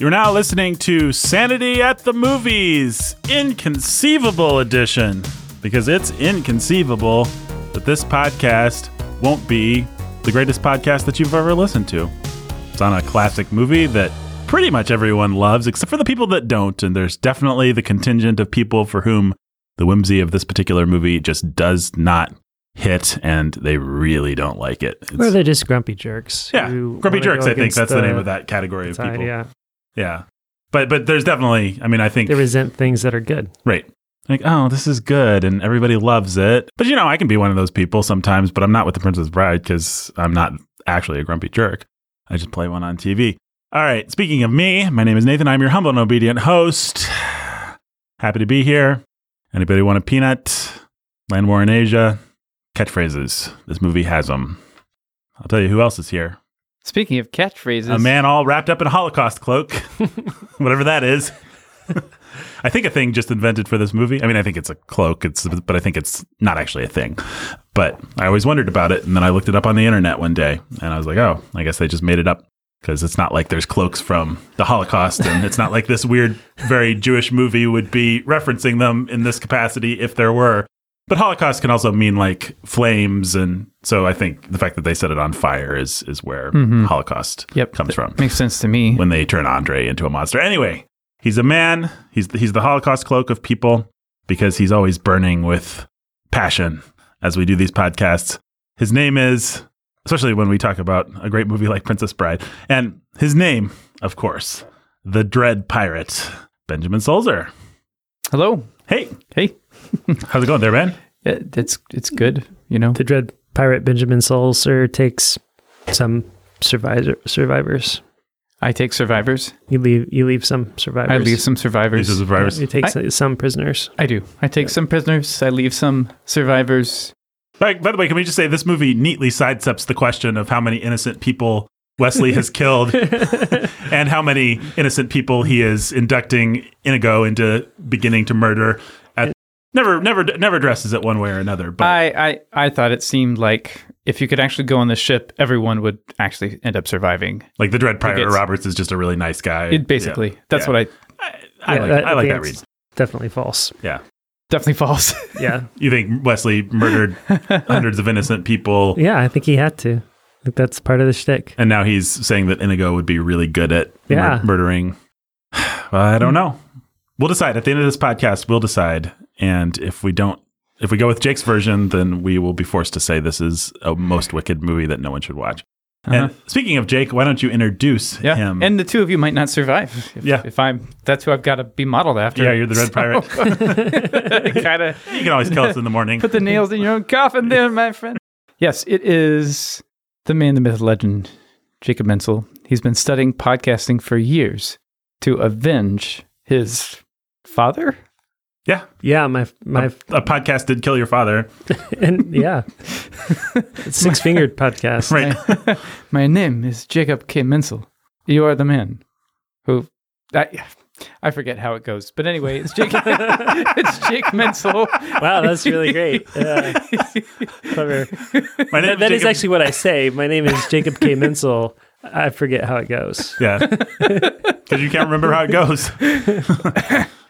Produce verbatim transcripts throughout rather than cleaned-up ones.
You're now listening to Sanity at the Movies, Inconceivable Edition, because it's inconceivable that this podcast won't be the greatest podcast that you've ever listened to. It's on a classic movie that pretty much everyone loves, except for the people that don't, and there's definitely the contingent of people for whom the whimsy of this particular movie just does not hit, and they really don't like it. It's, or they're just grumpy jerks. Yeah, grumpy jerks, I think that's the, the name of that category of people. Yeah. Yeah. But but there's definitely, I mean, I think... They resent things that are good. Right. Like, oh, this is good, and everybody loves it. But, you know, I can be one of those people sometimes, but I'm not with The Princess Bride because I'm not actually a grumpy jerk. I just play one on T V. All right. Speaking of me, my name is Nathan. I'm your humble and obedient host. Happy to be here. Anybody want a peanut? Land War in Asia? Catchphrases. This movie has them. I'll tell you who else is here. Speaking of catchphrases. A man all wrapped up in a Holocaust cloak. Whatever that is. I think a thing just invented for this movie. I mean, I think it's a cloak, it's, but I think it's not actually a thing. But I always wondered about it, and then I looked it up on the internet one day, and I was like, oh, I guess they just made it up. Because it's not like there's cloaks from the Holocaust, and it's not like this weird, very Jewish movie would be referencing them in this capacity if there were. But Holocaust can also mean like flames, and so I think the fact that they set it on fire is is where mm-hmm. Holocaust yep. comes from. Makes sense to me. When they turn Andre into a monster. Anyway, he's a man. He's the, he's the Holocaust cloak of people because he's always burning with passion as we do these podcasts. His name is... Especially when we talk about a great movie like Princess Bride. And his name, of course, the Dread Pirate, Benjamin Solzer. Hello. Hey. Hey. How's it going there, man? It, it's it's good, you know. The Dread Pirate, Benjamin Solzer, takes some survivor, survivors. I take survivors. You leave You leave some survivors. I leave some survivors. Leave survivors. Yeah, you take I, some prisoners. I do. I take yeah. some prisoners. I leave some survivors. By, by the way, can we just say this movie neatly sidesteps the question of how many innocent people Wesley has killed and how many innocent people he is inducting Inigo into beginning to murder. At, never never, never addresses it one way or another. But I, I, I thought it seemed like if you could actually go on the ship, everyone would actually end up surviving. Like the Dread Pirate Roberts is just a really nice guy. It basically. Yeah, That's yeah. what I... I, I yeah, like that, I like that read. Definitely false. Yeah. Definitely false. Yeah. You think Wesley murdered hundreds of innocent people? Yeah, I think he had to. I think that's part of the shtick. And now he's saying that Inigo would be really good at yeah. mur- murdering. Well, I don't know. We'll decide. At the end of this podcast, we'll decide. And if we don't, if we go with Jake's version, then we will be forced to say this is a most wicked movie that no one should watch. Uh-huh. And speaking of Jake, why don't you introduce yeah. him? And the two of you might not survive. If, yeah. If I'm, that's who I've got to be modeled after. Yeah, you're the Red so. Pirate. Kinda, you can always tell us in the morning. Put the nails in your own coffin there, my friend. Yes, it is the man, the myth, legend, Jacob Menzel. He's been studying podcasting for years to avenge his father. Yeah. Yeah. My, my, a, a podcast did kill your father. And yeah. Six fingered podcast. Right. My, my name is Jacob K. Menzel. You are the man who, I, I forget how it goes, but anyway, it's Jake, it's Jake Menzel. Wow. That's really great. Uh, clever. My name that is, that is actually what I say. My name is Jacob K. Menzel. I forget how it goes. Yeah. Because you can't remember how it goes.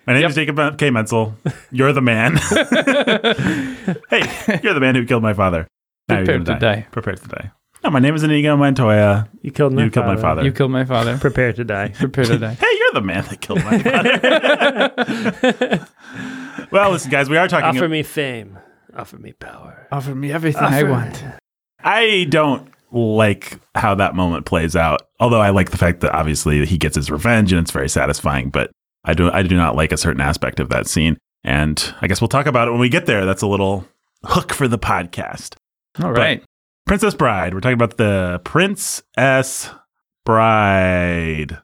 My name yep. is Jacob K. Menzel. You're the man. Hey, you're the man who killed my father. Now Prepared to die. die. Prepared to die. No, my name is Inigo Montoya. You killed my, you father. Killed my father. You killed my father. Prepare to die. Prepare to die. Hey, you're the man that killed my father. Well, listen, guys, we are talking... Offer ab- me fame. Offer me power. Offer me everything Offer I want. I don't like how that moment plays out, although I like the fact that obviously he gets his revenge and it's very satisfying, but... I do I do not like a certain aspect of that scene. And I guess we'll talk about it when we get there. That's a little hook for the podcast. All right. But Princess Bride. We're talking about the Princess Bride,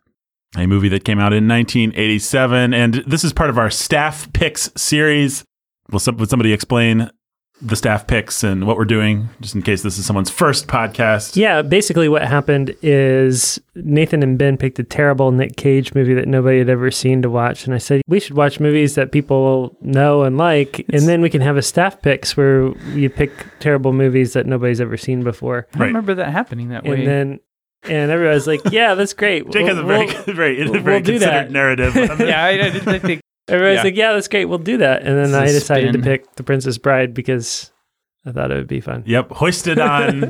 a movie that came out in nineteen eighty-seven. And this is part of our Staff Picks series. Will some, would somebody explain the Staff Picks and what we're doing, just in case this is someone's first podcast? Yeah, basically what happened is Nathan and Ben picked a terrible Nick Cage movie that nobody had ever seen to watch. And I said, we should watch movies that people know and like, it's... and then we can have a Staff Picks where you pick terrible movies that nobody's ever seen before. Right. I remember that happening that way. And then And everybody's like, yeah, that's great. Jake we'll, has a very, we'll, very, we'll very considered that. narrative. yeah, I, I didn't think. Everybody's yeah. like, yeah, that's great. We'll do that. And then I decided spin. to pick The Princess Bride because I thought it would be fun. Yep. Hoisted on.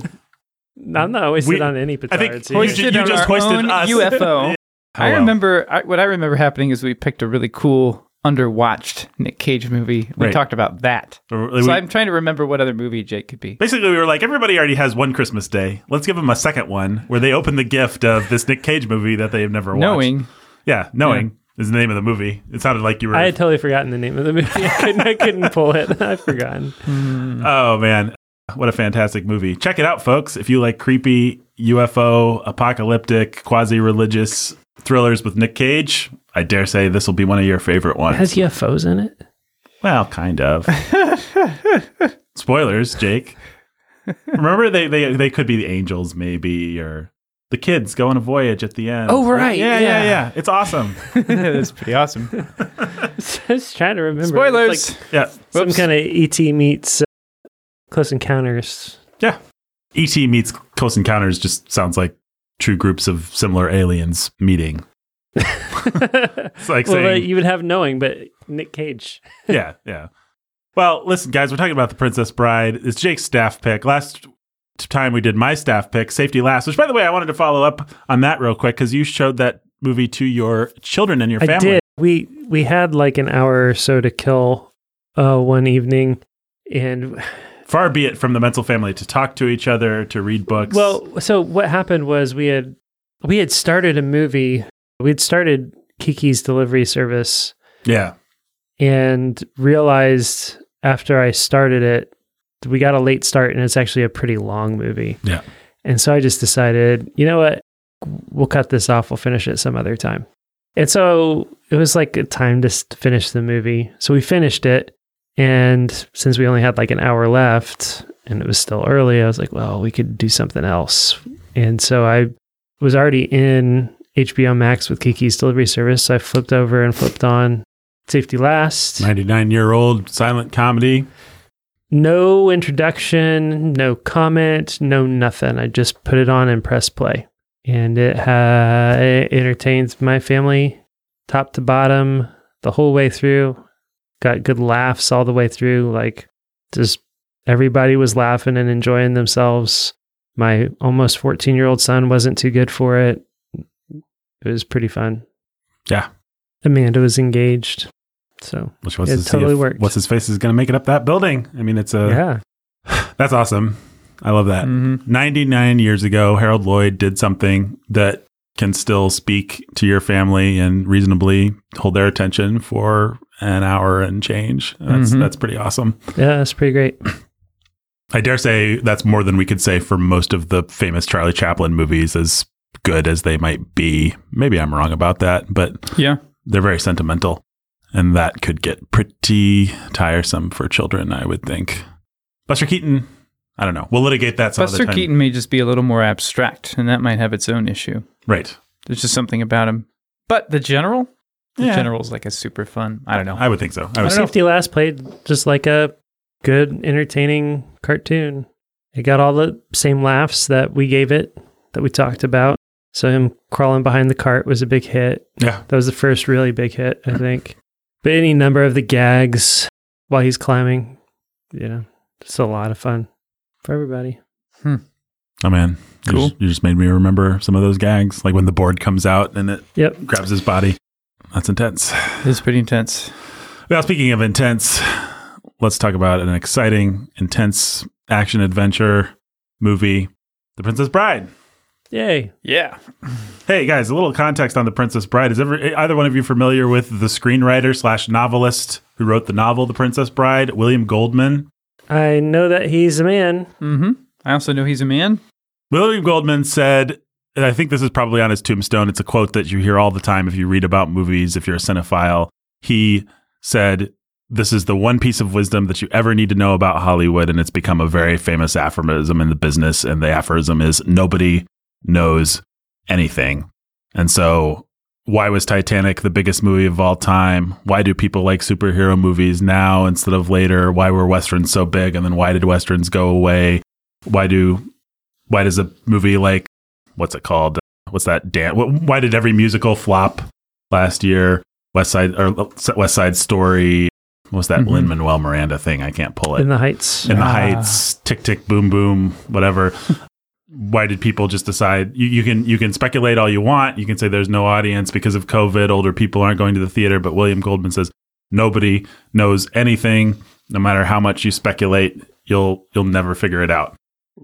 I'm not hoisted we, on any petard. I think so hoisted you, you just hoisted own us. U F O. yeah. oh, I remember, I, what I remember happening is we picked a really cool, underwatched Nick Cage movie. We right. talked about that. Like, so we, I'm trying to remember what other movie Jake could be. Basically, we were like, everybody already has one Christmas day. Let's give them a second one where they open the gift of this Nick Cage movie that they have never watched. Knowing. Yeah, Knowing. Yeah. Is the name of the movie. It sounded like you were... I had totally forgotten the name of the movie. I couldn't, I couldn't pull it. I've forgotten. Mm. Oh, man. What a fantastic movie. Check it out, folks. If you like creepy U F O, apocalyptic, quasi-religious thrillers with Nick Cage, I dare say this will be one of your favorite ones. It has U F Os in it? Well, kind of. Spoilers, Jake. Remember, they, they, they could be the angels, maybe, or... The kids go on a voyage at the end. Oh, right. Yeah, yeah, yeah. yeah. It's awesome. It's pretty awesome. I was just trying to remember. Spoilers. Like yeah. Some Whoops. kind of E T meets uh, Close Encounters. Yeah. E T meets Close Encounters just sounds like two groups of similar aliens meeting. It's like well, saying... Well, you would have Knowing, but Nick Cage. yeah, yeah. Well, listen, guys, we're talking about The Princess Bride. It's Jake's staff pick. Last... time we did my staff pick, Safety Last, which by the way, I wanted to follow up on that real quick because you showed that movie to your children and your family. I did. We we had like an hour or so to kill uh, one evening, and far be it from the Menzel family to talk to each other, to read books. Well, so what happened was we had we had started a movie. We had started Kiki's Delivery Service. Yeah, and realized after I started it. We got a late start, and it's actually a pretty long movie. Yeah. And so I just decided, you know what? We'll cut this off. We'll finish it some other time. And so it was like a time to finish the movie. So we finished it. And since we only had like an hour left and it was still early, I was like, well, we could do something else. And so I was already in H B O Max with Kiki's Delivery Service. So I flipped over and flipped on Safety Last. ninety-nine-year-old silent comedy. No introduction, no comment, no nothing. I just put it on and press play. And it, uh, it entertains my family top to bottom the whole way through. Got good laughs all the way through. Like, just everybody was laughing and enjoying themselves. My almost fourteen-year-old son wasn't too good for it. It was pretty fun. Yeah. Amanda was engaged. So Which was it totally worked. What's his face is going to make it up that building. I mean, it's a, yeah, that's awesome. I love that. Mm-hmm. ninety-nine years ago, Harold Lloyd did something that can still speak to your family and reasonably hold their attention for an hour and change. That's, mm-hmm. that's pretty awesome. Yeah, that's pretty great. I dare say that's more than we could say for most of the famous Charlie Chaplin movies, as good as they might be. Maybe I'm wrong about that, but yeah, they're very sentimental. And that could get pretty tiresome for children, I would think. Buster Keaton, I don't know. We'll litigate that some other time. Buster Keaton may just be a little more abstract, and that might have its own issue. Right. There's just something about him. But The General? The yeah. General's like a super fun, I don't know. I would think so. I would Safety Last played just like a good, entertaining cartoon. It got all the same laughs that we gave it, that we talked about. So him crawling behind the cart was a big hit. Yeah. That was the first really big hit, I think. But any number of the gags while he's climbing, you know, it's a lot of fun for everybody. Hmm. Oh, man. Cool. You just, you just made me remember some of those gags, like when the board comes out and it yep. grabs his body. That's intense. It's pretty intense. Well, speaking of intense, let's talk about an exciting, intense action adventure movie, The Princess Bride. Yay. Yeah. Hey, guys, a little context on The Princess Bride. Is ever, either one of you familiar with the screenwriter slash novelist who wrote the novel The Princess Bride, William Goldman? I know that he's a man. Mm-hmm. I also know he's a man. William Goldman said, and I think this is probably on his tombstone. It's a quote that you hear all the time if you read about movies, if you're a cinephile. He said, "This is the one piece of wisdom that you ever need to know about Hollywood," and it's become a very famous aphorism in the business, and the aphorism is, nobody knows anything. And so why was Titanic the biggest movie of all time? Why do people like superhero movies now instead of later? Why were Westerns so big? And then why did Westerns go away? Why do, why does a movie like what's it called? What's that dance? Why did every musical flop last year? West Side or West Side Story. What was that mm-hmm. Lin-Manuel Miranda thing? I can't pull it. In the Heights. In ah. the Heights. Tick, tick, boom, boom, whatever. Why did people just decide? You, you can you can speculate all you want. You can say there's no audience because of COVID. Older people aren't going to the theater. But William Goldman says nobody knows anything. No matter how much you speculate, you'll you'll never figure it out,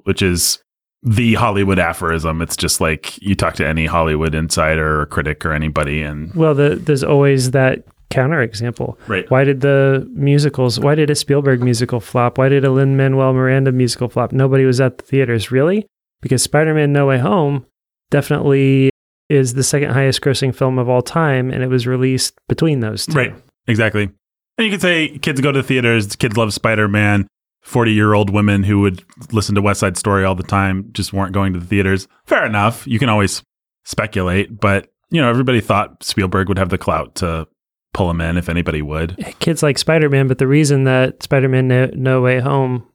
which is the Hollywood aphorism. It's just like you talk to any Hollywood insider or critic or anybody. And well, the, there's always that counterexample. Right. Why did the musicals, why did a Spielberg musical flop? Why did a Lin-Manuel Miranda musical flop? Nobody was at the theaters. Really? Because Spider-Man No Way Home definitely is the second highest grossing film of all time, and it was released between those two. Right, exactly. And you could say kids go to the theaters, kids love Spider-Man, forty-year-old women who would listen to West Side Story all the time just weren't going to the theaters. Fair enough. You can always speculate, but you know, everybody thought Spielberg would have the clout to pull him in if anybody would. Kids like Spider-Man, but the reason that Spider-Man No, No Way Home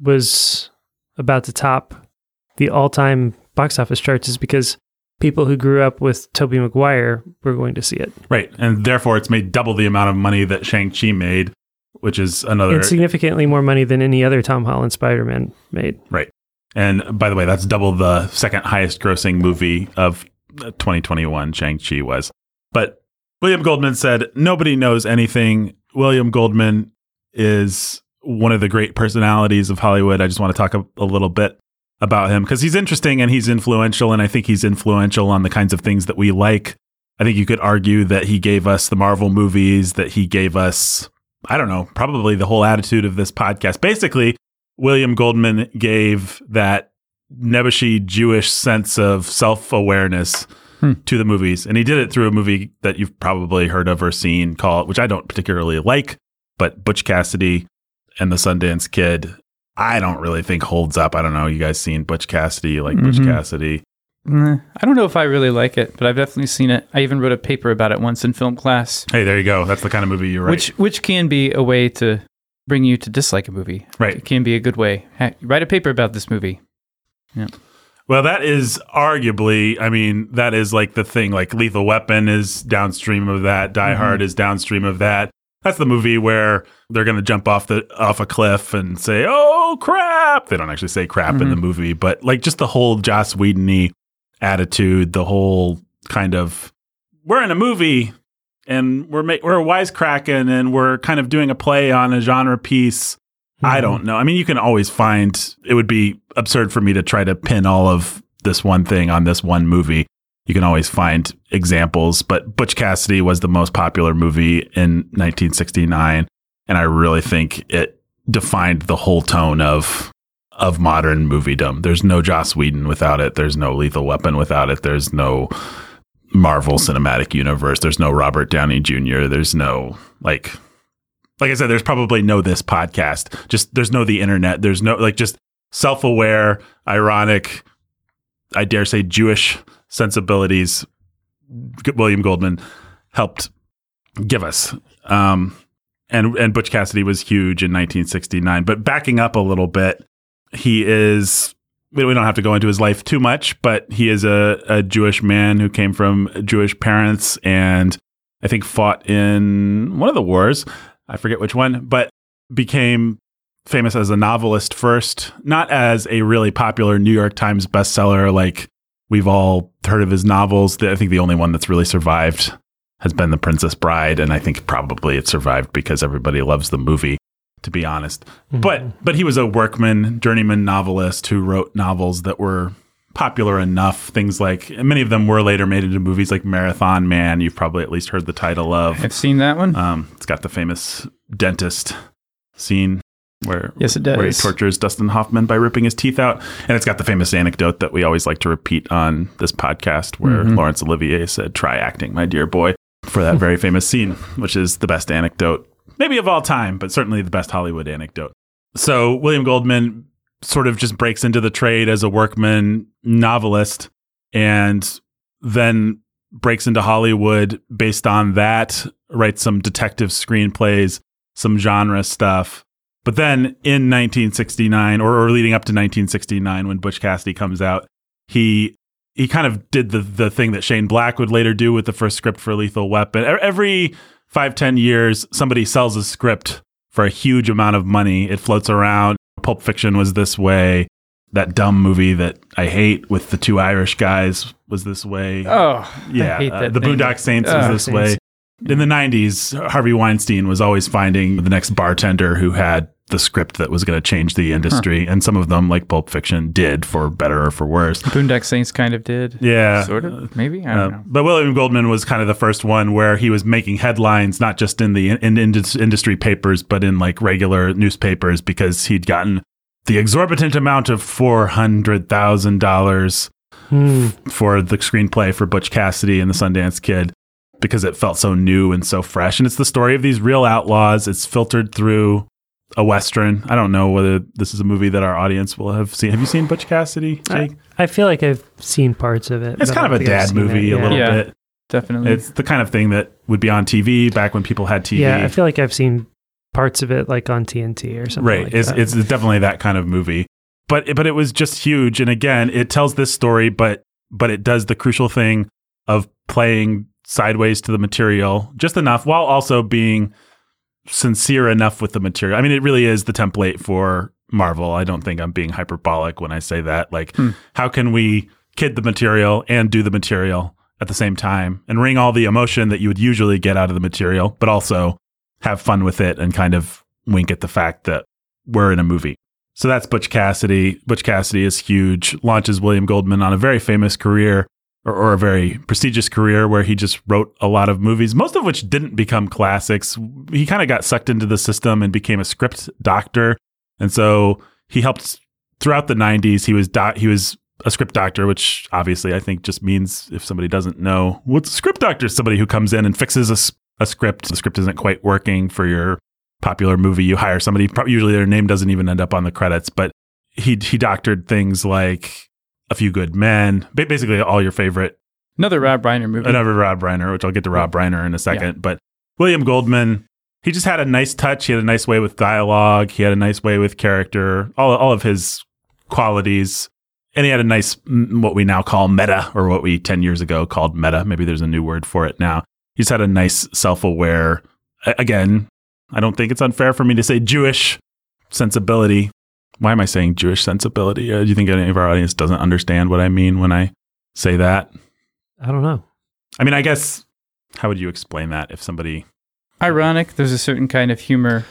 was about to top the all-time box office charts is because people who grew up with Tobey Maguire were going to see it. Right. And therefore, it's made double the amount of money that Shang-Chi made, which is another... And significantly more money than any other Tom Holland Spider-Man made. Right. And by the way, that's double the second highest grossing movie of twenty twenty-one, Shang-Chi was. But William Goldman said, nobody knows anything. William Goldman is one of the great personalities of Hollywood. I just want to talk a, a little bit about him because he's interesting and he's influential, and I think he's influential on the kinds of things that we like. I think you could argue that he gave us the Marvel movies, that he gave us, I don't know, probably the whole attitude of this podcast. Basically, William Goldman gave that nebbishy Jewish sense of self-awareness hmm. to the movies, and he did it through a movie that you've probably heard of or seen called, which I don't particularly like, but Butch Cassidy and the Sundance Kid. I don't really think holds up. I don't know. You guys seen Butch Cassidy? You like mm-hmm. Butch Cassidy? Mm, I don't know if I really like it, but I've definitely seen it. I even wrote a paper about it once in film class. Hey, there you go. That's the kind of movie you write. Which which can be a way to bring you to dislike a movie. Right. It can be a good way. Hey, write a paper about this movie. Yeah. Well, that is arguably, I mean, that is like the thing. Like Lethal Weapon is downstream of that. Die mm-hmm. Hard is downstream of that. That's the movie where they're going to jump off the off a cliff and say, oh, crap. They don't actually say crap mm-hmm. in the movie, but like just the whole Joss Whedon-y attitude, the whole kind of, we're in a movie and we're ma- we're wisecracking and we're kind of doing a play on a genre piece. Mm-hmm. I don't know. I mean, you can always find, it would be absurd for me to try to pin all of this one thing on this one movie. You can always find examples, but Butch Cassidy was the most popular movie in nineteen sixty-nine, and I really think it defined the whole tone of of modern moviedom. There's no Joss Whedon without it. There's no Lethal Weapon without it. There's no Marvel Cinematic Universe. There's no Robert Downey Junior There's no, like, like I said, there's probably no this podcast. Just there's no the internet. There's no, like, just self-aware, ironic, I dare say Jewish sensibilities William Goldman helped give us. Um, and, and Butch Cassidy was huge in nineteen sixty-nine. But backing up a little bit, he is, we don't have to go into his life too much, but he is a, a Jewish man who came from Jewish parents and I think fought in one of the wars. I forget which one, but became famous as a novelist first, not as a really popular New York Times bestseller like we've all heard of his novels. I think the only one that's really survived has been The Princess Bride. And I think probably it survived because everybody loves the movie, to be honest. Mm-hmm. But but he was a workman, journeyman novelist who wrote novels that were popular enough. Things like, and many of them were later made into movies like Marathon Man. You've probably at least heard the title of. I've seen that one. Um, it's got the famous dentist scene. Where, yes, it does. Where he tortures Dustin Hoffman by ripping his teeth out. And it's got the famous anecdote that we always like to repeat on this podcast where mm-hmm. Laurence Olivier said, try acting, my dear boy, for that very famous scene, which is the best anecdote, maybe of all time, but certainly the best Hollywood anecdote. So William Goldman sort of just breaks into the trade as a workman novelist and then breaks into Hollywood based on that, writes some detective screenplays, some genre stuff. But then in nineteen sixty-nine or, or leading up to nineteen sixty-nine, when Butch Cassidy comes out, he he kind of did the the thing that Shane Black would later do with the first script for Lethal Weapon. Every five, ten years, somebody sells a script for a huge amount of money. It floats around. Pulp Fiction was this way. That dumb movie that I hate with the two Irish guys was this way. Oh, yeah. I hate that uh, the thing. Boondock Saints oh, was this Saints. way. In the nineties, Harvey Weinstein was always finding the next bartender who had the script that was going to change the industry. Huh. And some of them, like Pulp Fiction, did, for better or for worse. Boondock Saints kind of did. Yeah. Sort of, maybe. I don't uh, know. But William Goldman was kind of the first one where he was making headlines, not just in the in, in industry papers, but in like regular newspapers, because he'd gotten the exorbitant amount of four hundred thousand dollars hmm. f- for the screenplay for Butch Cassidy and the Sundance Kid, because it felt so new and so fresh. And it's the story of these real outlaws. It's filtered through a Western. I don't know whether this is a movie that our audience will have seen. Have you seen Butch Cassidy, Jake? I, I feel like I've seen parts of it. It's kind of a dad movie yeah. a little yeah, bit. Definitely. It's the kind of thing that would be on T V back when people had T V. Yeah, I feel like I've seen parts of it like on T N T or something. Right. Like it's, that. it's definitely that kind of movie. But but it was just huge. And again, it tells this story, but but it does the crucial thing of playing sideways to the material just enough, while also being sincere enough with the material. I mean, it really is the template for Marvel. I don't think I'm being hyperbolic when I say that. Like, hmm. how can we kid the material and do the material at the same time and wring all the emotion that you would usually get out of the material, but also have fun with it and kind of wink at the fact that we're in a movie. So that's Butch Cassidy. Butch Cassidy is huge, launches William Goldman on a very famous career, or, or a very prestigious career, where he just wrote a lot of movies, most of which didn't become classics. He kind of got sucked into the system and became a script doctor. And so he helped throughout the nineties. He was do- he was a script doctor, which obviously I think just means, if somebody doesn't know, what's a script doctor? Somebody who comes in and fixes a sp- a script. The script isn't quite working for your popular movie. You hire somebody, usually their name doesn't even end up on the credits, but he he doctored things like A Few Good Men, basically all your favorite. Another Rob Reiner movie. Another Rob Reiner, which I'll get to Rob Reiner in a second. Yeah. But William Goldman, he just had a nice touch. He had a nice way with dialogue. He had a nice way with character, all, all of his qualities. And he had a nice, what we now call meta, or what we ten years ago called meta. Maybe there's a new word for it now. He's had a nice self-aware, again, I don't think it's unfair for me to say Jewish sensibility. Why am I saying Jewish sensibility? Uh, do you think any of our audience doesn't understand what I mean when I say that? I don't know. I mean, I guess, how would you explain that if somebody... Ironic. There's a certain kind of humor.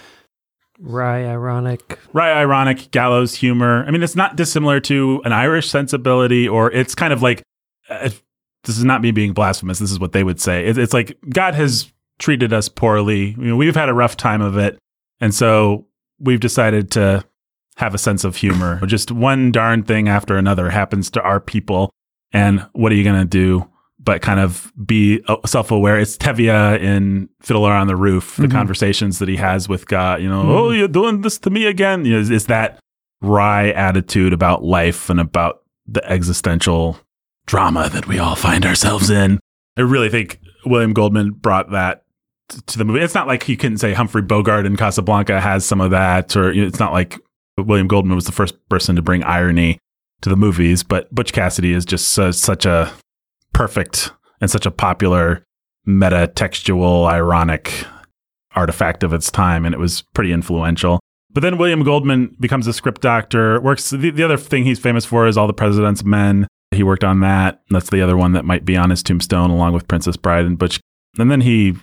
Wry ironic. Wry ironic, gallows humor. I mean, it's not dissimilar to an Irish sensibility, or it's kind of like... Uh, This is not me being blasphemous. This is what they would say. It's, it's like, God has treated us poorly. You know, we've had a rough time of it. And so we've decided to have a sense of humor. Just one darn thing after another happens to our people. And what are you going to do? But kind of be self-aware. It's Tevye in Fiddler on the Roof, the mm-hmm. conversations that he has with God, you know, mm-hmm. oh, you're doing this to me again. You know, it's, it's that wry attitude about life and about the existential drama that we all find ourselves in. I really think William Goldman brought that t- to the movie. It's not like you couldn't say Humphrey Bogart in Casablanca has some of that, or you know, it's not like William Goldman was the first person to bring irony to the movies, but Butch Cassidy is just so, such a perfect and such a popular meta-textual, ironic artifact of its time, and it was pretty influential. But then William Goldman becomes a script doctor, works... The, the other thing he's famous for is All the President's Men. He worked on that. That's the other one that might be on his tombstone, along with Princess Bride and Butch. And then he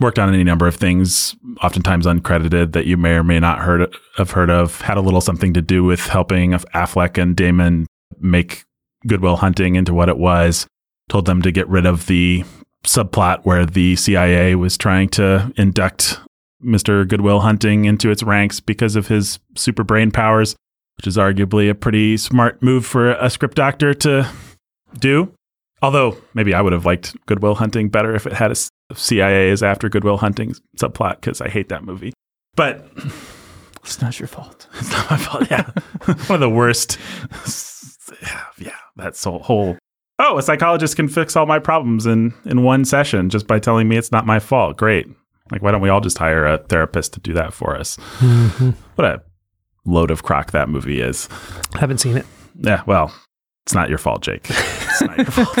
worked on any number of things, oftentimes uncredited, that you may or may not heard have heard of. Had a little something to do with helping Affleck and Damon make Good Will Hunting into what it was. Told them to get rid of the subplot where the C I A was trying to induct Mister Good Will Hunting into its ranks because of his super brain powers, which is arguably a pretty smart move for a script doctor to do. Although maybe I would have liked Good Will Hunting better if it had a C I A is after Good Will Hunting subplot, because I hate that movie. But it's not your fault. It's not my fault. Yeah. One of the worst. Yeah. That's whole. Oh, a psychologist can fix all my problems in, in one session just by telling me it's not my fault. Great. Like, why don't we all just hire a therapist to do that for us? Mm-hmm. What a load of crock that movie is. Haven't seen it. Yeah, well, it's not your fault, Jake. It's not your fault.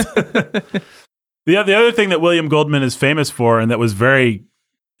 the, the other thing that William Goldman is famous for, and that was very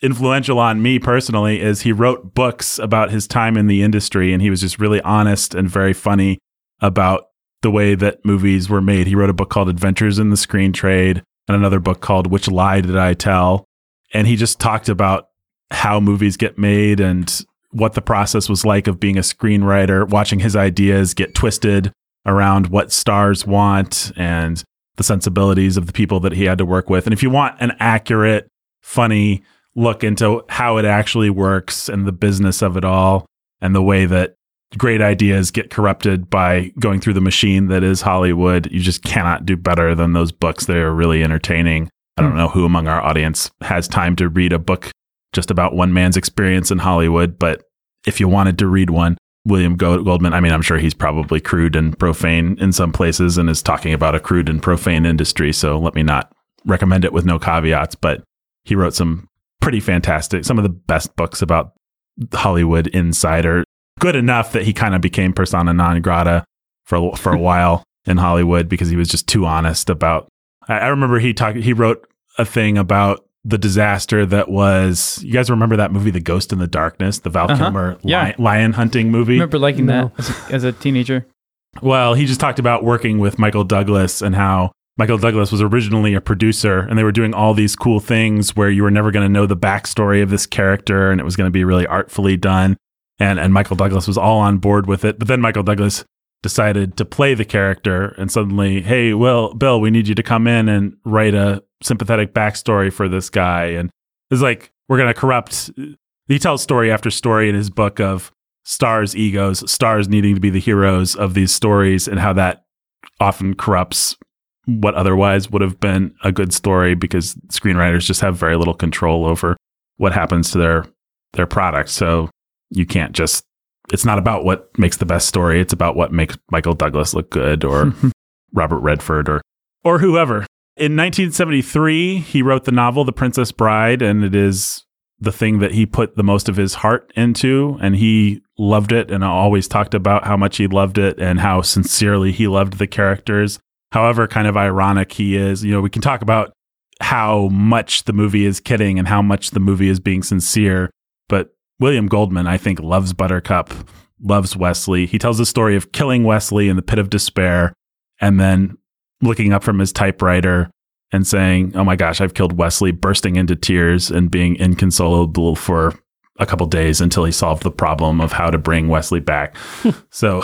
influential on me personally, is he wrote books about his time in the industry, and he was just really honest and very funny about the way that movies were made. He wrote a book called Adventures in the Screen Trade and another book called Which Lie Did I Tell? And he just talked about how movies get made and what the process was like of being a screenwriter, watching his ideas get twisted around what stars want and the sensibilities of the people that he had to work with. And if you want an accurate, funny look into how it actually works and the business of it all and the way that great ideas get corrupted by going through the machine that is Hollywood, you just cannot do better than those books. They are really entertaining. I don't know who among our audience has time to read a book just about one man's experience in Hollywood, but if you wanted to read one, William Goldman, I mean, I'm sure he's probably crude and profane in some places and is talking about a crude and profane industry, so let me not recommend it with no caveats, but he wrote some pretty fantastic, some of the best books about Hollywood insider, good enough that he kind of became persona non grata for, for a while in Hollywood because he was just too honest about, I, I remember he talked, he wrote a thing about the disaster that was, you guys remember that movie, The Ghost in the Darkness, the Val uh-huh. Kilmer yeah. lion, lion hunting movie? I remember liking no. that as a, as a teenager. Well, he just talked about working with Michael Douglas and how Michael Douglas was originally a producer and they were doing all these cool things where you were never going to know the backstory of this character and it was going to be really artfully done. And, and Michael Douglas was all on board with it. But then Michael Douglas decided to play the character and suddenly, hey, well, Bill, we need you to come in and write a sympathetic backstory for this guy. And it's like, we're going to corrupt. He tells story after story in his book of stars' egos, stars needing to be the heroes of these stories and how that often corrupts what otherwise would have been a good story because screenwriters just have very little control over what happens to their, their product. So you can't just, it's not about what makes the best story. It's about what makes Michael Douglas look good or Robert Redford or, or whoever. In nineteen seventy-three, he wrote the novel, The Princess Bride, and it is the thing that he put the most of his heart into. And he loved it and always talked about how much he loved it and how sincerely he loved the characters. However kind of ironic he is, you know, we can talk about how much the movie is kidding and how much the movie is being sincere, but William Goldman, I think, loves Buttercup, loves Wesley. He tells the story of killing Wesley in the pit of despair and then looking up from his typewriter and saying, oh my gosh, I've killed Wesley, bursting into tears and being inconsolable for a couple days until he solved the problem of how to bring Wesley back. So,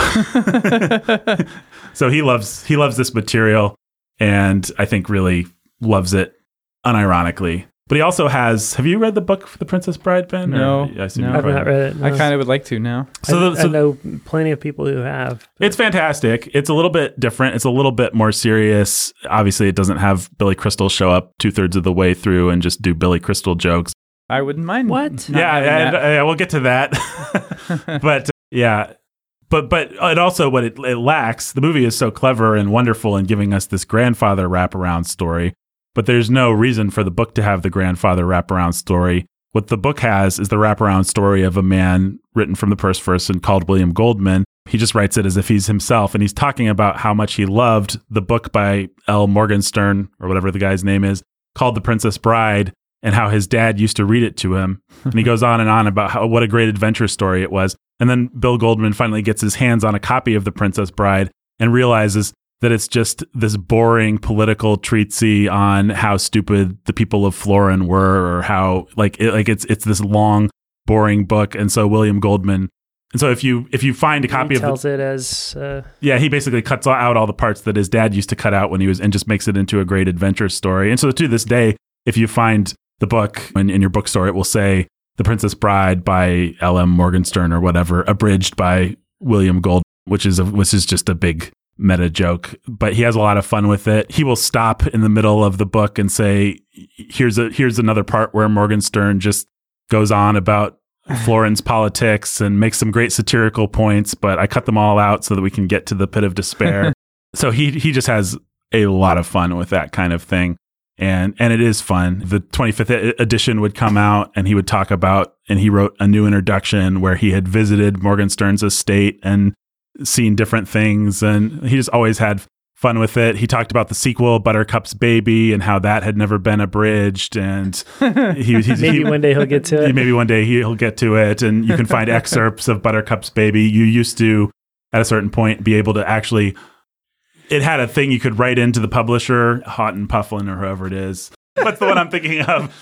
so he loves, he loves this material and I think really loves it unironically. But he also has, have you read the book for The Princess Bride, Ben? No, I assume no I've not read it. No. I kind of would like to now. So, I, the, so I know plenty of people who have. But. It's fantastic. It's a little bit different. It's a little bit more serious. Obviously, it doesn't have Billy Crystal show up two thirds of the way through and just do Billy Crystal jokes. I wouldn't mind. What? Yeah, and, yeah, we'll get to that. But yeah, but but it also what it, it lacks. The movie is so clever and wonderful in giving us this grandfather wraparound story. But there's no reason for the book to have the grandfather wraparound story. What the book has is the wraparound story of a man written from the first person called William Goldman. He just writes it as if he's himself. And he's talking about how much he loved the book by L. Morgenstern, or whatever the guy's name is, called The Princess Bride, and how his dad used to read it to him. And he goes on and on about how, what a great adventure story it was. And then Bill Goldman finally gets his hands on a copy of The Princess Bride and realizes that it's just this boring political treatise on how stupid the people of Florin were, or how like it, like it's it's this long, boring book. And so William Goldman, and so if you if you find a copy of, he tells it as uh... yeah, he basically cuts out all the parts that his dad used to cut out when he was, and just makes it into a great adventure story. And so to this day, if you find the book in, in your bookstore, it will say The Princess Bride by L M Morgenstern or whatever, abridged by William Goldman, which is a, which is just a big meta joke, but he has a lot of fun with it. He will stop in the middle of the book and say, here's a here's another part where Morgenstern just goes on about Florin's politics and makes some great satirical points, but I cut them all out so that we can get to the pit of despair. So he he just has a lot of fun with that kind of thing. And and it is fun. The twenty-fifth edition would come out and he would talk about, and he wrote a new introduction where he had visited Morgenstern's estate and seen different things, and he just always had fun with it. He talked about the sequel, Buttercup's Baby, and how that had never been abridged. And he, he's, maybe he, one day he'll get to it. Maybe one day he'll get to it. And you can find excerpts of Buttercup's Baby. You used to, at a certain point, be able to actually, it had a thing you could write into the publisher, Houghton Mifflin or whoever it is. What's the one I'm thinking of?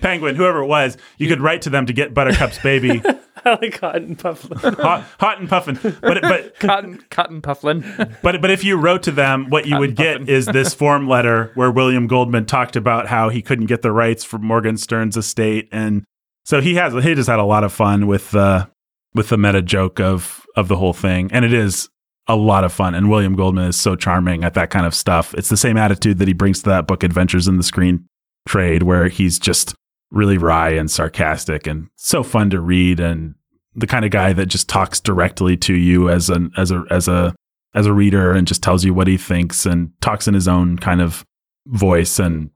Penguin, whoever it was. You could write to them to get Buttercup's Baby. I like Houghton Mifflin. Hot, Houghton Mifflin. But, but, Cotton, Cotton Pufflin. But, but if you wrote to them, what you Cotton would Puffin. get is this form letter where William Goldman talked about how he couldn't get the rights for Morgan Stern's estate. And so he has, he just had a lot of fun with, uh, with the meta joke of, of the whole thing. And it is a lot of fun. And William Goldman is so charming at that kind of stuff. It's the same attitude that he brings to that book, Adventures in the Screen Trade, where he's just really wry and sarcastic and so fun to read, and the kind of guy that just talks directly to you as an as a as a as a reader and just tells you what he thinks and talks in his own kind of voice. And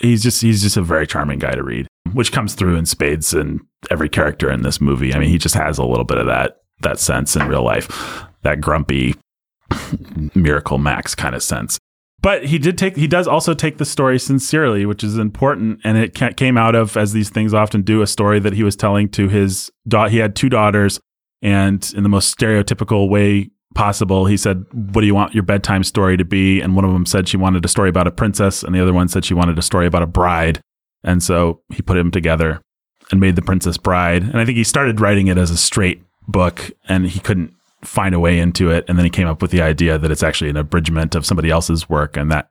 he's just he's just a very charming guy to read, which comes through in spades in every character in this movie. I mean, he just has a little bit of that that sense in real life, that grumpy Miracle Max kind of sense. But he did take. He does also take the story sincerely, which is important. And it came out of, as these things often do, a story that he was telling to his daughter. He had two daughters, and in the most stereotypical way possible, he said, "What do you want your bedtime story to be?" And one of them said she wanted a story about a princess, and the other one said she wanted a story about a bride. And so he put them together and made The Princess Bride. And I think he started writing it as a straight book, and he couldn't find a way into it, and then he came up with the idea that it's actually an abridgment of somebody else's work, and that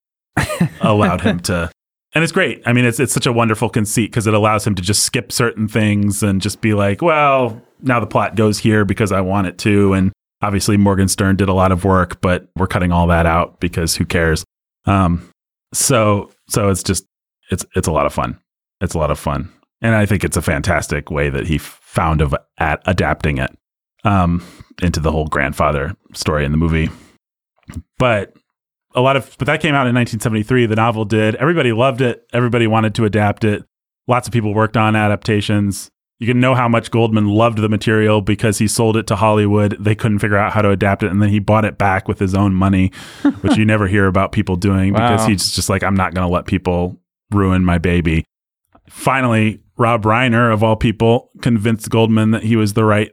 allowed him to, and it's great. I mean, it's it's such a wonderful conceit because it allows him to just skip certain things and just be like, well, now the plot goes here because I want it to, and obviously Morgan Stern did a lot of work, but we're cutting all that out because who cares? Um, so so it's just it's it's a lot of fun. It's a lot of fun, and I think it's a fantastic way that he found of at adapting it um into the whole grandfather story in the movie. But a lot of but that came out in nineteen seventy-three. The novel did. Everybody loved it. Everybody wanted to adapt it. Lots of people worked on adaptations. You can know how much Goldman loved the material because he sold it to Hollywood. They couldn't figure out how to adapt it, and then he bought it back with his own money, which you never hear about people doing. Wow. Because he's just like, I'm not going to let people ruin my baby. Finally, Rob Reiner, of all people, convinced Goldman that he was the right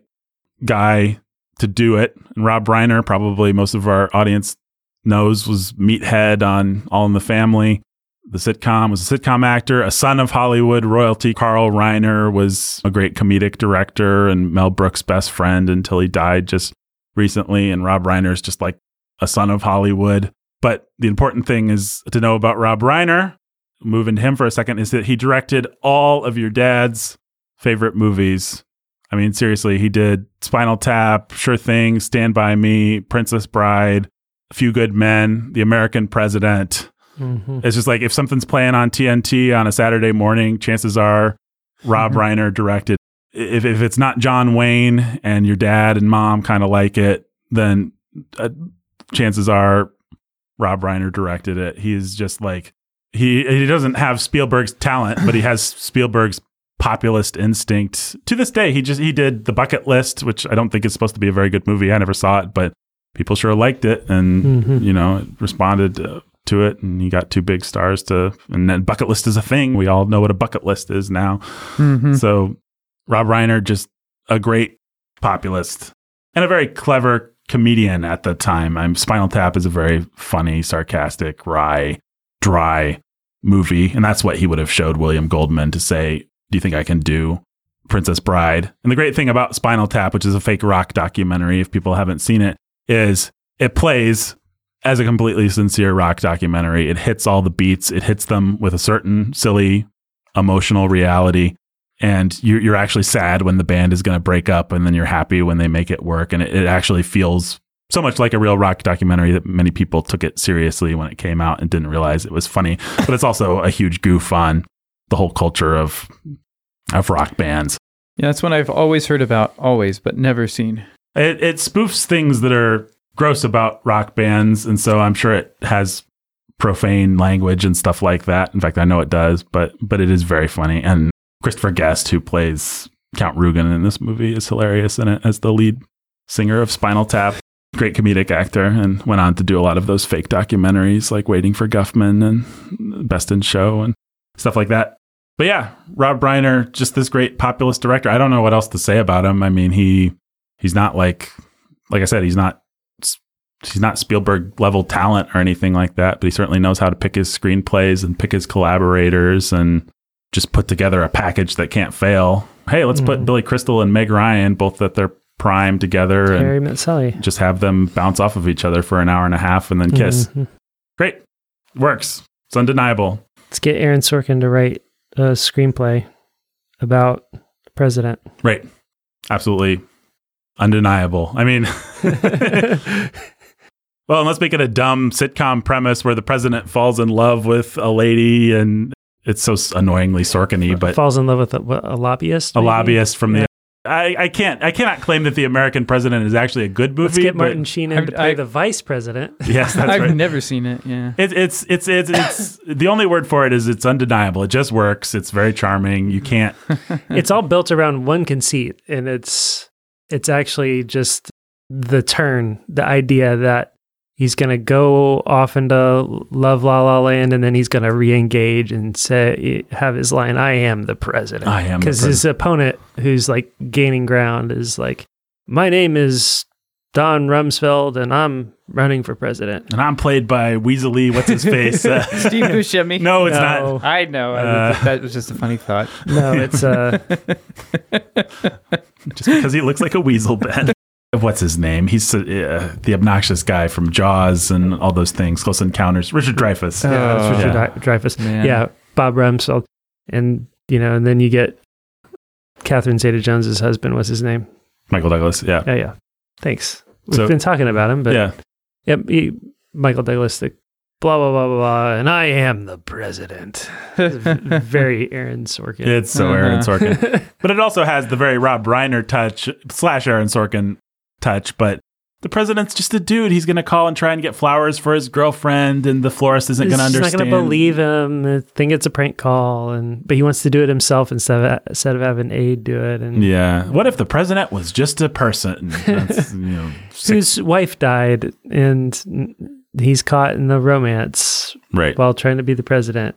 guy to do it. And Rob Reiner, probably most of our audience knows, was Meathead on All in the Family. The sitcom was a sitcom actor, a son of Hollywood royalty. Carl Reiner was a great comedic director and Mel Brooks' best friend until he died just recently. And Rob Reiner is just like a son of Hollywood. But the important thing is to know about Rob Reiner, moving to him for a second, is that he directed all of your dad's favorite movies. I mean, seriously, he did Spinal Tap, Sure Thing, Stand By Me, Princess Bride, A Few Good Men, The American President. Mm-hmm. It's just like, if something's playing on T N T on a Saturday morning, chances are Rob Reiner directed. If if it's not John Wayne and your dad and mom kind of like it, then uh, chances are Rob Reiner directed it. He's just like, he he doesn't have Spielberg's talent, but he has Spielberg's populist instinct. To this day, he just he did The Bucket List, which I don't think is supposed to be a very good movie. I never saw it, but people sure liked it, and mm-hmm. you know, responded uh, to it, and he got two big stars to. And then Bucket List is a thing. We all know what a bucket list is now. Mm-hmm. So Rob Reiner, just a great populist and a very clever comedian at the time. I'm Spinal Tap is a very funny, sarcastic, wry, dry movie, and that's what he would have showed William Goldman to say, do you think I can do Princess Bride? And the great thing about Spinal Tap, which is a fake rock documentary, if people haven't seen it, is it plays as a completely sincere rock documentary. It hits all the beats. It hits them with a certain silly, emotional reality. And you're, you're actually sad when the band is going to break up, and then you're happy when they make it work. And it, it actually feels so much like a real rock documentary that many people took it seriously when it came out and didn't realize it was funny. But it's also a huge goof on the whole culture of of rock bands. Yeah, that's one I've always heard about, always, but never seen. It, it spoofs things that are gross about rock bands, and so I'm sure it has profane language and stuff like that. In fact, I know it does, but but it is very funny. And Christopher Guest, who plays Count Rugen in this movie, is hilarious in it as the lead singer of Spinal Tap. Great comedic actor, and went on to do a lot of those fake documentaries like Waiting for Guffman and Best in Show and stuff like that. But yeah, Rob Reiner, just this great populist director. I don't know what else to say about him. I mean, he he's not like, like I said, he's not he's not Spielberg level talent or anything like that, but he certainly knows how to pick his screenplays and pick his collaborators and just put together a package that can't fail. Hey, let's mm. put Billy Crystal and Meg Ryan, both at their prime together, and Harry Met Sally. Just have them bounce off of each other for an hour and a half and then kiss. Mm-hmm. Great. Works. It's undeniable. Let's get Aaron Sorkin to write a screenplay about the president. Right. Absolutely undeniable. I mean, well, let's make it a dumb sitcom premise where the president falls in love with a lady, and it's so annoyingly Sorkin-y, but falls in love with a, what, a lobbyist, maybe? A lobbyist from yeah. the I, I can't. I cannot claim that The American President is actually a good movie. Let's get Martin Sheenan to play I, the vice president. Yes, that's I've right. I've never seen it. Yeah, it, it's it's it's it's the only word for it is it's undeniable. It just works. It's very charming. You can't. It's all built around one conceit, and it's it's actually just the turn, the idea that he's going to go off into love la la land, and then he's going to re-engage and say, have his line, I am the president. I am the president. Because his opponent, who's like gaining ground, is like, my name is Don Rumsfeld, and I'm running for president. And I'm played by Weasley, what's his face? Uh, Steve Buscemi. No, it's no. not. I know. Uh, that was just a funny thought. No, it's... Uh... just because he looks like a weasel, Ben. What's his name? He's uh, the obnoxious guy from Jaws and all those things. Close Encounters. Richard Dreyfuss. Oh, yeah, Richard yeah. Dreyfuss. Man. Yeah, Bob Rumsfeld. And, you know, and then you get Catherine Zeta-Jones's husband. What's his name? Michael Douglas. Yeah. Yeah, yeah. Thanks. We've so, been talking about him, but yeah, yeah he, Michael Douglas, the blah, blah, blah, blah, blah, and I am the president. Very Aaron Sorkin. It's so uh-huh. Aaron Sorkin. But it also has the very Rob Reiner touch slash Aaron Sorkin touch, but the president's just a dude. He's going to call and try and get flowers for his girlfriend, and the florist isn't going to understand. He's not going to believe him. I think it's a prank call, and but he wants to do it himself instead of instead of having aide do it. And yeah, what if the president was just a person that's, you know, whose wife died, and he's caught in the romance right while trying to be the president?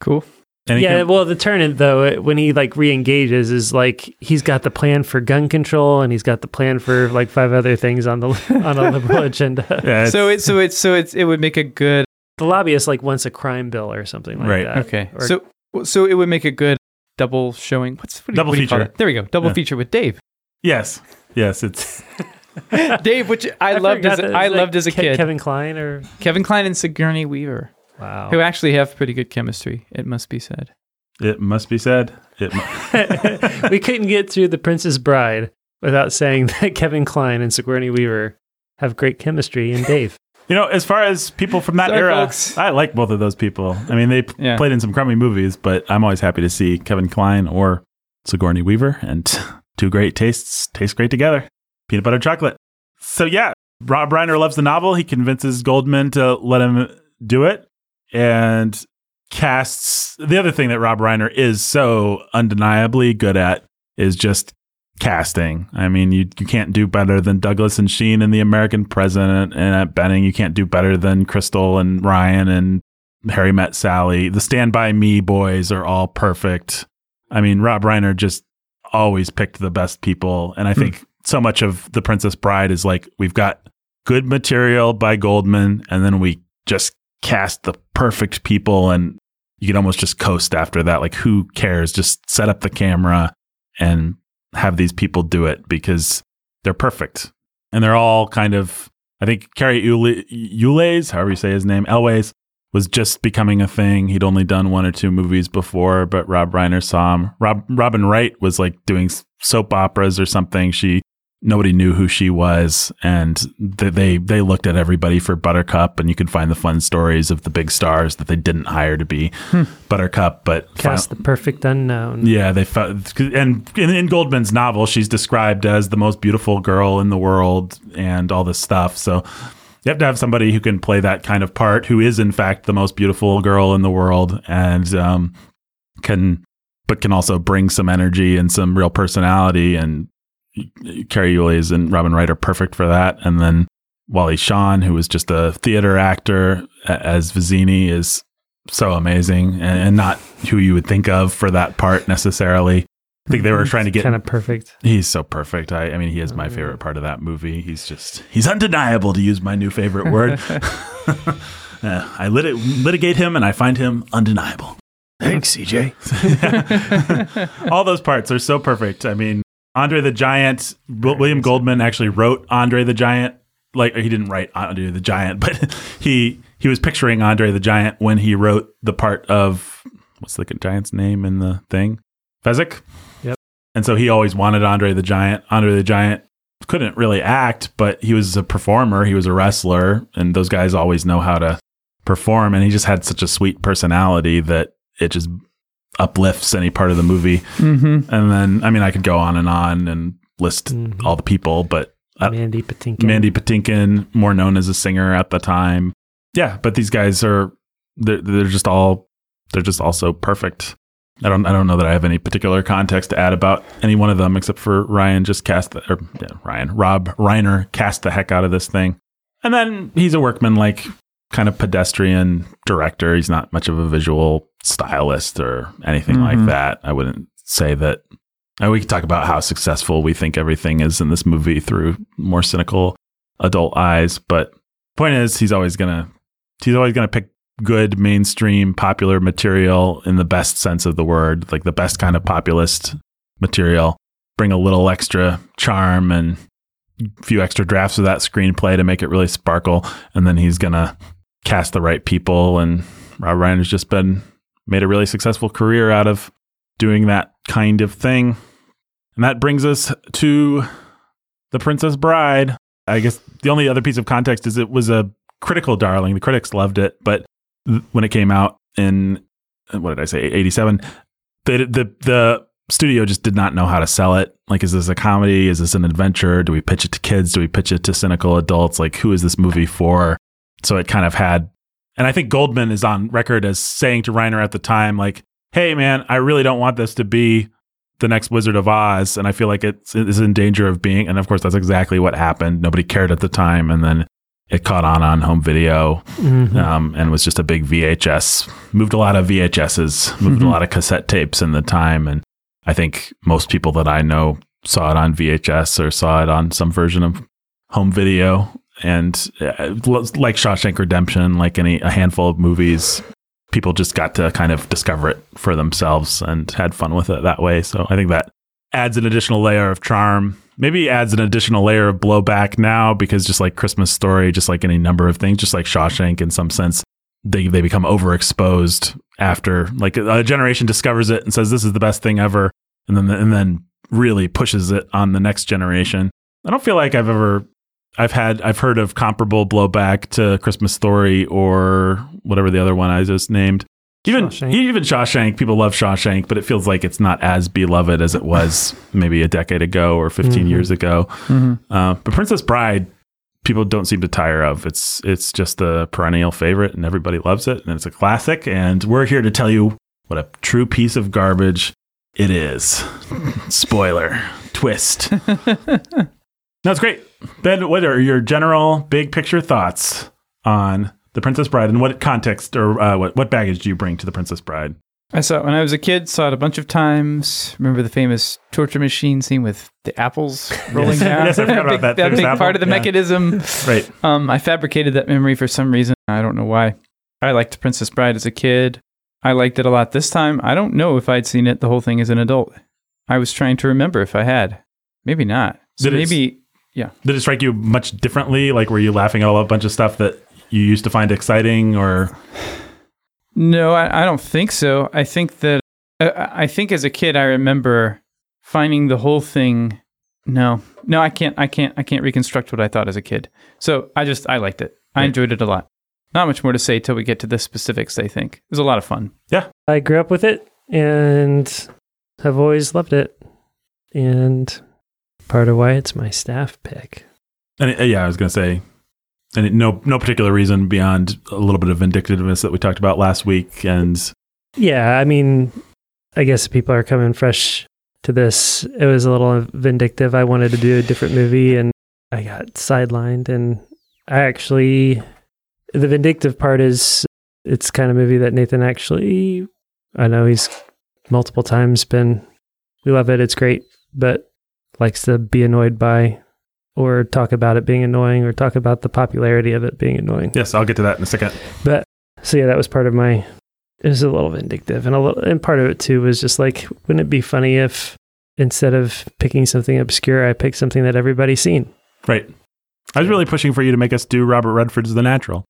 Cool. And yeah, well, the turn, though, it, when he, like, re-engages is, like, he's got the plan for gun control, and he's got the plan for, like, five other things on the on a liberal agenda. Yeah, it's, so it's, so it's, so it's, it would make a good... The lobbyist, like, wants a crime bill or something like right. that. Right, okay. Or, so so it would make a good double showing... What's what Double do you, what feature. Do you call it? There we go. Double yeah. feature with Dave. Yes. Yes, it's... Dave, which I, I loved as, that, I loved like as a Ke- kid. Kevin Kline or... Kevin Kline and Sigourney Weaver. Wow. Who actually have pretty good chemistry, it must be said. It must be said. It mu- we couldn't get through The Princess Bride without saying that Kevin Kline and Sigourney Weaver have great chemistry, and Dave. You know, as far as people from that Sorry, era, folks. I like both of those people. I mean, they yeah. played in some crummy movies, but I'm always happy to see Kevin Kline or Sigourney Weaver, and two great tastes taste great together. Peanut butter chocolate. So yeah, Rob Reiner loves the novel. He convinces Goldman to let him do it. And casts, the other thing that Rob Reiner is so undeniably good at is just casting. I mean, you you can't do better than Douglas and Sheen in The American President, and at Benning, you can't do better than Crystal and Ryan and Harry Met Sally. The Stand By Me boys are all perfect. I mean, Rob Reiner just always picked the best people. And I think mm. so much of The Princess Bride is like, we've got good material by Goldman, and then we just cast the perfect people, and you can almost just coast after that. Like, who cares? Just set up the camera and have these people do it because they're perfect. And they're all kind of, I think Cary Elwes, however you say his name, Elwes, was just becoming a thing. He'd only done one or two movies before, but Rob Reiner saw him. Rob, Robin Wright was like doing soap operas or something. She Nobody knew who she was, and they they looked at everybody for Buttercup, and you could find the fun stories of the big stars that they didn't hire to be hmm. Buttercup, but cast found, the perfect unknown. Yeah, they found, and in, in Goldman's novel, she's described as the most beautiful girl in the world, and all this stuff. So you have to have somebody who can play that kind of part, who is in fact the most beautiful girl in the world, and um, can but can also bring some energy and some real personality and. Cary Elwes and Robin Wright are perfect for that. And then Wally Shawn, who was just a theater actor as Vizzini, is so amazing and not who you would think of for that part necessarily. I think they were trying to get kind of perfect. He's so perfect. I, I mean, he is my favorite part of that movie. He's just, he's undeniable, to use my new favorite word. uh, I lit- litigate him and I find him undeniable. Thanks, C J. All those parts are so perfect. I mean, Andre the Giant, William Goldman actually wrote Andre the Giant. Like, he didn't write Andre the Giant, but he he was picturing Andre the Giant when he wrote the part of, what's the giant's name in the thing? Fezzik? Yep. And so he always wanted Andre the Giant. Andre the Giant couldn't really act, but he was a performer. He was a wrestler, and those guys always know how to perform. And he just had such a sweet personality that it just uplifts any part of the movie. Mm-hmm. And then, I mean, I could go on and on and list mm-hmm. all the people, but Uh, Mandy Patinkin. Mandy Patinkin, more known as a singer at the time. Yeah, but these guys are they're, they're just all they're just all so perfect. I don't I don't know that I have any particular context to add about any one of them except for Ryan just cast the, or yeah, Ryan Rob Reiner cast the heck out of this thing. And then he's a workman, like, kind of pedestrian director. He's not much of a visual stylist or anything mm-hmm. like that. I wouldn't say that. And we could talk about how successful we think everything is in this movie through more cynical adult eyes. But point is, he's always gonna he's always gonna pick good mainstream popular material in the best sense of the word, like the best kind of populist material. Bring a little extra charm and a few extra drafts of that screenplay to make it really sparkle, and then he's gonna cast the right people. And Rob Reiner's just been made a really successful career out of doing that kind of thing. And that brings us to The Princess Bride. I guess the only other piece of context is it was a critical darling. The critics loved it, but th- when it came out in, what did I say, eighty-seven, the, the the studio just did not know how to sell it. Like, is this a comedy? Is this an adventure? Do we pitch it to kids? Do we pitch it to cynical adults? Like, who is this movie for? So it kind of had, and I think Goldman is on record as saying to Reiner at the time, like, hey, man, I really don't want this to be the next Wizard of Oz, and I feel like it's, it's in danger of being, and of course, that's exactly what happened. Nobody cared at the time, and then it caught on on home video mm-hmm. um, and was just a big V H S. Moved a lot of V H S's, moved mm-hmm. a lot of cassette tapes in the time, and I think most people that I know saw it on V H S or saw it on some version of home video, and uh, like Shawshank Redemption, like any a handful of movies, people just got to kind of discover it for themselves and had fun with it that way. So I think that adds an additional layer of charm, maybe adds an additional layer of blowback now, because just like Christmas Story, just like any number of things, just like Shawshank in some sense, they, they become overexposed after, like, a generation discovers it and says, this is the best thing ever. And then, and then really pushes it on the next generation. I don't feel like I've ever I've had, I've heard of comparable blowback to Christmas Story or whatever the other one I just named. Even Shawshank. even Shawshank, people love Shawshank, but it feels like it's not as beloved as it was maybe a decade ago or fifteen mm-hmm. years ago. Mm-hmm. Uh, but Princess Bride, people don't seem to tire of. It's it's just a perennial favorite, and everybody loves it, and it's a classic. And we're here to tell you what a true piece of garbage it is. Spoiler twist. That's great. Ben, what are your general big picture thoughts on The Princess Bride, and what context or uh, what, what baggage do you bring to The Princess Bride? I saw it when I was a kid, saw it a bunch of times. Remember the famous torture machine scene with the apples rolling yes. down? Yes, I forgot about that. That big apple. Part of the yeah. mechanism. Right. Um, I fabricated that memory for some reason. I don't know why. I liked The Princess Bride as a kid. I liked it a lot this time. I don't know if I'd seen it, the whole thing, as an adult. I was trying to remember if I had. Maybe not. So maybe... Yeah. Did it strike you much differently? Like, were you laughing at a bunch of stuff that you used to find exciting, or? No, I, I don't think so. I think that, I, I think as a kid, I remember finding the whole thing. No, no, I can't, I can't, I can't reconstruct what I thought as a kid. So I just, I liked it. I enjoyed it a lot. Not much more to say till we get to the specifics, I think. It was a lot of fun. Yeah. I grew up with it and have always loved it. And... part of why it's my staff pick. And it, yeah, I was going to say, and it, no, no particular reason beyond a little bit of vindictiveness that we talked about last week. And yeah, I mean, I guess people are coming fresh to this. It was a little vindictive. I wanted to do a different movie, and I got sidelined, and I actually, the vindictive part is, it's kind of movie that Nathan actually, I know he's multiple times been, we love it, it's great, but likes to be annoyed by, or talk about it being annoying, or talk about the popularity of it being annoying. Yes, I'll get to that in a second. But, so yeah, that was part of my, it was a little vindictive, and a little, and part of it too was just like, wouldn't it be funny if instead of picking something obscure, I picked something that everybody's seen? Right. I was really pushing for you to make us do Robert Redford's The Natural,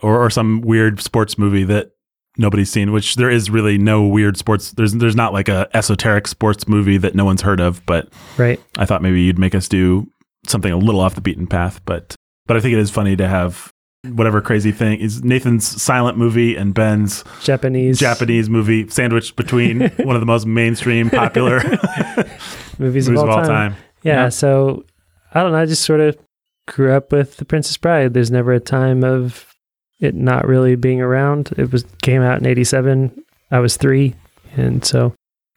or, or some weird sports movie that nobody's seen, which there is really no weird sports. There's there's not like a esoteric sports movie that no one's heard of, but right. I thought maybe you'd make us do something a little off the beaten path, but but I think it is funny to have whatever crazy thing is Nathan's silent movie and Ben's Japanese Japanese movie sandwiched between one of the most mainstream popular movies, movies of all, of all time. time. Yeah, yeah. So I don't know. I just sort of grew up with The Princess Bride. There's never a time of it not really being around. It was came out in eighty-seven. I was three. And so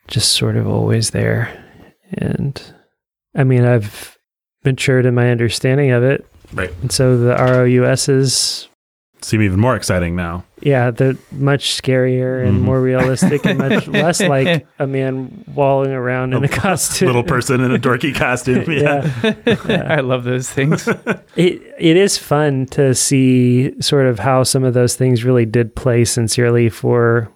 just sort of always there. And I mean, I've matured in my understanding of it. Right. And so the R O U S's seem even more exciting now. Yeah. They're much scarier and mm-hmm. more realistic and much less like a man walling around a in a costume. Little person in a dorky costume. Yeah. yeah. yeah. I love those things. It It is fun to see sort of how some of those things really did play sincerely for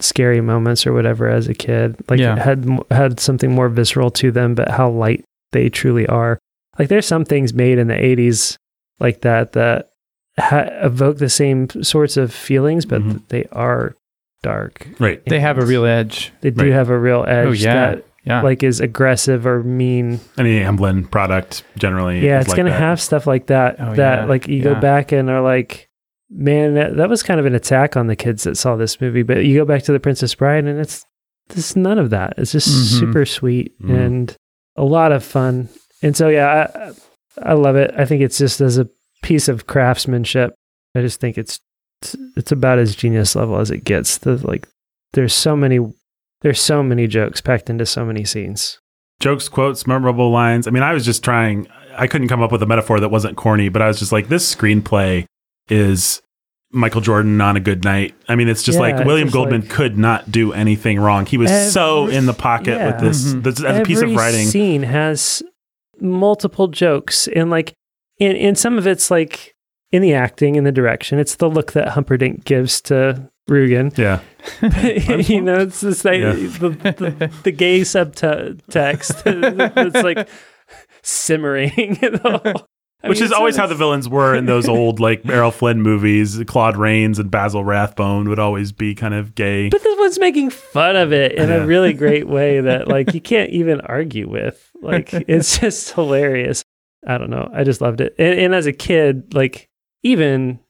scary moments or whatever as a kid. Like yeah. it had, had something more visceral to them, but how light they truly are. Like there's some things made in the eighties like that that ha- evoke the same sorts of feelings, but mm-hmm. th- they are dark. Right. They have a real edge. They do right. have a real edge. Oh, yeah. That yeah. like is aggressive or mean. Any Amblin product generally. Yeah, is it's like going to have stuff like that, oh, that yeah. like you yeah. go back and are like, man, that, that was kind of an attack on the kids that saw this movie. But you go back to The Princess Bride and it's, it's none of that. It's just mm-hmm. super sweet mm-hmm. and a lot of fun. And so, yeah, I, I love it. I think it's just as a piece of craftsmanship. I just think it's it's about as genius level as it gets. The, like, there's so many there's so many jokes packed into so many scenes. Jokes, quotes, memorable lines. I mean, I was just trying. I couldn't come up with a metaphor that wasn't corny, but I was just like, this screenplay is Michael Jordan on a good night. I mean, it's just yeah, like William just Goldman like, could not do anything wrong. He was every, so in the pocket yeah. with this, mm-hmm. this as every a piece of writing. Scene has multiple jokes and like in, in some of it's like in the acting and the direction, it's the look that Humperdinck gives to Rugen. Yeah. You know, it's this like yeah. the, the, the gay subtext that's like simmering. I Which mean, is always nice. How the villains were in those old like Errol Flynn movies. Claude Rains and Basil Rathbone would always be kind of gay. But this one's making fun of it in yeah. a really great way that like you can't even argue with. Like it's just hilarious. I don't know. I just loved it. And, and as a kid, like even,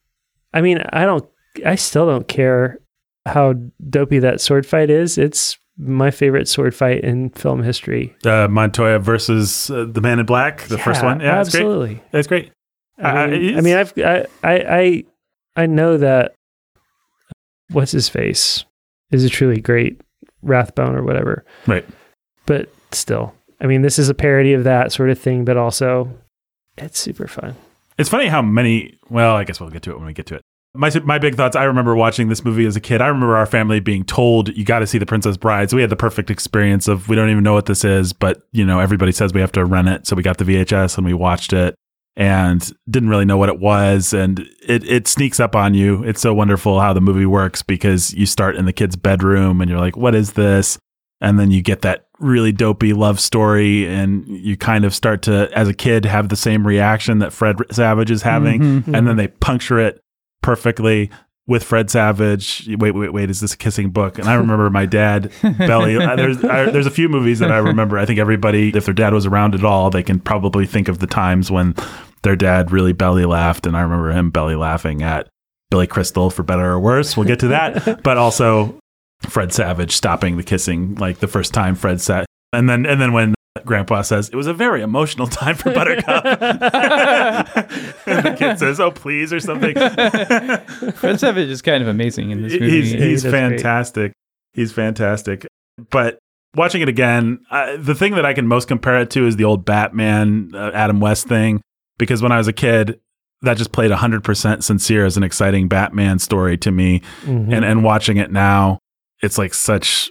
I mean, I don't, I still don't care how dopey that sword fight is. It's my favorite sword fight in film history. Uh, Montoya versus uh, the Man in Black, the yeah, first one. Yeah, absolutely. That's great. I mean, uh, I mean I've, I, I, I know that what's his face is a truly great Rathbone or whatever. Right. But still, I mean, this is a parody of that sort of thing, but also it's super fun. It's funny how many, well, I guess we'll get to it when we get to it. My my big thoughts, I remember watching this movie as a kid. I remember our family being told, you got to see The Princess Bride. So we had the perfect experience of, we don't even know what this is, but you know, everybody says we have to rent it. So we got the V H S and we watched it and didn't really know what it was. And it, it sneaks up on you. It's so wonderful how the movie works because you start in the kid's bedroom and you're like, what is this? And then you get that really dopey love story and you kind of start to, as a kid, have the same reaction that Fred Savage is having. Mm-hmm. And then they puncture it perfectly with Fred Savage. Wait, wait, wait, is this a kissing book? And I remember my dad, Belly, there's, I, there's a few movies that I remember. I think everybody, if their dad was around at all, they can probably think of the times when their dad really belly laughed. And I remember him belly laughing at Billy Crystal, for better or worse. We'll get to that. But also Fred Savage stopping the kissing, like the first time Fred sat. And then, and then when Grandpa says, it was a very emotional time for Buttercup. And the kid says, oh, please, or something. Fred Savage is kind of amazing in this movie. He's, he's he fantastic. Great. He's fantastic. But watching it again, I, the thing that I can most compare it to is the old Batman, uh, Adam West thing. Because when I was a kid, that just played one hundred percent sincere as an exciting Batman story to me. Mm-hmm. And and watching it now, it's like such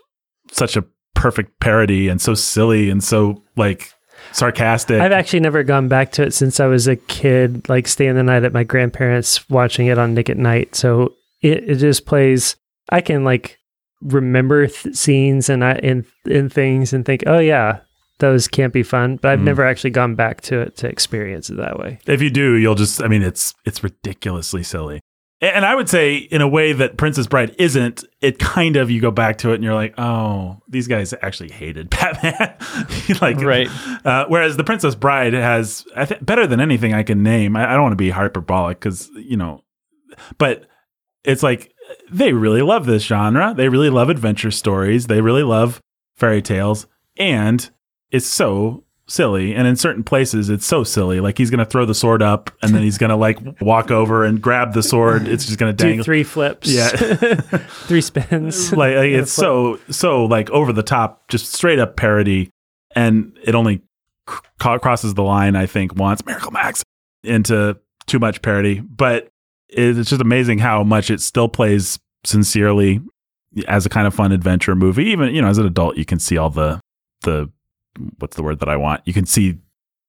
such a perfect parody and so silly and so like sarcastic. I've actually never gone back to it since I was a kid, like staying the night at my grandparents watching it on Nick at Night. So it, it just plays, I can like remember th- scenes and I in in things and think, oh yeah, those can't be fun, but I've mm. never actually gone back to it to experience it that way. If you do, you'll just, I mean, it's it's ridiculously silly. And I would say in a way that Princess Bride isn't, it kind of, you go back to it and you're like, oh, these guys actually hated Batman. like, right. Uh, whereas The Princess Bride has, I th- better than anything I can name, I, I don't want to be hyperbolic because, you know, but it's like, they really love this genre. They really love adventure stories. They really love fairy tales. And it's so silly. And in certain places, it's so silly. Like he's going to throw the sword up and then he's going to like walk over and grab the sword. It's just going to dangle. Do three flips. Yeah. Three spins. Like, like it's so, so like over the top, just straight up parody. And it only c- crosses the line, I think, once, Miracle Max, into too much parody. But it's just amazing how much it still plays sincerely as a kind of fun adventure movie. Even, you know, as an adult, you can see all the, the, what's the word that I want? You can see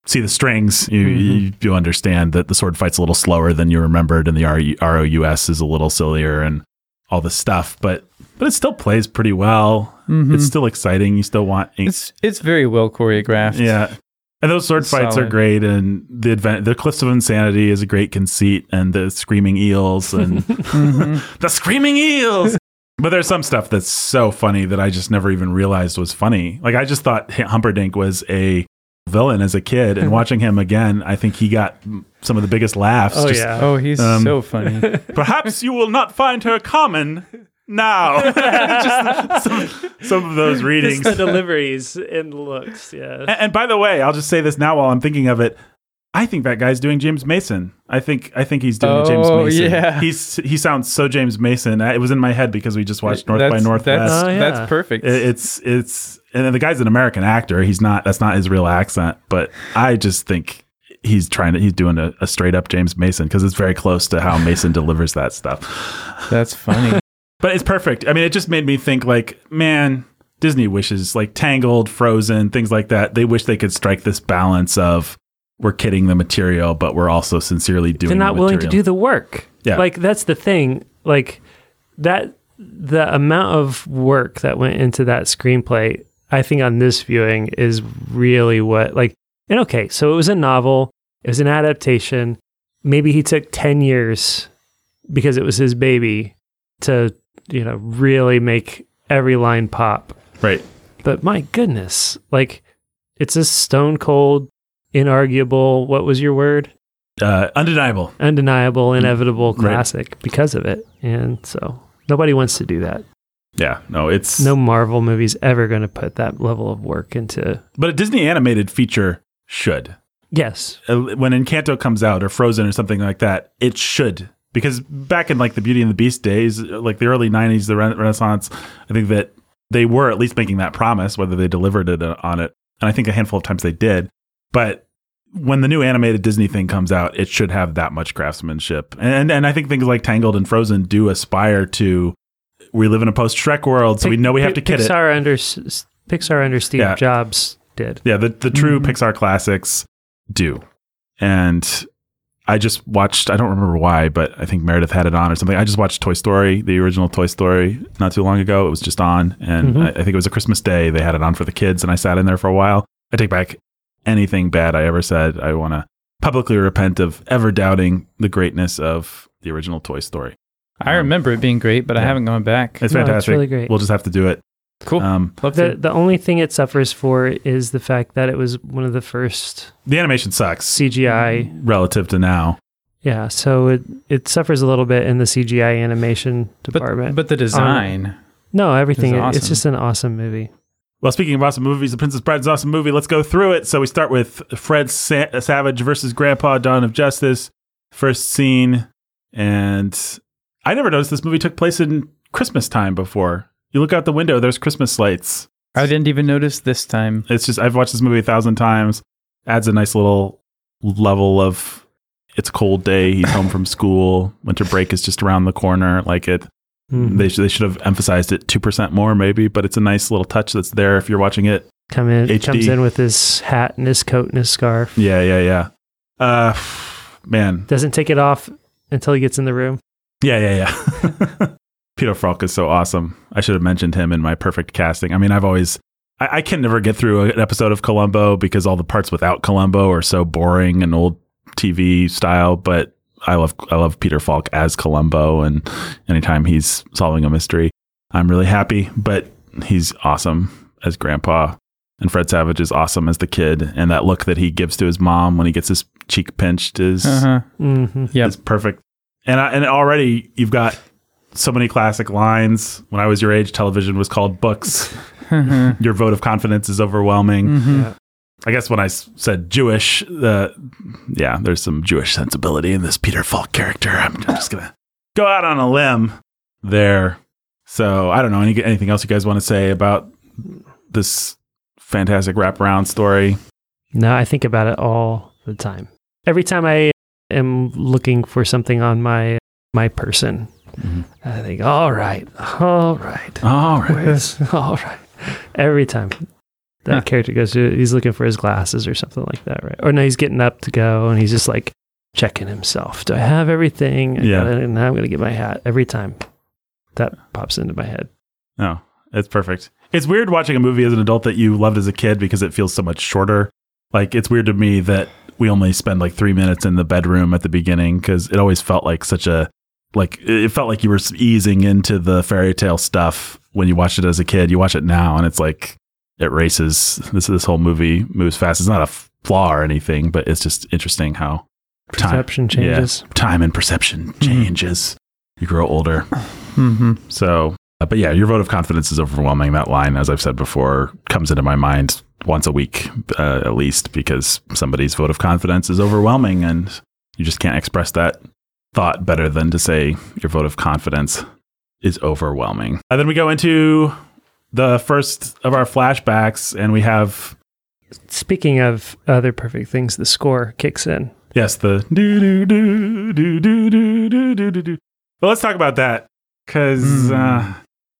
see the strings. You mm-hmm. you, you understand that the sword fight's a little slower than you remembered, and the R O U S is a little sillier, and all this stuff. But but it still plays pretty well. Mm-hmm. It's still exciting. You still want ink. It's it's very well choreographed. Yeah, and those sword it's fights solid. Are great. And the advent, the Cliffs of Insanity is a great conceit, and the screaming eels and mm-hmm. the screaming eels. But there's some stuff that's so funny that I just never even realized was funny. Like I just thought Humperdinck was a villain as a kid, and watching him again, I think he got some of the biggest laughs. Oh just, yeah, oh he's um, so funny. Perhaps you will not find her common now. Just some, some of those readings, just the deliveries and looks. Yeah. And, and by the way, I'll just say this now while I'm thinking of it. I think that guy's doing James Mason. I think I think he's doing oh, James Mason. Yeah. He's he sounds so James Mason. I, it was in my head because we just watched North that's, by Northwest. That's, oh, yeah. That's perfect. It, it's it's and then the guy's an American actor. He's not. That's not his real accent. But I just think he's trying to. He's doing a, a straight up James Mason because it's very close to how Mason delivers that stuff. That's funny. But it's perfect. I mean, it just made me think. Like, man, Disney wishes like Tangled, Frozen, things like that. They wish they could strike this balance of, we're kidding the material, but we're also sincerely doing the material. They're not willing to do the work. Yeah. Like, that's the thing. Like, that, the amount of work that went into that screenplay, I think on this viewing is really what, like, and okay, so it was a novel, it was an adaptation. Maybe he took ten years because it was his baby to, you know, really make every line pop. Right. But my goodness, like, it's a stone cold, inarguable, what was your word? Uh, undeniable. Undeniable, inevitable classic right. because of it. And so nobody wants to do that. Yeah, no, it's... No Marvel movie's ever going to put that level of work into... But a Disney animated feature should. Yes. Uh, when Encanto comes out or Frozen or something like that, it should. Because back in like the Beauty and the Beast days, like the early nineties, the re- Renaissance, I think that they were at least making that promise, whether they delivered it on it. And I think a handful of times they did. But when the new animated Disney thing comes out, it should have that much craftsmanship. And and I think things like Tangled and Frozen do aspire to, we live in a post-Shrek world, so P- we know we have to P- kid Pixar it. Under, Pixar under Steve yeah. Jobs did. Yeah, the, the true mm-hmm. Pixar classics do. And I just watched, I don't remember why, but I think Meredith had it on or something. I just watched Toy Story, the original Toy Story, not too long ago. It was just on. And mm-hmm. I, I think it was a Christmas day. They had it on for the kids, and I sat in there for a while. I take back anything bad I ever said. I want to publicly repent of ever doubting the greatness of the original Toy Story. Um, I remember it being great, but yeah. I haven't gone back. It's fantastic. No, it's really great. We'll just have to do it. Cool. Um, Love the, to. The only thing it suffers for is the fact that it was one of the first... The animation sucks. C G I. Relative to now. Yeah, so it, it suffers a little bit in the C G I animation department. But, but the design... Um, no, everything. It, awesome. It's just an awesome movie. Well, speaking of awesome movies, The Princess Bride is an awesome movie. Let's go through it. So we start with Fred Sa- Savage versus Grandpa, Dawn of Justice, first scene. And I never noticed this movie took place in Christmas time before. You look out the window, there's Christmas lights. I didn't even notice this time. It's just, I've watched this movie a thousand times. Adds a nice little level of it's a cold day. He's home from school. Winter break is just around the corner. Like it, mm-hmm. they, sh- they should have emphasized it two percent more maybe, but it's a nice little touch that's there if you're watching it. Come in, H D. Comes in with his hat and his coat and his scarf. Yeah, yeah, yeah. Uh, man. Doesn't take it off until he gets in the room. Yeah, yeah, yeah. Peter Falk is so awesome. I should have mentioned him in my perfect casting. I mean, I've always... I, I can never get through an episode of Columbo because all the parts without Columbo are so boring and old T V style, but I love I love Peter Falk as Columbo, and anytime he's solving a mystery, I'm really happy. But he's awesome as Grandpa, and Fred Savage is awesome as the kid, and that look that he gives to his mom when he gets his cheek pinched is, uh-huh. mm-hmm. yep. is perfect. And I, and already you've got so many classic lines. When I was your age, television was called books. Your vote of confidence is overwhelming. Mm-hmm. Yeah. I guess when I s- said Jewish, uh, yeah, there's some Jewish sensibility in this Peter Falk character. I'm, I'm just going to go out on a limb there. So I don't know. Any, anything else you guys want to say about this fantastic wraparound story? No, I think about it all the time. Every time I am looking for something on my my person, mm-hmm. I think, all right, all right, all right, Where's, all right. Every time that huh. character goes to, he's looking for his glasses or something like that, right? Or no, he's getting up to go and he's just like checking himself. Do I have everything? I yeah. Gotta, now I'm going to get my hat. Every time that pops into my head. No, oh, it's perfect. It's weird watching a movie as an adult that you loved as a kid because it feels so much shorter. Like, it's weird to me that we only spend like three minutes in the bedroom at the beginning because it always felt like such a, like, it felt like you were easing into the fairy tale stuff when you watched it as a kid. You watch it now and it's like, it races. This this whole movie moves fast. It's not a flaw or anything, but it's just interesting how perception time, changes. Yeah, time and perception mm-hmm. changes. You grow older. Mm-hmm. So, uh, but yeah, your vote of confidence is overwhelming. That line, as I've said before, comes into my mind once a week, uh, at least, because somebody's vote of confidence is overwhelming and you just can't express that thought better than to say your vote of confidence is overwhelming. And then we go into the first of our flashbacks, and we have... Speaking of other perfect things, the score kicks in. Yes, the... Well, let's talk about that, because mm. uh,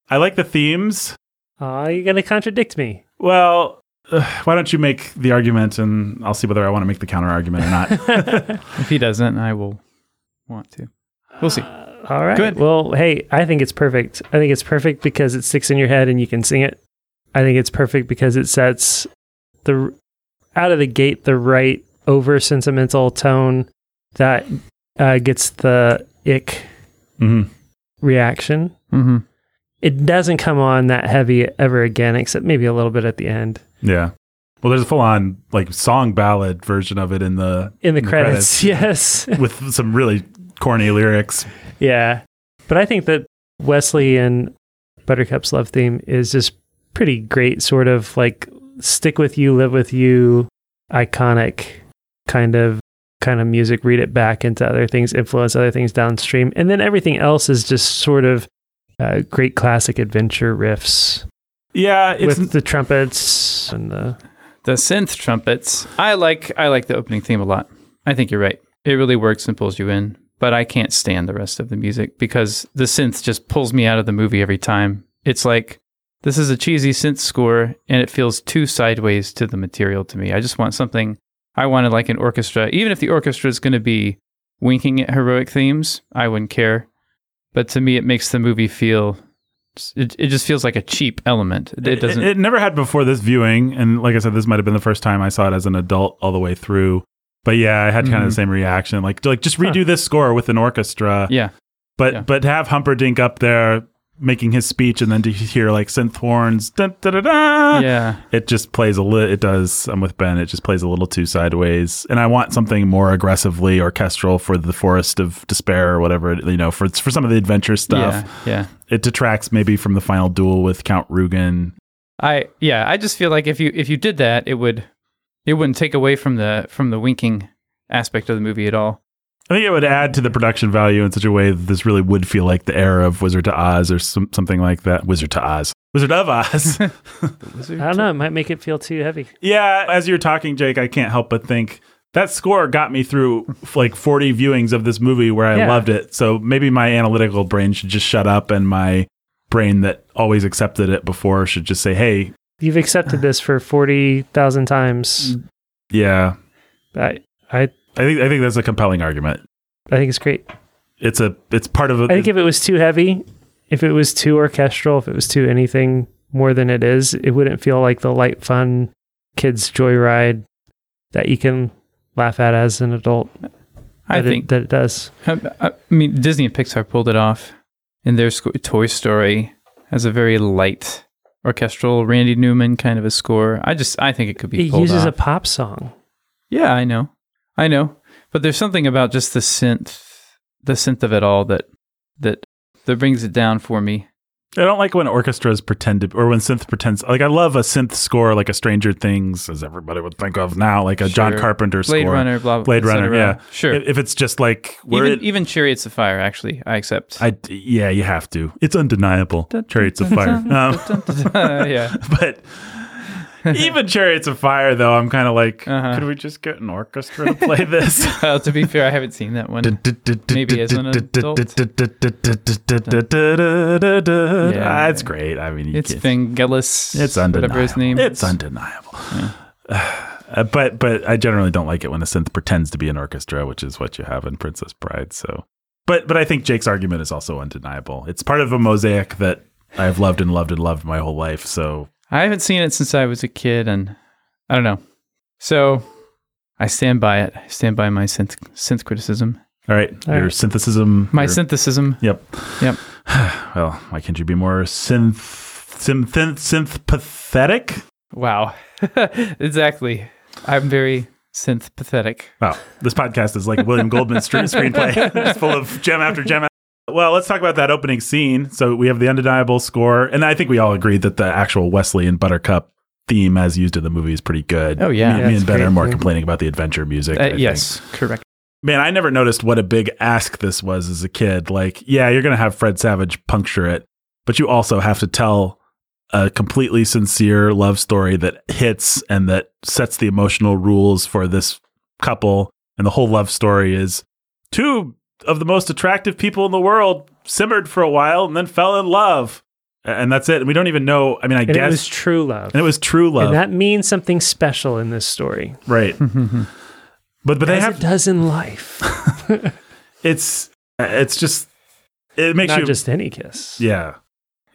I like the themes. Aw, uh, you're going to contradict me. Well, uh, why don't you make the argument, and I'll see whether I want to make the counter-argument or not. If he doesn't, I will want to. We'll see. Uh, All right. Good. Well, hey, I think it's perfect. I think it's perfect because it sticks in your head and you can sing it. I think it's perfect because it sets the out of the gate the right over sentimental tone that uh, gets the ick mm-hmm. reaction. Mm-hmm. It doesn't come on that heavy ever again, except maybe a little bit at the end. Yeah. Well, there's a full-on like song ballad version of it in the in the, in the credits, credits. Yes, with some really corny lyrics. Yeah. But I think that Wesley and Buttercup's love theme is just pretty great, sort of like stick with you, live with you, iconic kind of kind of music, read it back into other things, influence other things downstream. And then everything else is just sort of uh, great classic adventure riffs. Yeah. It's with the trumpets and the... The synth trumpets. I like I like the opening theme a lot. I think you're right. It really works and pulls you in. But I can't stand the rest of the music because the synth just pulls me out of the movie every time. It's like, this is a cheesy synth score and it feels too sideways to the material to me. I just want something, I wanted like an orchestra. Even if the orchestra is going to be winking at heroic themes, I wouldn't care. But to me, it makes the movie feel, it, it just feels like a cheap element. It doesn't. It, it never had before this viewing. And like I said, this might have been the first time I saw it as an adult all the way through. But yeah, I had kind mm-hmm. of the same reaction. Like, like just redo huh. this score with an orchestra. Yeah. But yeah. but have Humperdinck up there making his speech, and then to hear like synth horns. Dun, da, da, da, yeah. It just plays a little, it does, I'm with Ben, it just plays a little too sideways. And I want something more aggressively orchestral for the Forest of Despair or whatever, you know, for for some of the adventure stuff. Yeah. yeah. It detracts maybe from the final duel with Count Rugen. I, yeah, I just feel like if you if you did that, it would... It wouldn't take away from the from the winking aspect of the movie at all. I think it would add to the production value in such a way that this really would feel like the era of Wizard to Oz or some, something like that. Wizard to Oz. Wizard of Oz. Wizard I don't know. It might make it feel too heavy. Yeah. As you're talking, Jake, I can't help but think that score got me through like forty viewings of this movie where I yeah. loved it. So maybe my analytical brain should just shut up, and my brain that always accepted it before should just say, hey, you've accepted this for forty thousand times. Yeah. I, I, I think, I think that's a compelling argument. I think it's great. It's a, it's part of a, I think if it was too heavy, if it was too orchestral, if it was too anything more than it is, it wouldn't feel like the light, fun kids' joyride that you can laugh at as an adult. I that think it, that it does. I, I mean, Disney and Pixar pulled it off in their sco- Toy Story as a very light orchestral Randy Newman kind of a score. I just, I think it could be. It uses off. a pop song. Yeah, I know, I know, but there's something about just the synth, the synth of it all that that that brings it down for me. I don't like when orchestras pretend to, or when synth pretends. Like, I love a synth score, like a Stranger Things, as everybody would think of now, like a sure. John Carpenter Blade score. Blade Runner, blah, blah. Blade Runner, yeah. Sure. If it's just like... Even, it, even Chariots of Fire, actually, I accept. I, yeah, you have to. It's undeniable. Chariots of Fire. Um, yeah. But even Chariots of Fire, though, I'm kind of like, uh-huh. could we just get an orchestra to play this? Well, to be fair, I haven't seen that one. Maybe as an adult. Yeah, it's great. I mean, it's Vangelis. It's undeniable. Whatever his name is. It's undeniable. Yeah. Uh, but but I generally don't like it when a synth pretends to be an orchestra, which is what you have in Princess Bride. So, but but I think Jake's argument is also undeniable. It's part of a mosaic that I've loved and loved and loved my whole life. So. I haven't seen it since I was a kid, and I don't know. So I stand by it. I stand by my synth, synth criticism. All right. All your right. synthetism. My your... synthetism. Yep. Yep. Well, why can't you be more synth, synth, synth, synth pathetic? Wow. Exactly. I'm very synth pathetic. Wow. This podcast is like William Goldman's screenplay. It's full of gem after gem. Well, let's talk about that opening scene. So we have the undeniable score. And I think we all agree that the actual Wesley and Buttercup theme as used in the movie is pretty good. Oh, yeah. Me, yeah, me and Ben are more complaining about the adventure music. Uh, yes, think. correct. Man, I never noticed what a big ask this was as a kid. Like, yeah, you're going to have Fred Savage puncture it, but you also have to tell a completely sincere love story that hits and that sets the emotional rules for this couple. And the whole love story is two of the most attractive people in the world simmered for a while and then fell in love. And that's it. And we don't even know. I mean, I and guess. It was true love. And it was true love. And that means something special in this story. Right. but but As they have. It does in life. it's, it's just, it makes Not you. Not just any kiss. Yeah.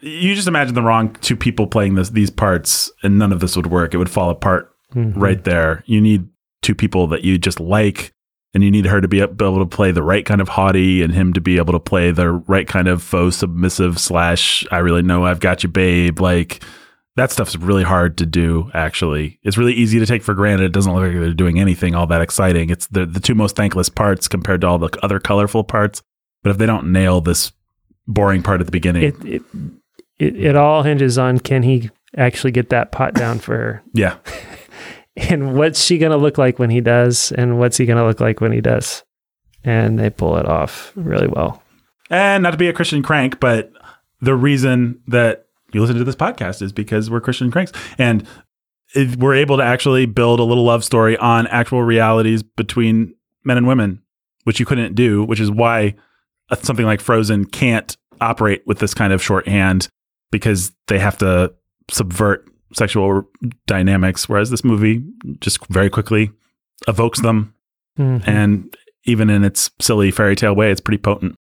You just imagine the wrong two people playing this, these parts, and none of this would work. It would fall apart mm-hmm. right there. You need two people that you just like. And you need her to be able to play the right kind of haughty and him to be able to play the right kind of faux submissive slash, I really know I've got you, babe. Like, that stuff's really hard to do, actually. It's really easy to take for granted. It doesn't look like they're doing anything all that exciting. It's the, the two most thankless parts compared to all the other colorful parts. But if they don't nail this boring part at the beginning. It it, it, it all hinges on, can he actually get that pot down for her? Yeah. And what's she going to look like when he does? And what's he going to look like when he does? And they pull it off really well. And not to be a Christian crank, but the reason that you listen to this podcast is because we're Christian cranks. And if we're able to actually build a little love story on actual realities between men and women, which you couldn't do, which is why something like Frozen can't operate with this kind of shorthand, because they have to subvert sexual dynamics, whereas this movie just very quickly evokes them, mm-hmm. and even in its silly fairy tale way, it's pretty potent.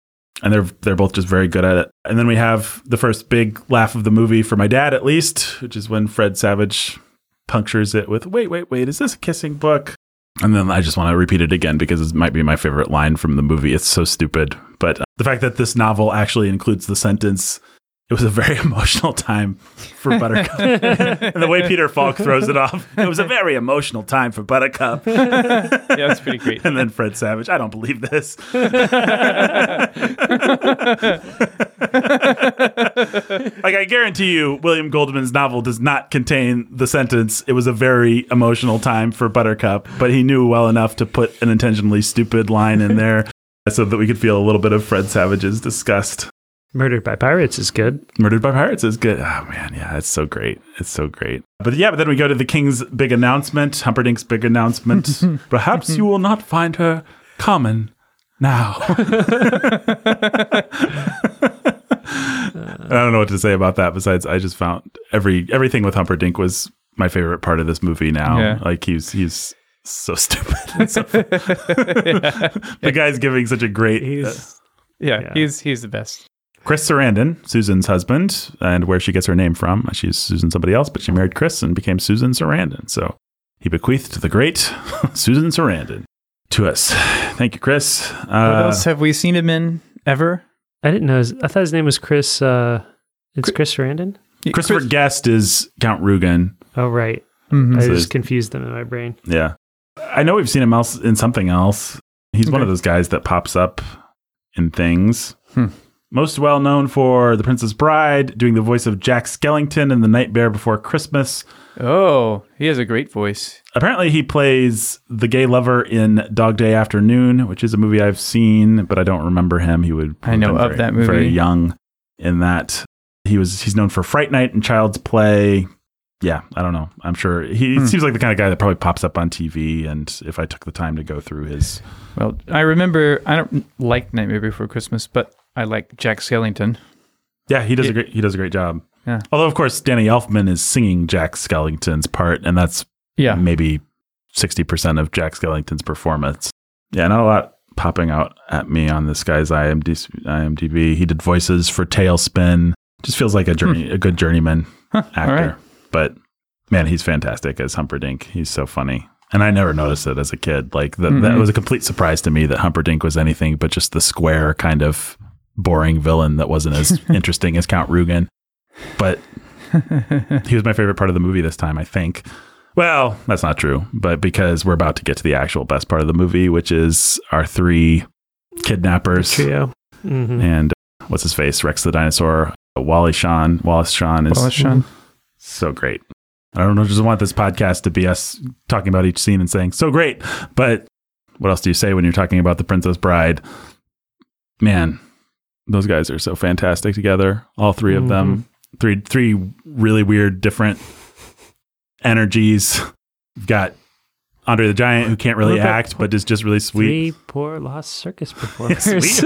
And they're they're both just very good at it. And then we have the first big laugh of the movie for my dad, at least, which is when Fred Savage punctures it with "Wait, wait, wait! Is this a kissing book?" And then I just want to repeat it again because it might be my favorite line from the movie. It's so stupid, but uh, the fact that this novel actually includes the sentence. It was a very emotional time for Buttercup. And the way Peter Falk throws it off, it was a very emotional time for Buttercup. Yeah, that's pretty great. And then Fred Savage, I don't believe this. Like, I guarantee you, William Goldman's novel does not contain the sentence, it was a very emotional time for Buttercup, but he knew well enough to put an intentionally stupid line in there so that we could feel a little bit of Fred Savage's disgust. Murdered by Pirates is good. Murdered by Pirates is good. Oh, man. Yeah, it's so great. It's so great. But yeah, but then we go to the king's big announcement, Humperdinck's big announcement. Perhaps you will not find her common now. I don't know what to say about that. Besides, I just found every everything with Humperdinck was my favorite part of this movie now. Yeah. Like, he's he's so stupid. So the guy's giving such a great... He's, uh, yeah, yeah, he's he's the best. Chris Sarandon, Susan's husband, and where she gets her name from. She's Susan somebody else, but she married Chris and became Susan Sarandon. So he bequeathed the great Susan Sarandon to us. Thank you, Chris. Uh, what else have we seen him in ever? I didn't know. His, I thought his name was Chris. Uh, it's Chris, Chris Sarandon? Yeah, Christopher Chris. Guest is Count Rugen. Oh, right. Mm-hmm. I so just confused them in my brain. Yeah. I know we've seen him else in something else. He's okay. One of those guys that pops up in things. Hmm. Most well known for The Princess Bride, doing the voice of Jack Skellington in The Nightmare Before Christmas. Oh, he has a great voice. Apparently, he plays the gay lover in Dog Day Afternoon, which is a movie I've seen, but I don't remember him. He would. I know of very, that movie. Very young in that. He was. He's known for Fright Night and Child's Play. Yeah, I don't know. I'm sure he hmm. seems like the kind of guy that probably pops up on T V. And if I took the time to go through his, well, I remember I don't like Nightmare Before Christmas, but I like Jack Skellington. Yeah, he does it, a great he does a great job. Yeah. Although, of course, Danny Elfman is singing Jack Skellington's part, and that's yeah. maybe sixty percent of Jack Skellington's performance. Yeah, not a lot popping out at me on this guy's I M D B. He did voices for Tailspin. Just feels like a journey, hmm. a good journeyman huh, actor. All right. But man, he's fantastic as Humperdinck. He's so funny. And I never noticed it as a kid. Like the, mm-hmm. That was a complete surprise to me that Humperdinck was anything but just the square kind of boring villain that wasn't as interesting as Count Rugen. But he was my favorite part of the movie this time, I think. Well, that's not true. But because we're about to get to the actual best part of the movie, which is our three kidnappers. The trio. Mm-hmm. And uh, what's his face? Rex the dinosaur. Uh, Wally Shawn. Wallace Shawn is... Wallace Shawn. So great. I don't know, just want this podcast to be us talking about each scene and saying, so great. But what else do you say when you're talking about The Princess Bride? Man, those guys are so fantastic together. All three of mm-hmm. them. Three three really weird, different energies. We've got Andre the Giant, who can't really act, poor, but is just really sweet. Three poor lost circus performers.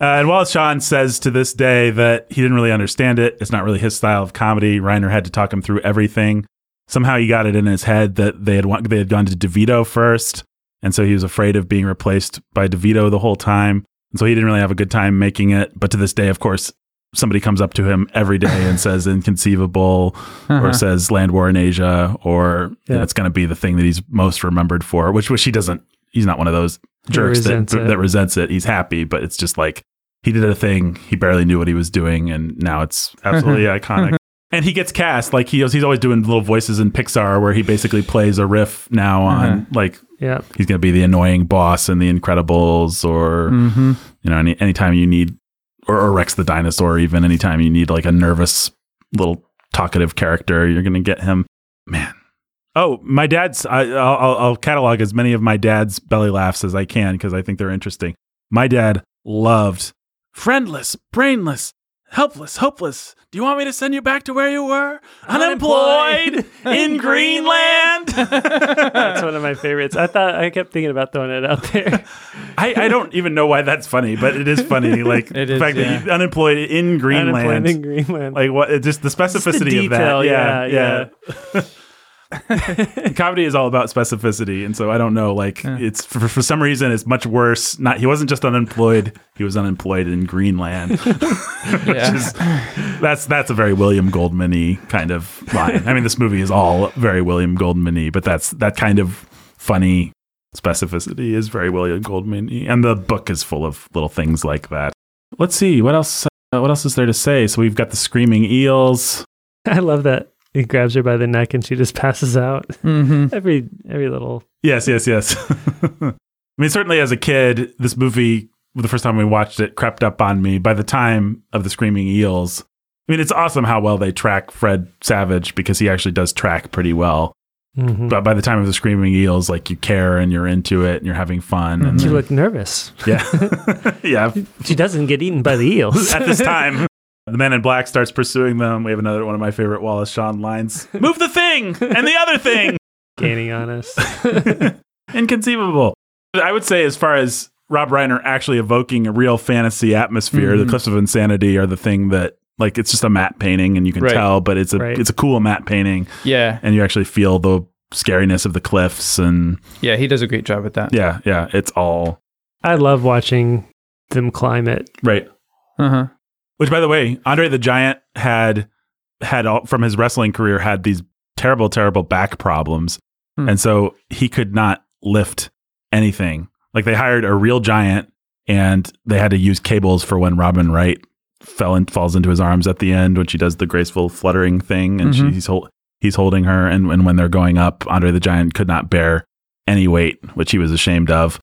Uh, and Wallace Shawn says to this day that he didn't really understand it. It's not really his style of comedy. Reiner had to talk him through everything. Somehow he got it in his head that they had want, they had gone to DeVito first. And so he was afraid of being replaced by DeVito the whole time. And so he didn't really have a good time making it. But to this day, of course, somebody comes up to him every day and says inconceivable uh-huh. or says land war in Asia or yeah. you know, it's going to be the thing that he's most remembered for, which, which he doesn't. He's not one of those jerks resents that, that resents it. He's happy, but it's just like he did a thing. He barely knew what he was doing, and now it's absolutely iconic. And he gets cast. Like he, he's always doing little voices in Pixar where he basically plays a riff now on uh-huh. like yep. he's going to be the annoying boss in The Incredibles or, mm-hmm. you know, any anytime you need, or, or Rex the dinosaur even, anytime you need like a nervous little talkative character, you're going to get him. Man. Oh, my dad's, I, I'll, I'll catalog as many of my dad's belly laughs as I can because I think they're interesting. My dad loved friendless, brainless, helpless, hopeless. Do you want me to send you back to where you were? Unemployed, Unemployed in Greenland. That's one of my favorites. I thought I kept thinking about throwing it out there. I, I don't even know why that's funny, but it is funny. Like it the is, fact yeah. that you unemployed in Greenland. Unemployed in Greenland. Like what? Just the specificity the detail, of that. Yeah, yeah. yeah. Comedy is all about specificity, and so I don't know, like yeah. it's for, for some reason it's much worse. Not he wasn't just unemployed, he was unemployed in Greenland. Which is, that's that's a very William Goldman-y kind of line. I mean, this movie is all very William Goldman-y, but that's that kind of funny specificity is very William Goldman-y, and the book is full of little things like that. Let's see what else uh, what else is there to say. So we've got the screaming eels. I love that. He grabs her by the neck and she just passes out. Mm-hmm. Every every little... Yes, yes, yes. I mean, certainly as a kid, this movie, the first time we watched it, crept up on me by the time of the Screaming Eels. I mean, it's awesome how well they track Fred Savage because he actually does track pretty well. Mm-hmm. But by the time of the Screaming Eels, like, you care and you're into it and you're having fun. And you look nervous. Yeah. Yeah. She doesn't get eaten by the eels. At this time. The Man in Black starts pursuing them. We have another one of my favorite Wally Shawn lines. Move the thing and the other thing. Gaining on us. Inconceivable. I would say, as far as Rob Reiner actually evoking a real fantasy atmosphere, mm-hmm. the Cliffs of Insanity are the thing that, like, it's just a matte painting and you can right. tell, but it's a right. it's a cool matte painting. Yeah. And you actually feel the scariness of the cliffs. And yeah, he does a great job with that. Yeah. Yeah. It's all. I love watching them climb it. Right. Uh-huh. Which, by the way, Andre the Giant had, had all, from his wrestling career, had these terrible, terrible back problems. Hmm. And so he could not lift anything. Like, they hired a real giant and they had to use cables for when Robin Wright fell and falls into his arms at the end when she does the graceful fluttering thing, and mm-hmm. she's hol- he's holding her, and, and when they're going up, Andre the Giant could not bear any weight, which he was ashamed of.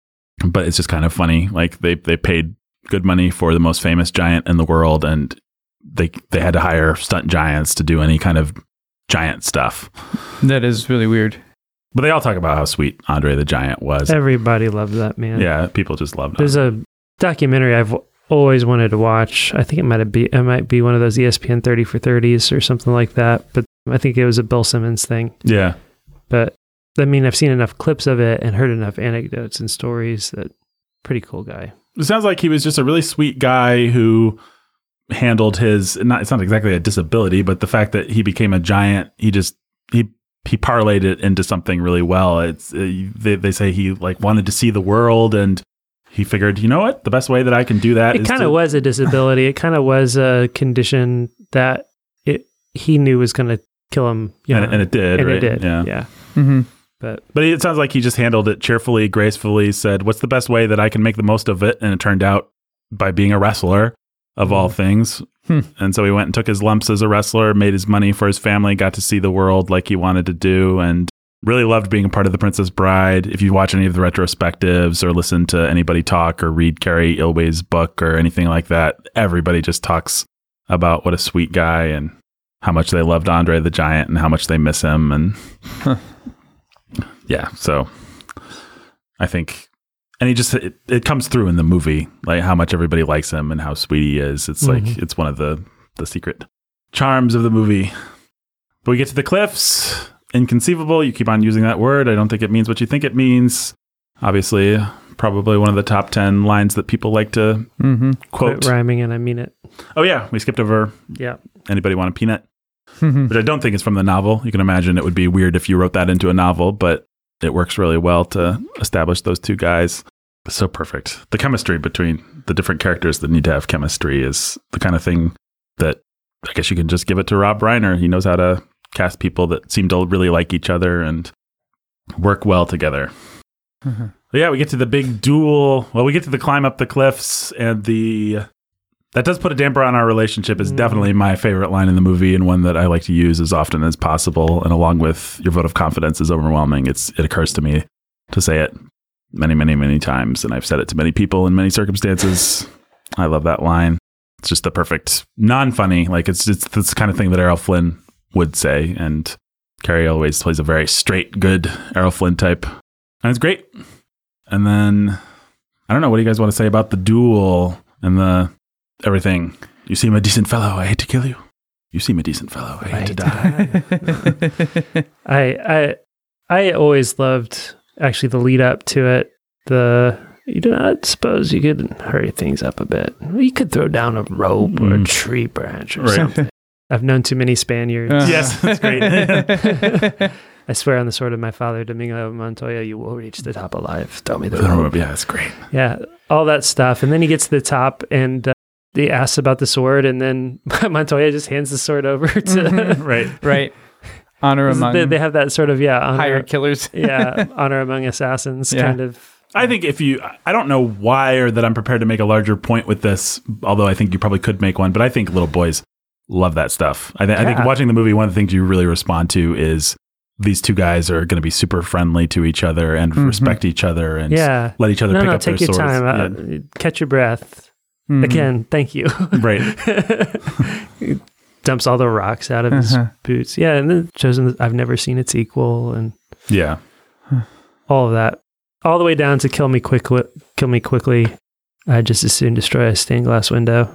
But it's just kind of funny, like, they they paid good money for the most famous giant in the world, and they they had to hire stunt giants to do any kind of giant stuff. That is really weird. But they all talk about how sweet Andre the Giant was. Everybody loved that man. Yeah, people just loved him. There's a documentary I've always wanted to watch. I think it might be it might be one of those E S P N thirty for thirties or something like that, but I think it was a Bill Simmons thing. Yeah. But I mean, I've seen enough clips of it and heard enough anecdotes and stories that pretty cool guy. It sounds like he was just a really sweet guy who handled his not it's not exactly a disability, but the fact that he became a giant, he just he he parlayed it into something really well. It's uh, they they say he like wanted to see the world, and he figured, you know what, the best way that I can do that it is It kind of to- was a disability. It kind of was a condition that it he knew was going to kill him. You know, and, and it did, and right? it did, yeah. yeah. Mm-hmm. But but it sounds like he just handled it cheerfully, gracefully, said, what's the best way that I can make the most of it? And it turned out by being a wrestler, of all things. Hmm. And so he went and took his lumps as a wrestler, made his money for his family, got to see the world like he wanted to do, and really loved being a part of The Princess Bride. If you watch any of the retrospectives or listen to anybody talk or read Cary Elwes' book or anything like that, everybody just talks about what a sweet guy and how much they loved Andre the Giant and how much they miss him. And yeah, so I think, and he just, it, it comes through in the movie, like how much everybody likes him and how sweet he is. It's mm-hmm. like, it's one of the, the secret charms of the movie. But we get to the cliffs. Inconceivable. You keep on using that word. I don't think it means what you think it means. Obviously, probably one of the top ten lines that people like to mm-hmm. quote. Quit rhyming and I mean it. Oh, yeah. We skipped over. Yeah. Anybody want a peanut? Which I don't think is from the novel. You can imagine it would be weird if you wrote that into a novel, but it works really well to establish those two guys. It's so perfect. The chemistry between the different characters that need to have chemistry is the kind of thing that I guess you can just give it to Rob Reiner. He knows how to cast people that seem to really like each other and work well together. Mm-hmm. Yeah, we get to the big duel. Well, we get to the climb up the cliffs, and the that does put a damper on our relationship is mm. definitely my favorite line in the movie, and one that I like to use as often as possible. And along with your vote of confidence is overwhelming, it's it occurs to me to say it many, many, many times, and I've said it to many people in many circumstances. I love that line. It's just the perfect non-funny. Like it's it's this kind of thing that Errol Flynn would say, and Cary Elwes plays a very straight, good Errol Flynn type, and it's great. And then I don't know, what do you guys want to say about the duel and the everything? You seem a decent fellow, I hate to kill you. You seem a decent fellow, I hate, I hate to die, die. I I I always loved actually the lead up to it. The you do not suppose you could hurry things up a bit. You could throw down a rope mm. or a tree branch or right. something. I've known too many Spaniards. Uh-huh. Yes, that's great. I swear on the sword of my father, Domingo Montoya, you will reach the top alive. Tell me the rope. Yeah, that's great. Yeah, all that stuff. And then he gets to the top and uh, he asks about the sword, and then Montoya just hands the sword over to... Mm-hmm. Right, right. Honor among... They, they have that sort of, yeah... Honor, hired killers. Yeah, honor among assassins yeah. kind of... I think if you, I don't know why or that I'm prepared to make a larger point with this, although I think you probably could make one, but I think little boys love that stuff. I, th- yeah. I think watching the movie, one of the things you really respond to is these two guys are going to be super friendly to each other and mm-hmm. respect each other and yeah. let each other no, pick no, up their swords. No, take your time. Yeah. Uh, catch your breath. Mm-hmm. Again, thank you. Right. dumps all the rocks out of uh-huh. his boots. Yeah, and then Chosen, I've never seen its equal, and yeah, all of that, all the way down to Kill Me Quickly. Kill Me Quickly. I just as soon destroy a stained glass window.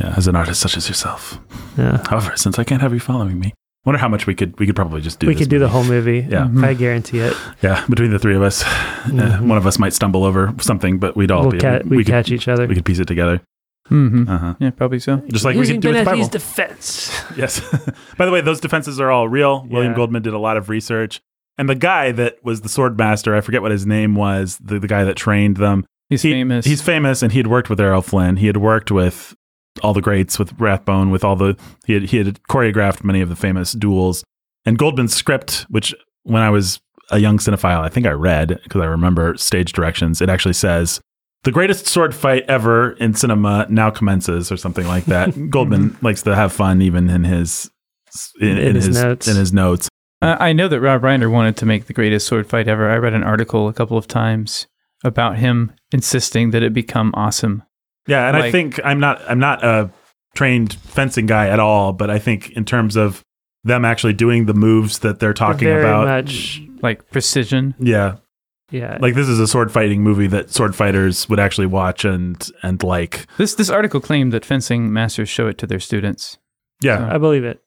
Yeah, as an artist such as yourself. Yeah. However, since I can't have you following me, I wonder how much we could we could probably just do. We this could movie. do the whole movie. Yeah, mm-hmm. I guarantee it. Yeah, between the three of us, mm-hmm. uh, one of us might stumble over something, but we'd all we'll be ca- we we'd catch could, each other. We could piece it together. Mm-hmm. Uh-huh. Yeah, probably so. Just like Using we could do Benetti's with the Bible. Defense. Yes. By the way, those defenses are all real. Yeah. William Goldman did a lot of research, and the guy that was the sword master, I forget what his name was, the the guy that trained them. He's he, famous. He's famous, and he had worked with Errol Flynn. He had worked with all the greats, with Rathbone, with all the he had he had choreographed many of the famous duels. And Goldman's script, which when I was a young cinephile, I think I read because I remember stage directions. It actually says, "The greatest sword fight ever in cinema now commences," or something like that. Goldman likes to have fun, even in his in, in, in his, his notes. In his notes. Uh, I know that Rob Reiner wanted to make the greatest sword fight ever. I read an article a couple of times about him insisting that it become awesome. Yeah, and like, I think I'm not I'm not a trained fencing guy at all, but I think in terms of them actually doing the moves that they're talking very about, much like precision. Yeah. Yeah. Like, this is a sword fighting movie that sword fighters would actually watch and and like. This this article claimed that fencing masters show it to their students. Yeah. So, I believe it.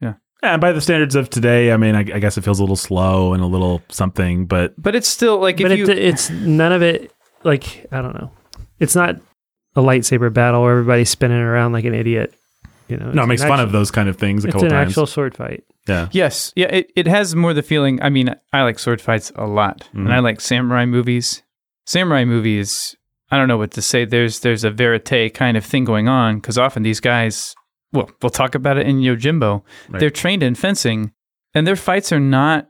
Yeah. Yeah, and by the standards of today, I mean, I, I guess it feels a little slow and a little something, but But it's still like if But you, it, it's none of it, like, I don't know. It's not a lightsaber battle where everybody's spinning around like an idiot. You know, no, it makes fun actual, of those kind of things a couple times. It's an times. actual sword fight. Yeah. Yes. Yeah, it, it has more the feeling, I mean, I like sword fights a lot, mm-hmm. and I like samurai movies. Samurai movies, I don't know what to say. There's there's a verite kind of thing going on, because often these guys, well, we'll talk about it in Yojimbo. Right. They're trained in fencing, and their fights are not,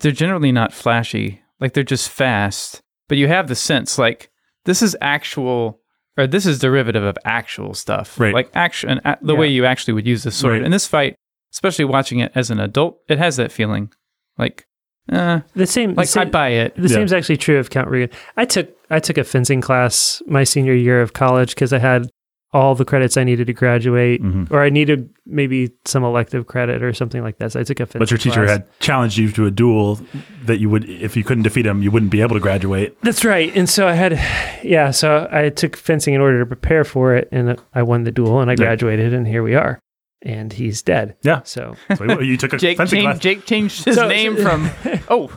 they're generally not flashy. Like, they're just fast. But you have the sense, like, this is actual... or this is derivative of actual stuff, right. like action, the yeah. way you actually would use the sword. Right. And this fight, especially watching it as an adult, it has that feeling, like, uh, the same. Like the same, I buy it. The yeah. same is actually true of Count Regan. I took I took a fencing class my senior year of college because I had all the credits I needed to graduate, mm-hmm. or I needed maybe some elective credit or something like that. So I took a fencing class. But your teacher class. had challenged you to a duel that you would, if you couldn't defeat him, you wouldn't be able to graduate. That's right. And so I had, yeah, so I took fencing in order to prepare for it, and I won the duel, and I graduated, yeah. and here we are. And he's dead. Yeah. So, so you took a Jake fencing changed, class. Jake changed his so, name from, oh,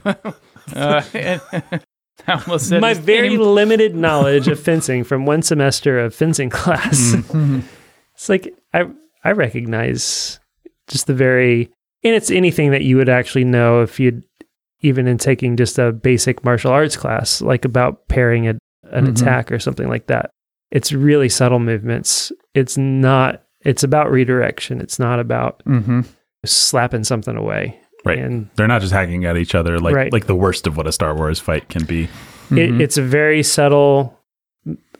uh, my very name. limited knowledge of fencing from one semester of fencing class. Mm-hmm. It's like, I I recognize just the very, and it's anything that you would actually know if you'd, even in taking just a basic martial arts class, like about parrying a, an mm-hmm. attack or something like that. It's really subtle movements. It's not, it's about redirection. It's not about mm-hmm. slapping something away. Right, and they're not just hacking at each other like right. like the worst of what a Star Wars fight can be. Mm-hmm. It, it's a very subtle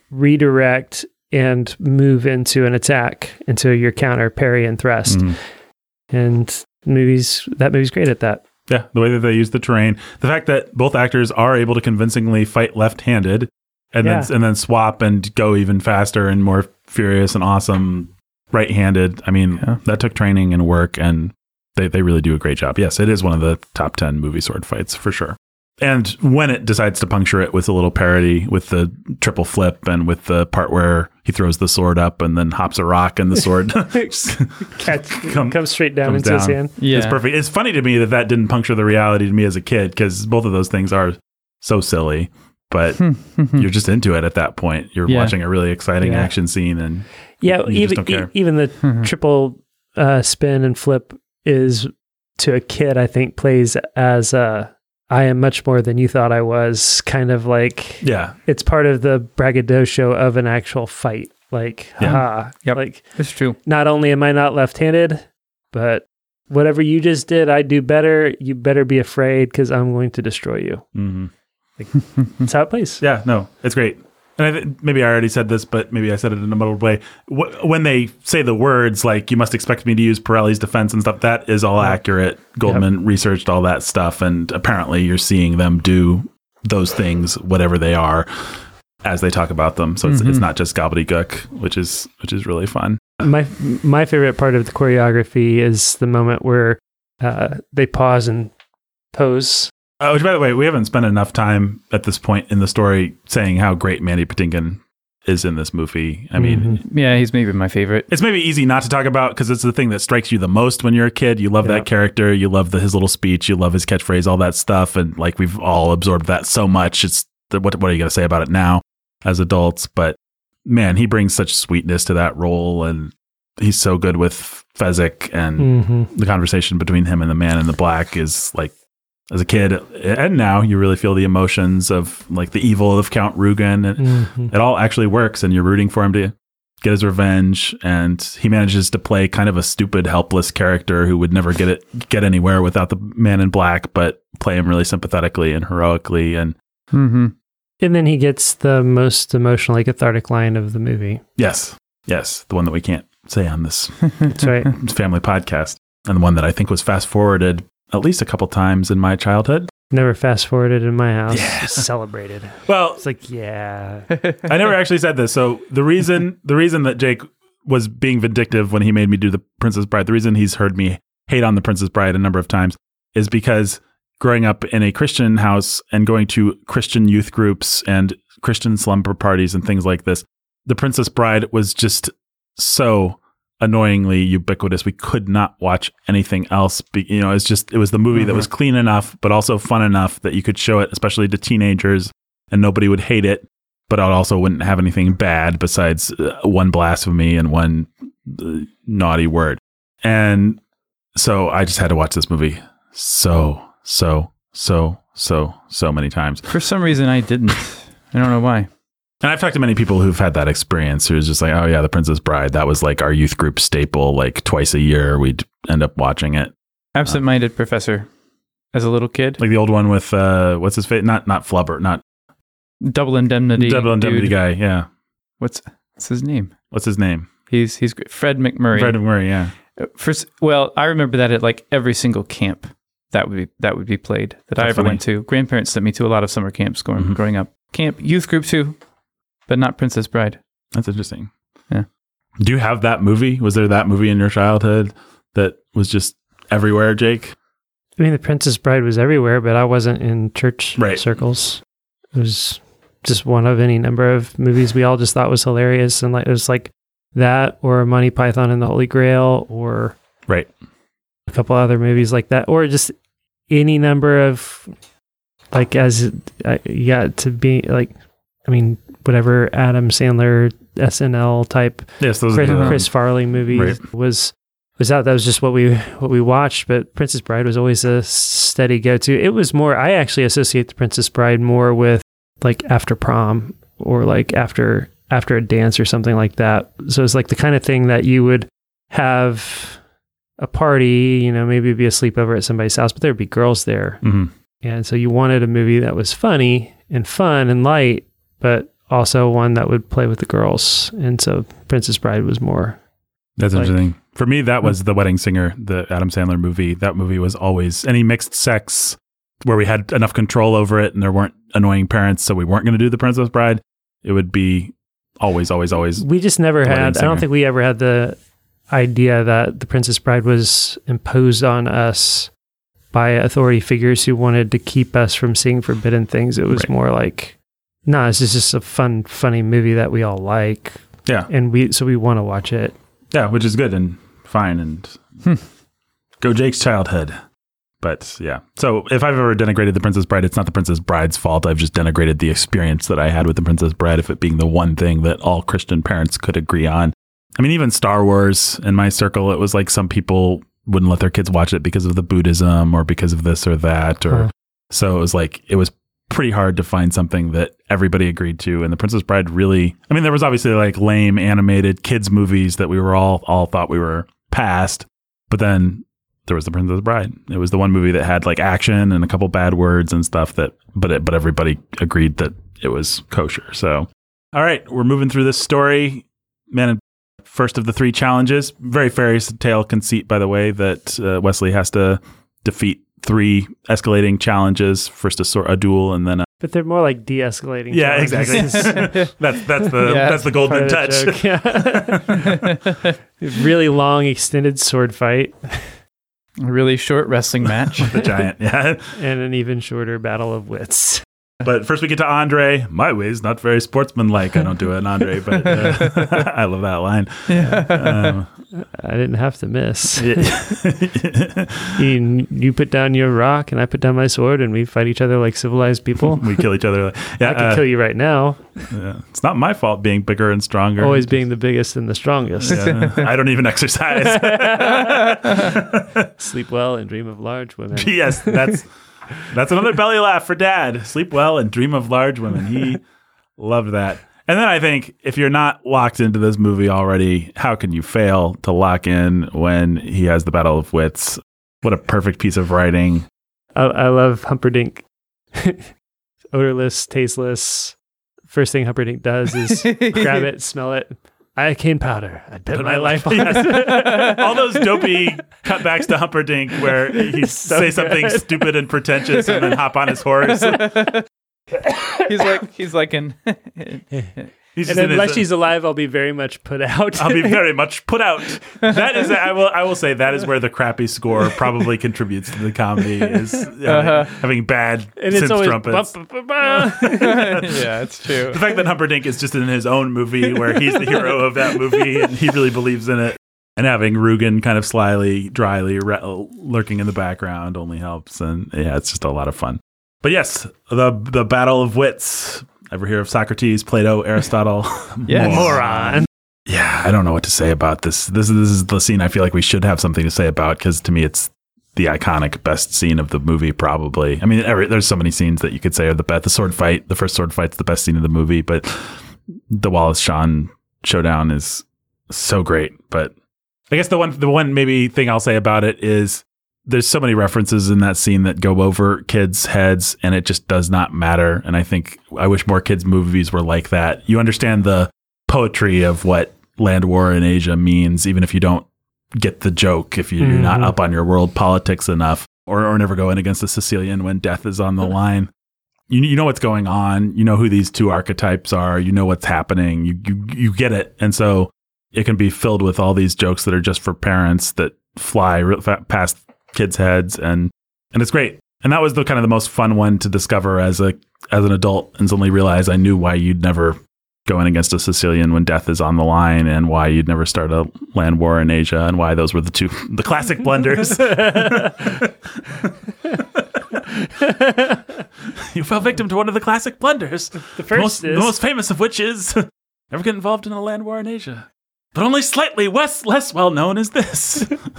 redirect and move into an attack, into your counter, parry, and thrust. Mm-hmm. And movies, that movie's great at that. Yeah, the way that they use the terrain, the fact that both actors are able to convincingly fight left-handed, and yeah. then and then swap and go even faster and more furious and awesome right-handed. I mean, yeah. that took training and work and. They they really do a great job. Yes, it is one of the top ten movie sword fights for sure. And when it decides to puncture it with a little parody, with the triple flip and with the part where he throws the sword up and then hops a rock and the sword Catch, come, comes straight down comes into down. his hand. Yeah. It's perfect. It's funny to me that that didn't puncture the reality to me as a kid, because both of those things are so silly, but you're just into it at that point. You're yeah. watching a really exciting yeah. action scene, and yeah, you, you even, just don't care. E- even the triple uh, spin and flip is, to a kid, I think, plays as uh, I am much more than you thought I was, kind of like, yeah, it's part of the braggadocio of an actual fight. Like, yeah. haha. Yep. Like, it's true. Not only am I not left-handed, but whatever you just did, I do better. You better be afraid, because I'm going to destroy you. Mm-hmm. Like, that's how it plays. Yeah, no, it's great. And I th- maybe I already said this, but maybe I said it in a muddled way. Wh- when they say the words, like, you must expect me to use Pirelli's defense and stuff, that is all yep. accurate. Goldman yep. researched all that stuff, and apparently you're seeing them do those things, whatever they are. as they talk about them. So it's, mm-hmm. it's not just gobbledygook, which is which is really fun. My my favorite part of the choreography is the moment where uh, they pause and pose. Uh, which, by the way, we haven't spent enough time at this point in the story saying how great Mandy Patinkin is in this movie. I mean, mm-hmm. yeah, he's maybe my favorite. It's maybe easy not to talk about because it's the thing that strikes you the most when you're a kid. You love yeah. that character. You love the, his little speech. You love his catchphrase, all that stuff. And like we've all absorbed that so much. It's the, what, what are you going to say about it now as adults? But man, he brings such sweetness to that role. And he's so good with Fezzik. And mm-hmm. the conversation between him and the man in the black is like, as a kid and now, you really feel the emotions of like the evil of Count Rugen. And mm-hmm. it all actually works, and you're rooting for him to get his revenge. And he manages to play kind of a stupid, helpless character who would never get it get anywhere without the man in black, but play him really sympathetically and heroically. And mm-hmm. and then he gets the most emotionally cathartic line of the movie. Yes, yes, the one that we can't say on this That's right. family podcast, and the one that I think was fast forwarded at least a couple times in my childhood. Never fast forwarded in my house. Yeah. Celebrated. Well, it's like, yeah. I never actually said this. So the reason, the reason that Jake was being vindictive when he made me do The Princess Bride, the reason he's heard me hate on The Princess Bride a number of times is because growing up in a Christian house and going to Christian youth groups and Christian slumber parties and things like this, The Princess Bride was just so annoyingly ubiquitous. We could not watch anything else. Be, you know, it's just, it was the movie mm-hmm. that was clean enough, but also fun enough that you could show it, especially to teenagers, and nobody would hate it, but it also wouldn't have anything bad besides uh, one blasphemy and one uh, naughty word. And so I just had to watch this movie so, so, so, so, so many times. For some reason, I didn't. I don't know why. And I've talked to many people who've had that experience who's just like, oh yeah, The Princess Bride. That was like our youth group staple, like twice a year we'd end up watching it. Absent-minded um, professor as a little kid. Like the old one with, uh, what's his face? Not not Flubber, not... Double Indemnity. Double Indemnity dude. guy, yeah. What's, what's his name? What's his name? He's he's Fred McMurray. Fred McMurray, yeah. For, well, I remember that at like every single camp that would be, that would be played that That's I ever funny. went to. Grandparents sent me to a lot of summer camps going, mm-hmm. growing up. Camp, youth group too. But not Princess Bride. That's interesting. Yeah. Do you have that movie? Was there that movie in your childhood that was just everywhere, Jake? I mean, The Princess Bride was everywhere, but I wasn't in church right. circles. It was just one of any number of movies we all just thought was hilarious. And like it was like that or Monty Python and the Holy Grail or right. a couple other movies like that. Or just any number of, like, as uh, you got to be, like, I mean, whatever Adam Sandler S N L type yes, those Chris, the, Chris Farley movie right. was was out. That was just what we what we watched. But Princess Bride was always a steady go to. It was more. I actually associate The Princess Bride more with like after prom or like after after a dance or something like that. So it's like the kind of thing that you would have a party. You know, maybe it'd be a sleepover at somebody's house, but there'd be girls there, mm-hmm. and so you wanted a movie that was funny and fun and light, but also one that would play with the girls. And so Princess Bride was more. That's like, interesting. For me, that was The Wedding Singer, the Adam Sandler movie. That movie was always any mixed sex where we had enough control over it and there weren't annoying parents, so we weren't going to do The Princess Bride. It would be always, always, always. We just never had, I don't think we ever had the idea that The Princess Bride was imposed on us by authority figures who wanted to keep us from seeing forbidden things. It was right. more like... No, this is just a fun, funny movie that we all like. Yeah. And we, so we want to watch it. Yeah, which is good and fine and hmm. go Jake's childhood. But yeah. So if I've ever denigrated The Princess Bride, it's not The Princess Bride's fault. I've just denigrated the experience that I had with The Princess Bride, if it being the one thing that all Christian parents could agree on. I mean, even Star Wars in my circle, it was like some people wouldn't let their kids watch it because of the Buddhism or because of this or that. Or huh. So it was like, it was pretty hard to find something that everybody agreed to. And The Princess Bride really, I mean, there was obviously like lame animated kids movies that we were all, all thought we were past, but then there was The Princess Bride. It was the one movie that had like action and a couple bad words and stuff that, but it, but everybody agreed that it was kosher. So, all right, we're moving through this story, man. First of the three challenges, very fairy tale conceit, by the way, that uh, Wesley has to defeat three escalating challenges, first a, a duel and then a, But they're more like de-escalating. Yeah, exactly. that's that's the yeah, that's the Goldman touch. The yeah. Really long extended sword fight. A really short wrestling match. With the giant, yeah. And an even shorter battle of wits. But first we get to Andre. My way's not very sportsmanlike. I don't do an Andre, but uh, I love that line. Yeah. Um, I didn't have to miss. you, you put down your rock and I put down my sword and we fight each other like civilized people. We kill each other. Like, yeah, I can uh, kill you right now. Yeah. It's not my fault being bigger and stronger. Always being the biggest and the strongest. Yeah. I don't even exercise. Sleep well and dream of large women. Yes, that's... That's another belly laugh for Dad. Sleep well and dream of large women. He loved that. And then I think if you're not locked into this movie already, how can you fail to lock in when he has the battle of wits? What a perfect piece of writing. I, I love Humperdinck. Odorless, tasteless. First thing Humperdinck does is grab it, smell it. I cane powder. I bet my life on it. All those dopey cutbacks to Humperdinck where he so say good. Something stupid and pretentious and then hop on his horse. He's like, he's like an... He's and unless she's alive, I'll be very much put out. I'll be very much put out. That is, I will I will say that is where the crappy score probably contributes to the comedy, is uh, uh-huh. having bad and synth it's always trumpets. Ba, ba, ba. Yeah, it's true. The fact that Humperdinck is just in his own movie where he's the hero of that movie and he really believes in it. And having Rugen kind of slyly, dryly re- lurking in the background only helps. And yeah, it's just a lot of fun. But yes, the the Battle of Wits. Ever hear of Socrates, Plato, Aristotle? Yes. Moron. Yeah, I don't know what to say about this. This is, this is the scene I feel like we should have something to say about, because to me it's the iconic best scene of the movie, probably. I mean, every, there's so many scenes that you could say are the best. The sword fight, the first sword fight's the best scene of the movie, but the Wallace Shawn showdown is so great. But I guess the one, the one maybe thing I'll say about it is there's so many references in that scene that go over kids' heads, and it just does not matter. And I think I wish more kids' movies were like that. You understand the poetry of what land war in Asia means, even if you don't get the joke, if you're mm. not up on your world politics enough, or, or never go in against a Sicilian when death is on the line. You, you know what's going on. You know who these two archetypes are. You know what's happening. You, you, you get it. And so it can be filled with all these jokes that are just for parents that fly real fast past kids' heads, and and it's great. And that was the kind of the most fun one to discover as a as an adult, and suddenly realize I knew why you'd never go in against a Sicilian when death is on the line, and why you'd never start a land war in Asia, and why those were the two the classic blunders. You fell victim to one of the classic blunders. The first most, is the most famous of which is never get involved in a land war in Asia. But only slightly less, less well-known is this. Oh,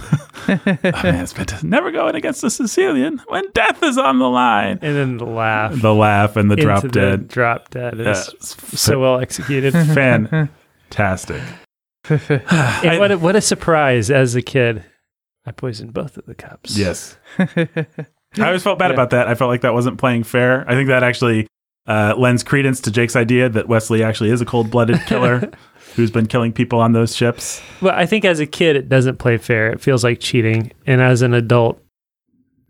man, it's fantastic. Never going against a Sicilian when death is on the line. And then the laugh. The laugh and the drop the dead. drop dead. Yeah, it's so well executed. Fantastic. And I, what, a, what a surprise as a kid. I poisoned both of the cups. Yes. I always felt bad yeah. about that. I felt like that wasn't playing fair. I think that actually uh, lends credence to Jake's idea that Wesley actually is a cold-blooded killer. Who's been killing people on those ships? Well, I think as a kid, it doesn't play fair. It feels like cheating. And as an adult,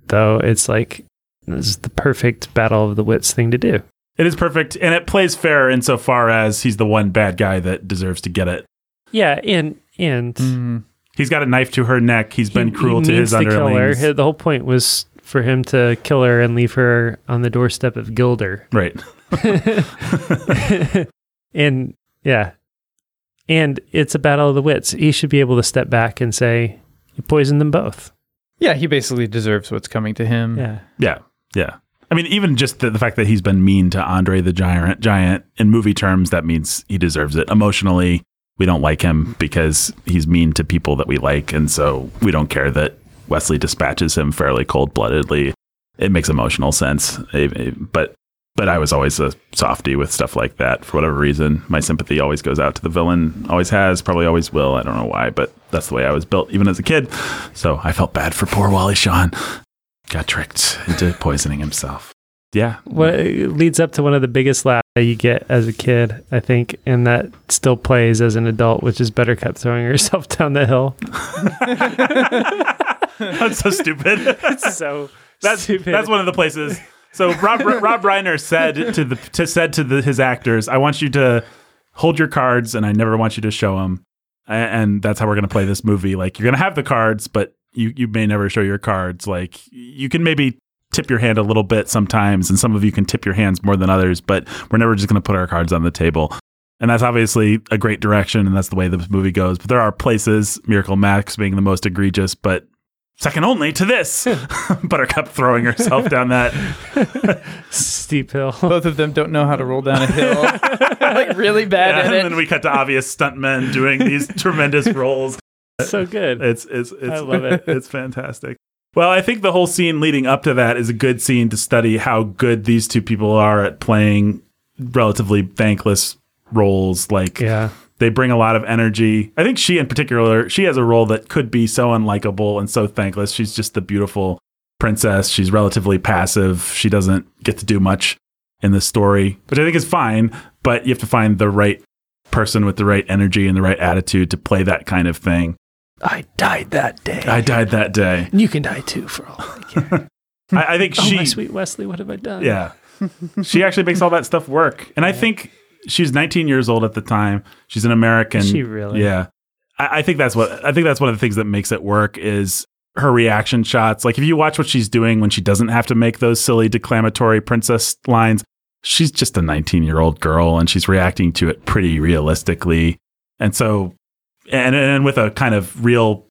though, it's like this is the perfect battle of the wits thing to do. It is perfect. And it plays fair insofar as he's the one bad guy that deserves to get it. Yeah. And, and mm. he's got a knife to her neck. He's he, been cruel he to his to underlings. Kill her. The whole point was for him to kill her and leave her on the doorstep of Gilder. Right. And yeah. And it's a battle of the wits. He should be able to step back and say, you poisoned them both. Yeah, he basically deserves what's coming to him. Yeah. Yeah. Yeah. I mean, even just the, the fact that he's been mean to Andre the Giant, giant in movie terms, that means he deserves it. Emotionally, we don't like him because he's mean to people that we like. And so we don't care that Wesley dispatches him fairly cold-bloodedly. It makes emotional sense. But... But I was always a softie with stuff like that. For whatever reason, my sympathy always goes out to the villain. Always has, probably always will. I don't know why, but that's the way I was built, even as a kid. So I felt bad for poor Wally Shawn. Got tricked into poisoning himself. Yeah. Well, it leads up to one of the biggest laughs that you get as a kid, I think, and that still plays as an adult, which is Buttercup throwing herself down the hill. That's so stupid. It's so that's, stupid. That's one of the places... So Rob Rob Reiner said to the to said to the, his actors, "I want you to hold your cards, and I never want you to show them. And that's how we're going to play this movie. Like, you're going to have the cards, but you you may never show your cards. Like, you can maybe tip your hand a little bit sometimes, and some of you can tip your hands more than others, but we're never just going to put our cards on the table." And that's obviously a great direction, and that's the way the movie goes. But there are places, Miracle Max being the most egregious, but second only to this. Buttercup throwing herself down that steep hill. Both of them don't know how to roll down a hill. Like, really bad yeah, at and it. And then we cut to obvious stuntmen doing these tremendous rolls. So good. It's it's it's I love it. It's fantastic. Well, I think the whole scene leading up to that is a good scene to study how good these two people are at playing relatively thankless roles. Like, yeah. They bring a lot of energy. I think she in particular, she has a role that could be so unlikable and so thankless. She's just the beautiful princess. She's relatively passive. She doesn't get to do much in the story, which I think is fine, but you have to find the right person with the right energy and the right attitude to play that kind of thing. I died that day. I died that day. You can die too, for all I care. I, I think oh, she... Oh, my sweet Wesley, what have I done? Yeah. She actually makes all that stuff work. And yeah. I think... She's nineteen years old at the time. She's an American. Is she really? Yeah. I, I think that's what I think that's one of the things that makes it work is her reaction shots. Like, if you watch what she's doing when she doesn't have to make those silly declamatory princess lines, she's just a nineteen-year-old girl and she's reacting to it pretty realistically. And so and and with a kind of real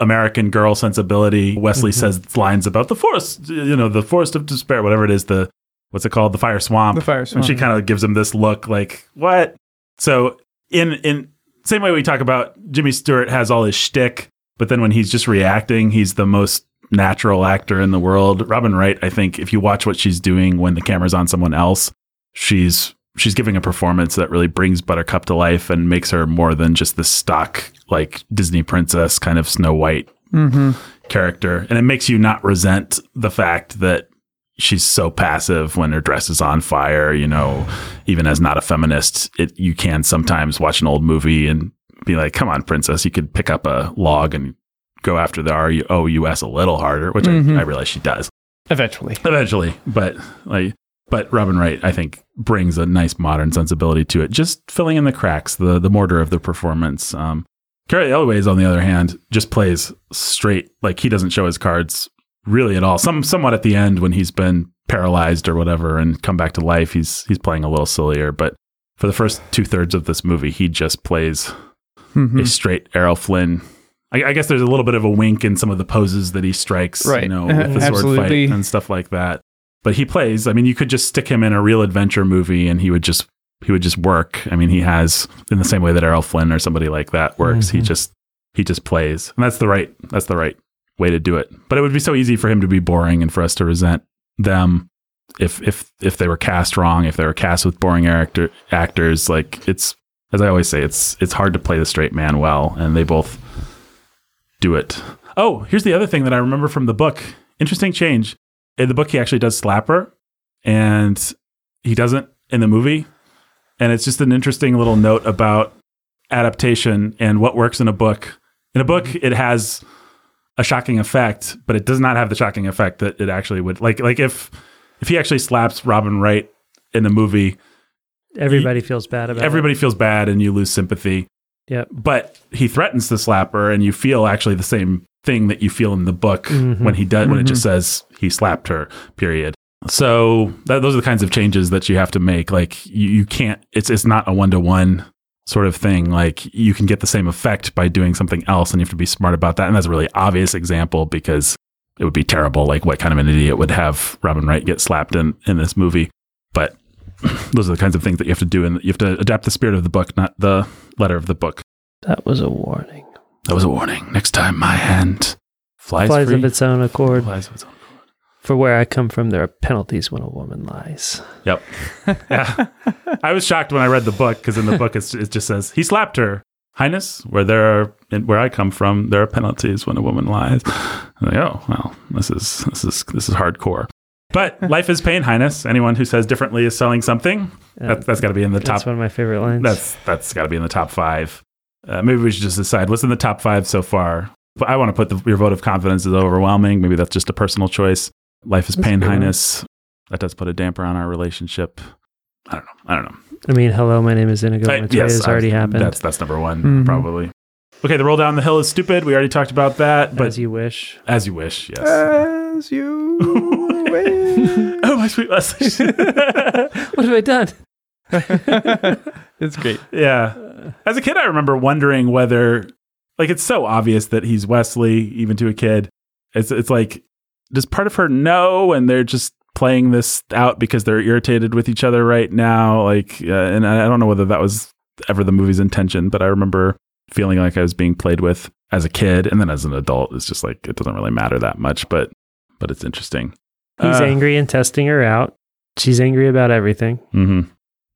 American girl sensibility, Wesley mm-hmm. says lines about the forest, you know, the forest of despair, whatever it is, the What's it called? The Fire Swamp. The Fire Swamp. And she kind of gives him this look like, what? So in in same way we talk about Jimmy Stewart has all his shtick, but then when he's just reacting, he's the most natural actor in the world. Robin Wright, I think if you watch what she's doing when the camera's on someone else, she's she's giving a performance that really brings Buttercup to life and makes her more than just this stock, like Disney princess kind of Snow White mm-hmm. character. And it makes you not resent the fact that she's so passive when her dress is on fire, you know, even as not a feminist, it, you can sometimes watch an old movie and be like, come on, princess, you could pick up a log and go after the R O U S a little harder, which mm-hmm. I, I realize she does. Eventually. Eventually. But like, but Robin Wright, I think, brings a nice modern sensibility to it, just filling in the cracks, the, the mortar of the performance. Um, Cary Elwes, on the other hand, just plays straight, like he doesn't show his cards really at all. Some somewhat at the end when he's been paralyzed or whatever and come back to life, he's he's playing a little sillier. But for the first two thirds of this movie, he just plays mm-hmm. a straight Errol Flynn. I, I guess there's a little bit of a wink in some of the poses that he strikes, right. you know, with the Absolutely. sword fight and stuff like that. But he plays. I mean, you could just stick him in a real adventure movie and he would just he would just work. I mean, he has in the same way that Errol Flynn or somebody like that works. Mm-hmm. He just he just plays, and that's the right that's the right. way to do it. But it would be so easy for him to be boring and for us to resent them if if if they were cast wrong, if they were cast with boring actor, actors. Like, it's, as I always say, it's it's hard to play the straight man well, and they both do it. Oh, here's the other thing that I remember from the book. Interesting change. In the book, he actually does slap her, and he doesn't in the movie. And it's just an interesting little note about adaptation and what works in a book. In a book, it has a shocking effect, but it does not have the shocking effect that it actually would. Like, like if if he actually slaps Robin Wright in the movie, everybody he, feels bad about everybody it. feels bad, and you lose sympathy. Yeah. But he threatens to slap her, and you feel actually the same thing that you feel in the book mm-hmm. when he does mm-hmm. when it just says he slapped her, period. So that, those are the kinds of changes that you have to make. Like, you, you can't, it's it's not a one-to-one sort of thing. Like, you can get the same effect by doing something else, and you have to be smart about that. And that's a really obvious example because it would be terrible. Like, what kind of an idiot would have Robin Wright get slapped in, in this movie? But those are the kinds of things that you have to do, and you have to adapt the spirit of the book, not the letter of the book. That was a warning. That was a warning. Next time my hand flies, flies free, of its own accord. Flies of its own accord. For where I come from, there are penalties when a woman lies. Yep. Yeah. I was shocked when I read the book, because in the book it's, it just says he slapped her, Highness. Where there are, where I come from, there are penalties when a woman lies. I'm like, oh well, this is this is this is hardcore. But life is pain, Highness. Anyone who says differently is selling something. Uh, that, that's got to be in the top. That's one of my favorite lines. That's that's got to be in the top five. Uh, maybe we should just decide what's in the top five so far. But I want to put the, your vote of confidence is overwhelming. Maybe that's just a personal choice. Life is that's pain, Highness. that does put a damper on our relationship. I don't know. I don't know. I mean, hello, my name is Inigo. I, yes, has already happened. That's that's number one, mm-hmm. probably. Okay, the roll down the hill is stupid. We already talked about that. But as you wish. As you wish, yes. As you wish. Oh, my sweet Leslie. What have I done? It's great. Yeah. As a kid, I remember wondering whether, like, it's so obvious that he's Wesley, even to a kid. It's it's like, does part of her know? And they're just playing this out because they're irritated with each other right now. Like, uh, and I don't know whether that was ever the movie's intention, but I remember feeling like I was being played with as a kid. And then as an adult, it's just like, it doesn't really matter that much, but, but it's interesting. He's uh, angry and testing her out. She's angry about everything. Mm-hmm.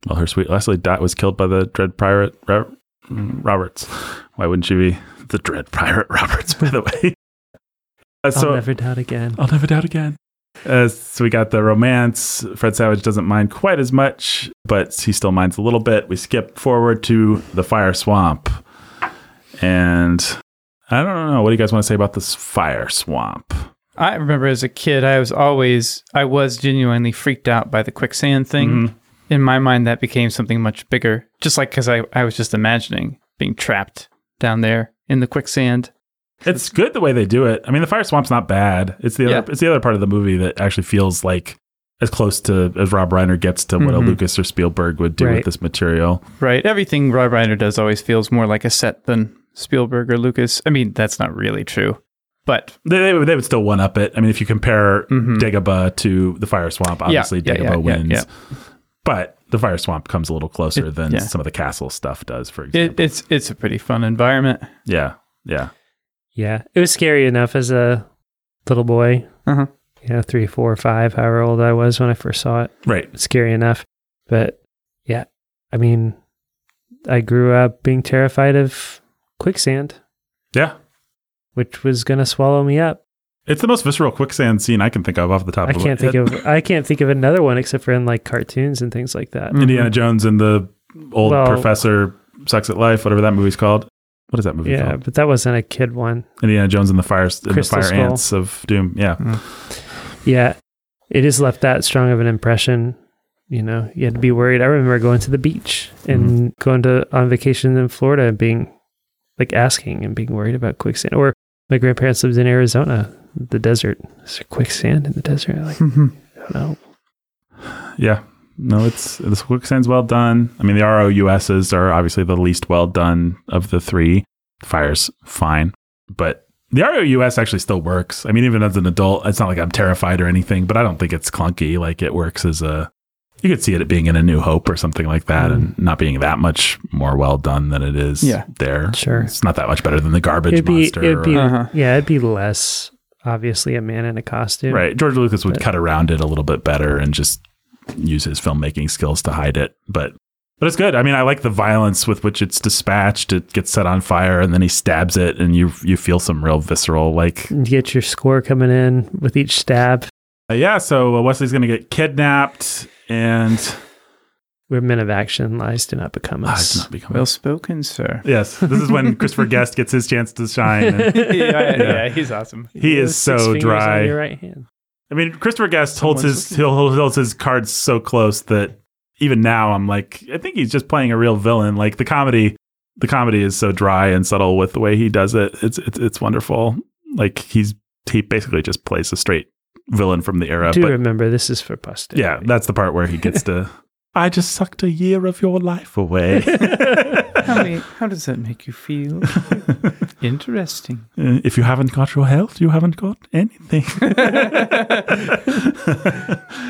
Well, her sweet Leslie Dot was killed by the Dread Pirate Ro- Roberts. Why wouldn't she be the Dread Pirate Roberts, by the way? Uh, so, I'll never doubt again. I'll never doubt again. Uh, so we got the romance. Fred Savage doesn't mind quite as much, but he still minds a little bit. We skip forward to the fire swamp. And I don't know. What do you guys want to say about this fire swamp? I remember as a kid, I was always, I was genuinely freaked out by the quicksand thing. Mm-hmm. In my mind, that became something much bigger, just like because I, I was just imagining being trapped down there in the quicksand. It's good the way they do it. I mean, the fire swamp's not bad. It's the yeah. other, it's the other part of the movie that actually feels like as close to as Rob Reiner gets to mm-hmm. what a Lucas or Spielberg would do right. with this material. Right. Everything Rob Reiner does always feels more like a set than Spielberg or Lucas. I mean, that's not really true. But they, they would still one-up it. I mean, if you compare mm-hmm. Dagobah to the fire swamp, obviously yeah, yeah, Dagobah yeah, yeah, wins. Yeah, yeah. But the fire swamp comes a little closer it, than yeah. some of the castle stuff does, for example. It, it's it's a pretty fun environment. Yeah, yeah. Yeah, it was scary enough as a little boy. Uh-huh. You know, three, four, five, however old I was when I first saw it. Right. It was scary enough. But yeah, I mean, I grew up being terrified of quicksand. Yeah. Which was going to swallow me up. It's the most visceral quicksand scene I can think of off the top I of can't my think head. of I can't think of another one except for in like cartoons and things like that. Indiana mm-hmm. Jones and the old well, professor sucks at life, whatever that movie's called. What is that movie yeah, called? Yeah, but that wasn't a kid one. Indiana Jones and the fire, and the fire ants of doom. Yeah. Mm. Yeah. It has left that strong of an impression. You know, you had to be worried. I remember going to the beach and mm-hmm. going to on vacation in Florida and being like asking and being worried about quicksand. Or my grandparents lived in Arizona. The desert. Is there quicksand in the desert? Like, mm-hmm. I don't know. Yeah. No, it's this quicksand's well done. I mean, the R O U S's are obviously the least well done of the three. Fire's fine. But the R O U S actually still works. I mean, even as an adult, it's not like I'm terrified or anything, but I don't think it's clunky. Like, it works as a... You could see it being in A New Hope or something like that mm. and not being that much more well done than it is yeah. there. Sure. It's not that much better than the garbage it'd be, monster. It'd be, or, uh-huh. Yeah, it'd be less... Obviously a man in a costume. Right. George Lucas would but, cut around it a little bit better and just use his filmmaking skills to hide it. But but it's good. I mean, I like the violence with which it's dispatched. It gets set on fire and then he stabs it and you you feel some real visceral like... You get your score coming in with each stab. Uh, yeah, so uh, Wesley's going to get kidnapped and... We're men of action. Lies do not become us. Not become well us. Spoken, sir. Yes. This is when Christopher Guest gets his chance to shine. And, yeah, yeah, yeah, he's awesome. He is so dry. On your right hand. I mean, Christopher Guest Someone's holds his he'll, holds his cards so close that even now I'm like, I think he's just playing a real villain. Like the comedy, the comedy is so dry and subtle with the way he does it. It's it's it's wonderful. Like he's he basically just plays a straight villain from the era. I do but, remember this is for posterity. Yeah, that's the part where he gets to. I just sucked a year of your life away. How, may, how does that make you feel? Interesting. Uh, if you haven't got your health, you haven't got anything.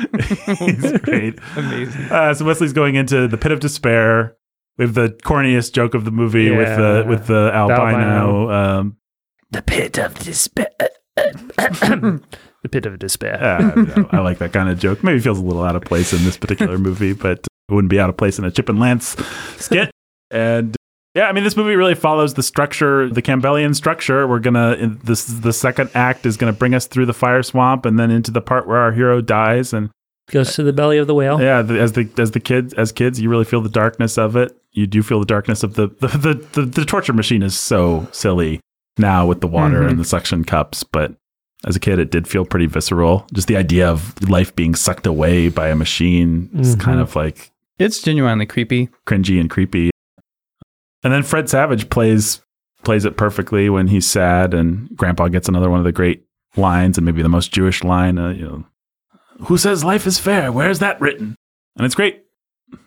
He's great. Amazing. Uh, so Wesley's going into the pit of despair with the corniest joke of the movie yeah, with the with the albino. The, albino. Um, the pit of despair. The pit of despair. uh, I like that kind of joke. Maybe it feels a little out of place in this particular movie, but it wouldn't be out of place in a Chip and Lance skit. And yeah, I mean, this movie really follows the structure, the Campbellian structure. We're going to, this the second act is going to bring us through the fire swamp and then into the part where our hero dies and goes to the belly of the whale. Yeah. The, as the, as the kids, as kids, you really feel the darkness of it. You do feel the darkness of the, the, the, the, the torture machine is so silly now with the water mm-hmm. and the suction cups, but As a kid, it did feel pretty visceral. Just the idea of life being sucked away by a machine is mm-hmm. kind of like... It's genuinely creepy. Cringy and creepy. And then Fred Savage plays plays it perfectly when he's sad, and Grandpa gets another one of the great lines, and maybe the most Jewish line, uh, you know, who says life is fair? Where's that written? And it's great.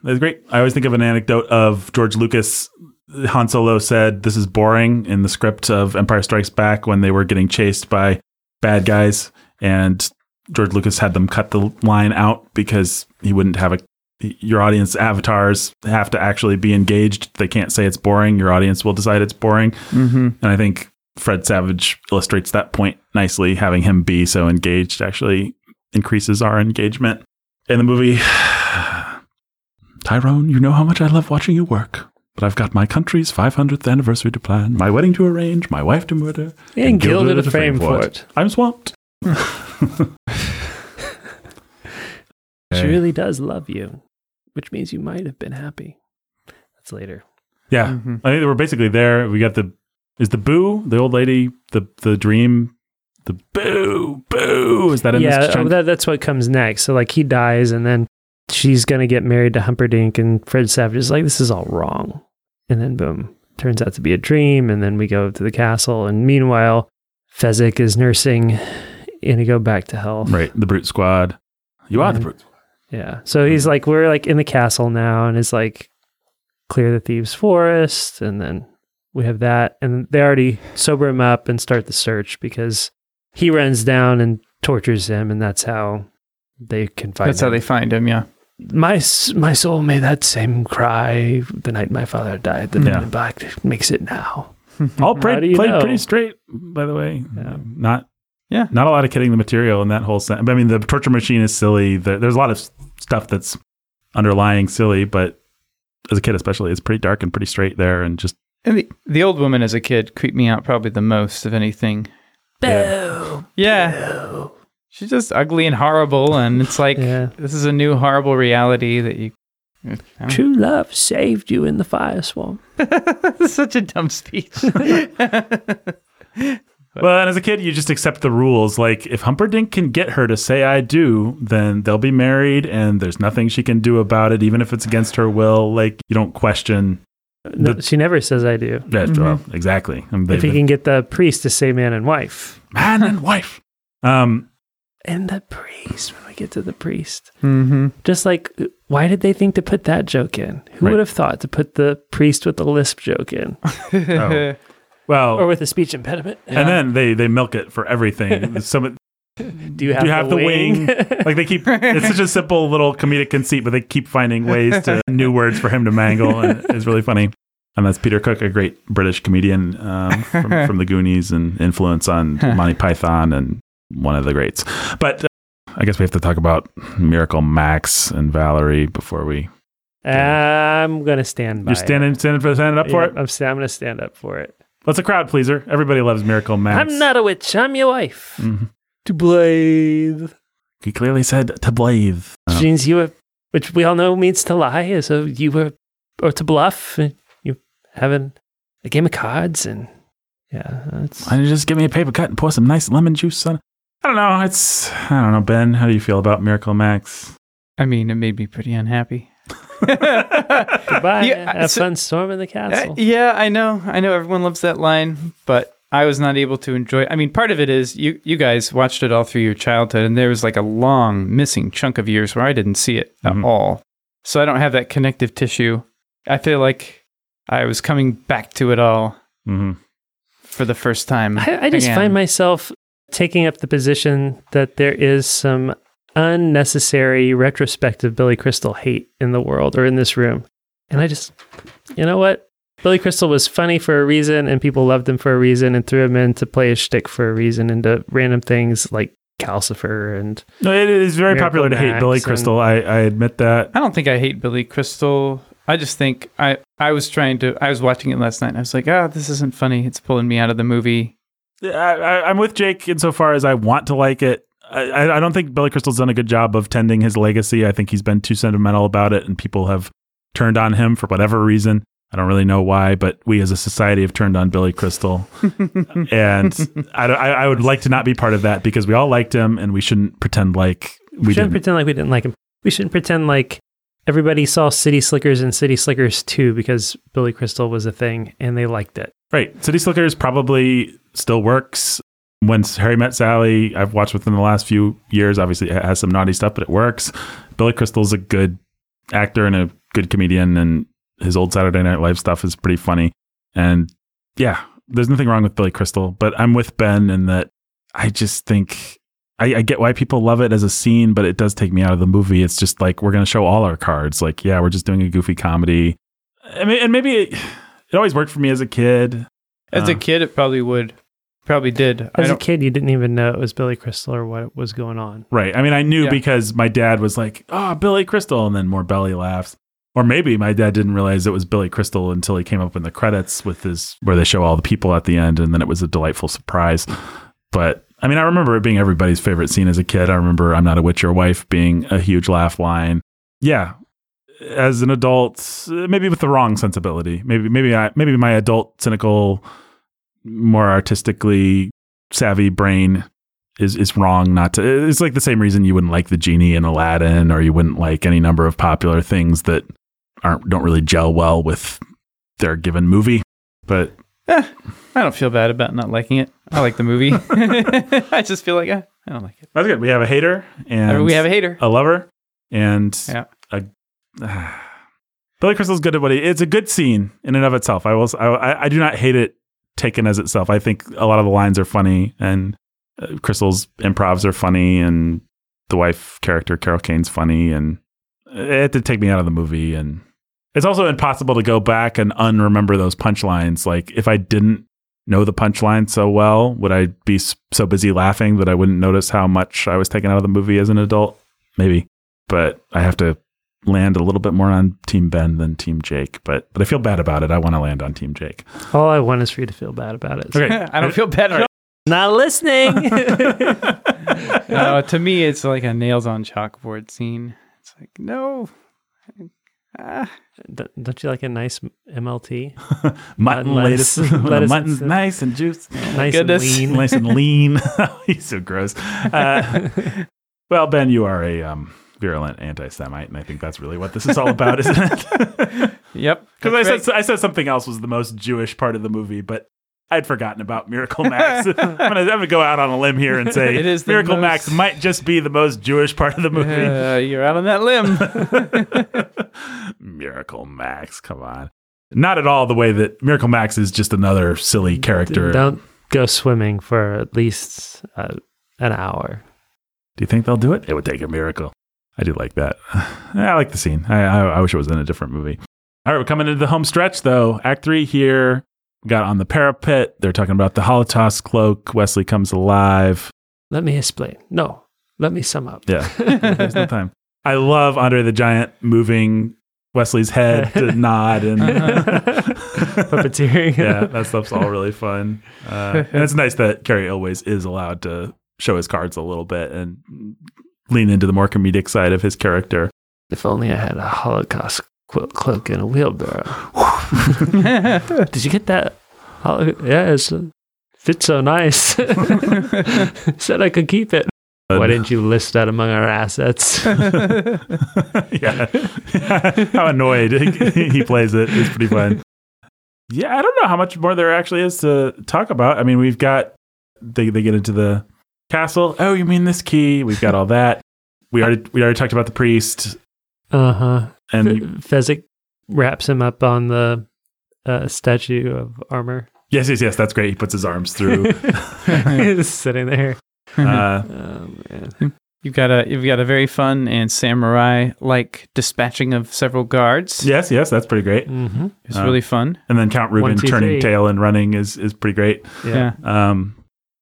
It's great. I always think of an anecdote of George Lucas... Han Solo said, this is boring, in the script of Empire Strikes Back when they were getting chased by bad guys, and George Lucas had them cut the line out because he wouldn't have a, your audience avatars have to actually be engaged. They can't say it's boring. Your audience will decide it's boring. Mm-hmm. And I think Fred Savage illustrates that point nicely. Having him be so engaged actually increases our engagement in the movie. Tyrone, you know how much I love watching you work. But I've got my country's five hundredth anniversary to plan, my wedding to arrange, my wife to murder, and, and Gilda to frame for it. it. I'm swamped. She really does love you, which means you might have been happy. That's later. Yeah. Mm-hmm. I think we're basically there. We got the, is the boo, the old lady, the, the dream, the boo, boo. Is that in yeah, this? Yeah, that, that's what comes next. So like he dies, and then she's going to get married to Humperdinck, and Fred Savage is like, this is all wrong. And then boom, turns out to be a dream. And then we go to the castle. And meanwhile, Fezzik is nursing Inigo back to health. Right. The Brute Squad. You and, are the Brute Squad. Yeah. So he's like, we're like in the castle now, and it's like, clear the thieves' forest. And then we have that. And they already sober him up and start the search, because he runs down and tortures him. And that's how they can find him. That's how they find him. Yeah. My my soul made that same cry the night my father died. The yeah. black makes it now. All played, played pretty straight, by the way. Yeah. Not yeah, not a lot of kidding the material in that whole sense. I mean, the torture machine is silly. The, there's a lot of stuff that's underlying silly, but as a kid especially, it's pretty dark and pretty straight there. And just and the, the old woman as a kid creeped me out probably the most of anything. Boo! Yeah. yeah. She's just ugly and horrible, and it's like, yeah. this is a new horrible reality that you... True love saved you in the fire swamp. Such a dumb speech. Well, and as a kid, you just accept the rules. Like, if Humperdinck can get her to say I do, then they'll be married, and there's nothing she can do about it, even if it's against her will. Like, you don't question... No, the, she never says I do. Yeah, mm-hmm. Well, exactly. Um, if he can get the priest to say man and wife. Man and wife. Um... And the priest, when we get to the priest. Mm-hmm. Just like, why did they think to put that joke in? Who right. would have thought to put the priest with the lisp joke in? Oh. Well, or with a speech impediment. Yeah. And then they, they milk it for everything. Some, do you have, do you have the, the wing? wing? Like they keep, it's such a simple little comedic conceit, but they keep finding ways to new words for him to mangle. And it's really funny. And that's Peter Cook, a great British comedian um, from, from the Goonies, and influence on Monty Python and one of the greats. But uh, I guess we have to talk about Miracle Max and Valerie before we... Uh, I'm going to stand by You're standing, it. standing, for, standing up for yeah, it? I'm, I'm going to stand up for it. Well, it's a crowd pleaser. Everybody loves Miracle Max. I'm not a witch. I'm your wife. Mm-hmm. To blathe. He clearly said to blathe. Which means you were, which we all know means to lie. So you were, or to bluff. And you having a game of cards and yeah. That's... Why don't you just give me a paper cut and pour some nice lemon juice on it? I don't know. It's, I don't know, Ben, how do you feel about Miracle Max? I mean, it made me pretty unhappy. Goodbye. Yeah, have so, fun storming the castle. Uh, yeah, I know. I know everyone loves that line, but I was not able to enjoy it. I mean, part of it is you, you guys watched it all through your childhood, and there was like a long missing chunk of years where I didn't see it mm-hmm. at all. So I don't have that connective tissue. I feel like I was coming back to it all mm-hmm. for the first time. I, I just again. find myself... taking up the position that there is some unnecessary retrospective Billy Crystal hate in the world or in this room. And I just, you know what? Billy Crystal was funny for a reason, and people loved him for a reason, and threw him in to play a shtick for a reason, into random things like Calcifer and... No, it is very Miracle popular to Max hate Billy Crystal. I, I admit that. I don't think I hate Billy Crystal. I just think I, I was trying to, I was watching it last night and I was like, oh, this isn't funny. It's pulling me out of the movie. I, I, I'm with Jake insofar as I want to like it. I, I don't think Billy Crystal's done a good job of tending his legacy. I think he's been too sentimental about it, and people have turned on him for whatever reason. I don't really know why, but we as a society have turned on Billy Crystal. And I, I, I would like to not be part of that, because we all liked him, and we shouldn't pretend like we, we shouldn't didn't. pretend like we didn't like him. We shouldn't pretend like everybody saw City Slickers and City Slickers two because Billy Crystal was a thing and they liked it. Right. City Slickers probably still works. When Harry Met Sally, I've watched within the last few years, obviously it has some naughty stuff, but it works. Billy Crystal's a good actor and a good comedian, and his old Saturday Night Live stuff is pretty funny. And yeah, there's nothing wrong with Billy Crystal, but I'm with Ben in that I just think I, I get why people love it as a scene, but it does take me out of the movie. It's just like, we're going to show all our cards. Like, yeah, we're just doing a goofy comedy. I mean, and maybe it, it always worked for me as a kid. As uh, a kid, it probably would. Probably did. As a kid, you didn't even know it was Billy Crystal or what was going on. Right. I mean, I knew yeah. because my dad was like, oh, Billy Crystal, and then more belly laughs. Or maybe my dad didn't realize it was Billy Crystal until he came up in the credits with his, where they show all the people at the end, and then it was a delightful surprise. But I mean, I remember it being everybody's favorite scene as a kid. I remember I'm Not a Witch, Your Wife being a huge laugh line. Yeah. As an adult, maybe with the wrong sensibility, maybe, maybe I, maybe my adult cynical, more artistically savvy brain is is wrong not to. It's like the same reason you wouldn't like the genie in Aladdin, or you wouldn't like any number of popular things that aren't don't really gel well with their given movie. But eh, I don't feel bad about not liking it. I like the movie. I just feel like eh, I don't like it. That's good. We have a hater, and I mean, we have a hater, a lover, and yeah. a. Uh, Billy Crystal's good at what he. It's a good scene in and of itself. I will. I I do not hate it. Taken as itself. I think a lot of the lines are funny, and uh, Crystal's improvs are funny, and the wife character, Carol Kane's funny, and it did take me out of the movie. And it's also impossible to go back and unremember those punchlines. Like, if I didn't know the punchline so well, would I be so busy laughing that I wouldn't notice how much I was taken out of the movie as an adult? Maybe. But I have to land a little bit more on Team Ben than Team Jake, but but I feel bad about it. I want to land on Team Jake. All I want is for you to feel bad about it. So. Okay. I don't feel bad about it. Not listening. No, to me, it's like a nails on chalkboard scene. It's like, no. Ah. D- don't you like a nice M L T? Mutton, uh, lettuce, lettuce, lettuce mutton's and nice and juice. Nice and lean. Nice and lean. He's so gross. Uh, well, Ben, you are a... um. virulent anti-Semite, and I think that's really what this is all about, isn't it? Yep. Because I said right. I said something else was the most Jewish part of the movie, but I'd forgotten about Miracle Max. I'm going to go out on a limb here and say it is Miracle most... Max might just be the most Jewish part of the movie. Uh, you're out on that limb. Miracle Max, come on. Not at all the way that Miracle Max is just another silly character. Don't go swimming for at least uh, an hour. Do you think they'll do it? It would take a miracle. I do like that. I like the scene. I, I I wish it was in a different movie. All right, we're coming into the home stretch, though. Act three here. Got on the parapet. They're talking about the Holocaust cloak. Wesley comes alive. Let me explain. No, let me sum up. Yeah, there's no time. I love Andre the Giant moving Wesley's head to nod and puppeteering. Yeah, that stuff's all really fun. Uh, and it's nice that Cary Elwes is allowed to show his cards a little bit and lean into the more comedic side of his character. If only I had a Holocaust clo- cloak and a wheelbarrow. Did you get that? Holo- yeah, it uh, fits so nice. Said I could keep it. Why didn't you list that among our assets? Yeah. How annoyed he plays it is pretty fun. Yeah, I don't know how much more there actually is to talk about. I mean, we've got, they, they get into the castle. Oh, you mean this key? We've got all that. We already we already talked about the priest. Uh huh. And F- Fezzik wraps him up on the uh, statue of armor. Yes, yes, yes. That's great. He puts his arms through. He's sitting there. Uh, oh, man. You've got a you've got a very fun and samurai like dispatching of several guards. Yes, yes. That's pretty great. Mm-hmm. It's uh, really fun. And then Count Reuben turning three. Tail and running is is pretty great. Yeah. yeah. Um,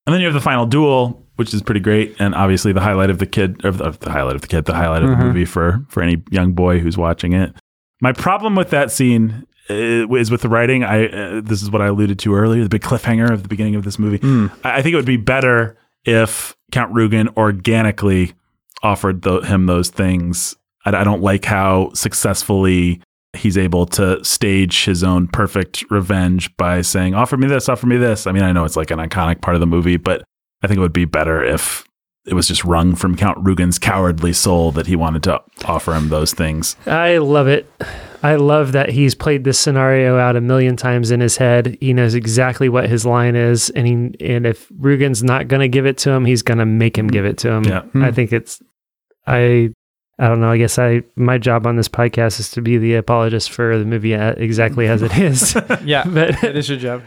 and then you have the final duel, which is pretty great, and obviously the highlight of the kid, or the, the highlight of the kid, the highlight mm-hmm. of the movie for for any young boy who's watching it. My problem with that scene is with the writing. I uh, this is what I alluded to earlier, the big cliffhanger of the beginning of this movie. Mm. I, I think it would be better if Count Rugen organically offered the, him those things. I, I don't like how successfully he's able to stage his own perfect revenge by saying, offer me this, offer me this. I mean, I know it's like an iconic part of the movie, but I think it would be better if it was just wrung from Count Rugen's cowardly soul that he wanted to offer him those things. I love it. I love that he's played this scenario out a million times in his head. He knows exactly what his line is. And he, and if Rugen's not going to give it to him, he's going to make him give it to him. Yeah. I think it's, I, I don't know. I guess I, my job on this podcast is to be the apologist for the movie exactly as it is. Yeah. But that is your job.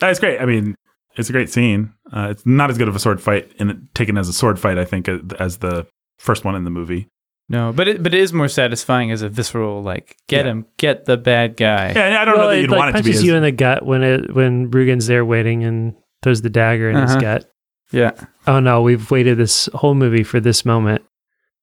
That's great. I mean, it's a great scene. Uh, it's not as good of a sword fight, in, taken as a sword fight, I think, as the first one in the movie. No, but it, but it is more satisfying as a visceral, like, get yeah. him, get the bad guy. Yeah, I don't well, know that you'd like, want it to be. It punches as... you in the gut when it, when Rugen's there waiting and throws the dagger in uh-huh. his gut. Yeah. Oh, no, we've waited this whole movie for this moment.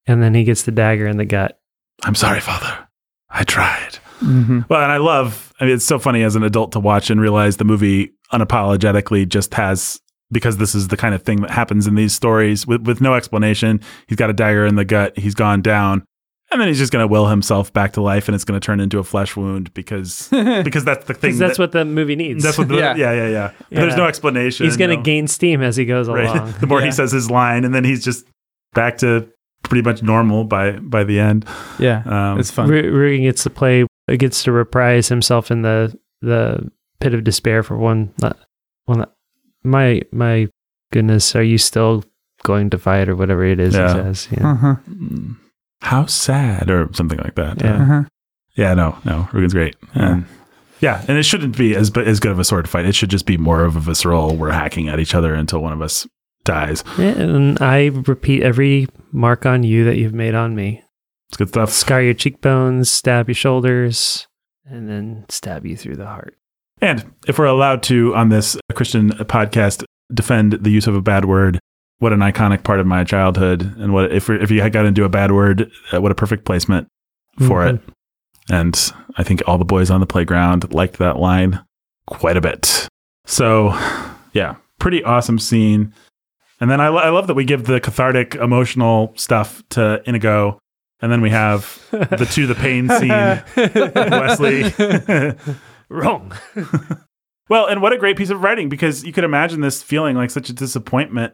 And then he gets the dagger in the gut. I'm sorry, Father. I tried. Mm-hmm. Well, and I love, I mean, it's so funny as an adult to watch and realize the movie unapologetically just has, because this is the kind of thing that happens in these stories with, with no explanation. He's got a dagger in the gut. He's gone down. And then he's just going to will himself back to life, and it's going to turn into a flesh wound because because that's the thing. That's that, what the movie needs. That's what the, yeah. yeah, yeah, yeah. But yeah. There's no explanation. He's going to you know? gain steam as he goes right. along. The more yeah. he says his line, and then he's just back to pretty much normal by, by the end. Yeah, um, it's fun. Rugen R- gets to play, gets to reprise himself in the the pit of despair for one... one My my goodness, are you still going to fight or whatever it is yeah. he says? Yeah. Uh-huh. How sad or something like that. Yeah, uh-huh. yeah no, no, Rugen's great. Yeah. Mm. yeah, and it shouldn't be as as good of a sword fight. It should just be more of a visceral, we're hacking at each other until one of us dies. Yeah, and I repeat every mark on you that you've made on me. It's good stuff. Scar your cheekbones, stab your shoulders, and then stab you through the heart. And if we're allowed to, on this Christian podcast, defend the use of a bad word, what an iconic part of my childhood. And what if we're, if you got into a bad word, uh, what a perfect placement for mm-hmm. it. And I think all the boys on the playground liked that line quite a bit. So, yeah, pretty awesome scene. And then I, lo- I love that we give the cathartic, emotional stuff to Inigo. And then we have the to the pain scene, Wesley. Wrong. Well, and what a great piece of writing, because you could imagine this feeling like such a disappointment.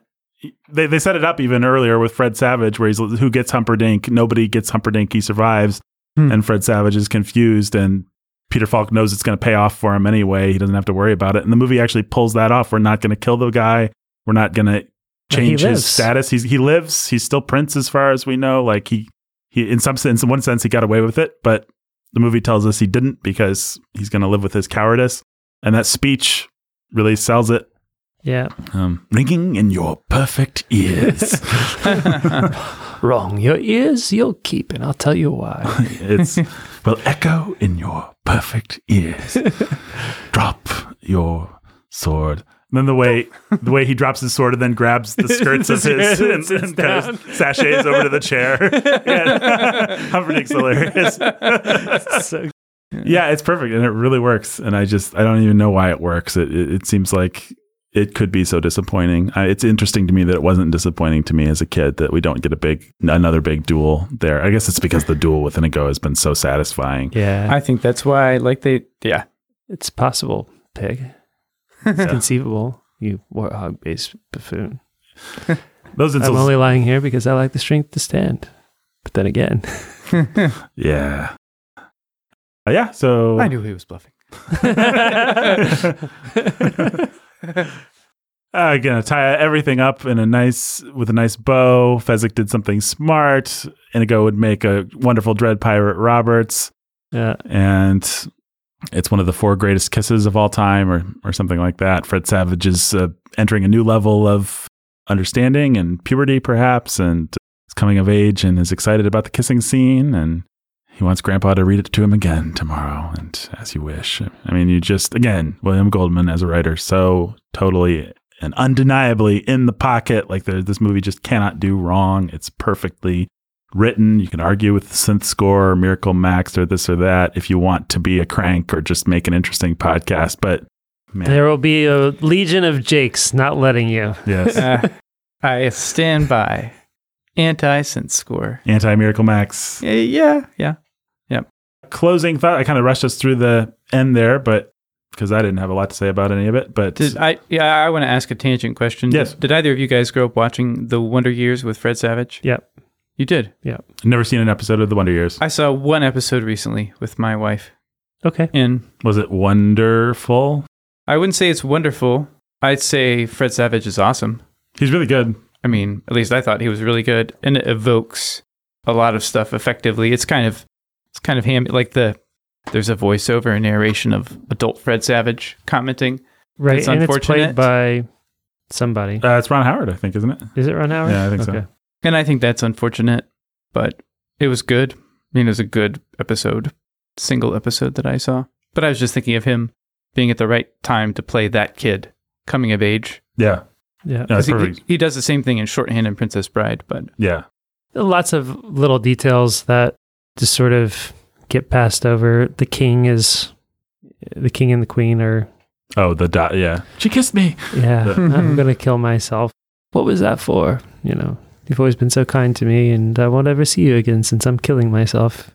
They they set it up even earlier with Fred Savage, where he's who gets Humperdinck? Nobody gets Humperdinck. He survives, hmm. and Fred Savage is confused, and Peter Falk knows it's going to pay off for him anyway. He doesn't have to worry about it, and the movie actually pulls that off. We're not going to kill the guy. We're not going to change his status. He's he lives. He's still Prince, as far as we know. Like he he in some sense, in one sense, he got away with it, but. The movie tells us he didn't, because he's going to live with his cowardice. And that speech really sells it. Yeah. Um, ringing in your perfect ears. Wrong. Your ears you'll keep, and I'll tell you why. It's will echo in your perfect ears. Drop your sword. And then the way the way he drops his sword and then grabs the skirts of his and, and, and kind of sachets over to the chair. Humperdinck's hilarious. So, yeah. yeah, it's perfect, and it really works. And I just I don't even know why it works. It it, it seems like it could be so disappointing. I, it's interesting to me that it wasn't disappointing to me as a kid that we don't get a big another big duel there. I guess it's because the duel with Inigo has been so satisfying. Yeah, I think that's why. Like they, yeah, it's possible, pig. It's yeah. conceivable, you warthog-based buffoon. Those insults. I'm only lying here because I like the strength to stand. But then again. yeah. Uh, yeah, so... I knew he was bluffing. I'm going to tie everything up in a nice with a nice bow. Fezzik did something smart. Inigo would make a wonderful Dread Pirate Roberts. Yeah. And... it's one of the four greatest kisses of all time or or something like that. Fred Savage is uh, entering a new level of understanding and puberty, perhaps, and is coming of age and is excited about the kissing scene. And he wants Grandpa to read it to him again tomorrow, and as you wish. I mean, you just, again, William Goldman as a writer, so totally and undeniably in the pocket. Like the, this movie just cannot do wrong. It's perfectly written. You can argue with the synth score or Miracle Max or this or that if you want to be a crank or just make an interesting podcast, but man. There will be a legion of Jakes not letting you. Yes. uh, I stand by anti-synth score. Anti-Miracle Max. Uh, yeah. Yeah. Yep. Closing thought. I kind of rushed us through the end there, but because I didn't have a lot to say about any of it. But did I? Yeah, I want to ask a tangent question. Yes. Did, did either of you guys grow up watching The Wonder Years with Fred Savage? Yep. You did? Yeah. Never seen an episode of The Wonder Years. I saw one episode recently with my wife. Okay. And was it wonderful? I wouldn't say it's wonderful. I'd say Fred Savage is awesome. He's really good. I mean, at least I thought he was really good, and it evokes a lot of stuff effectively. It's kind of, it's kind of ham- like the there's a voiceover and narration of adult Fred Savage commenting. Right, it's and unfortunate. It's played by somebody. Uh, it's Ron Howard, I think, isn't it? Is it Ron Howard? Yeah, I think okay. so. And I think that's unfortunate, but it was good. I mean, it was a good episode, single episode that I saw. But I was just thinking of him being at the right time to play that kid coming of age. Yeah. Yeah. No, he, he does the same thing in Shorthand and Princess Bride, but yeah. Lots of little details that just sort of get passed over. The king is the king and the queen are Oh, the dot yeah. She kissed me. Yeah. The, I'm gonna kill myself. What was that for? You know. You've always been so kind to me, and I won't ever see you again since I'm killing myself.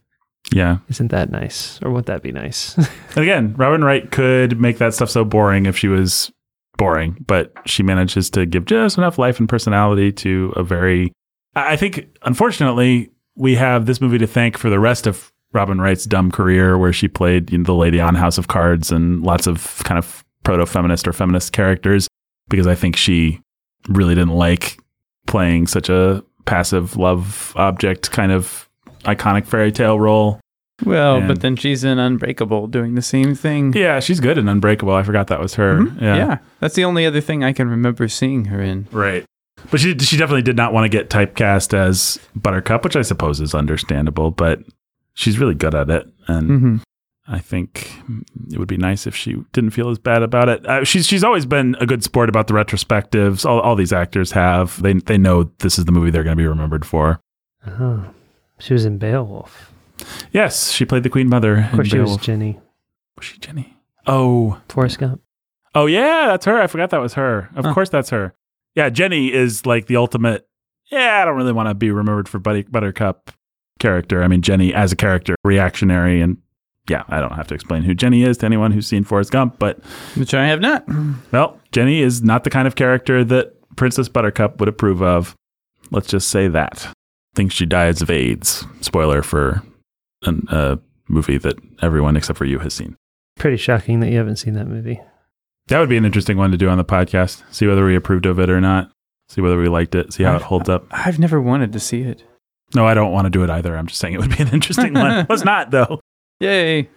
Yeah. Isn't that nice? Or won't that be nice? And again, Robin Wright could make that stuff so boring if she was boring, but she manages to give just enough life and personality to a very... I think, unfortunately, we have this movie to thank for the rest of Robin Wright's dumb career, where she played you know, the lady on House of Cards and lots of kind of proto-feminist or feminist characters, because I think she really didn't like... playing such a passive love object kind of iconic fairy tale role. Well, and but then she's in Unbreakable doing the same thing. Yeah, she's good in Unbreakable. I forgot that was her. Mm-hmm. Yeah. yeah. That's the only other thing I can remember seeing her in. Right. But she she definitely did not want to get typecast as Buttercup, which I suppose is understandable, but she's really good at it. And mm-hmm. I think it would be nice if she didn't feel as bad about it. Uh, she's she's always been a good sport about the retrospectives. All all these actors have. They they know this is the movie they're going to be remembered for. Oh, she was in Beowulf. Yes, she played the Queen Mother. Of course, she was Jenny. Was she Jenny? Oh, Forrest Gump. Oh yeah, that's her. I forgot that was her. Of huh. course, that's her. Yeah, Jenny is like the ultimate. Yeah, I don't really want to be remembered for Buddy Buttercup character. I mean, Jenny as a character, reactionary and. Yeah, I don't have to explain who Jenny is to anyone who's seen Forrest Gump, but... Which I have not. Well, Jenny is not the kind of character that Princess Buttercup would approve of. Let's just say that. Thinks she dies of AIDS. Spoiler for a uh, movie that everyone except for you has seen. Pretty shocking that you haven't seen that movie. That would be an interesting one to do on the podcast. See whether we approved of it or not. See whether we liked it. See how I've, it holds up. I've never wanted to see it. No, I don't want to do it either. I'm just saying it would be an interesting one. Let's not, though. Yay.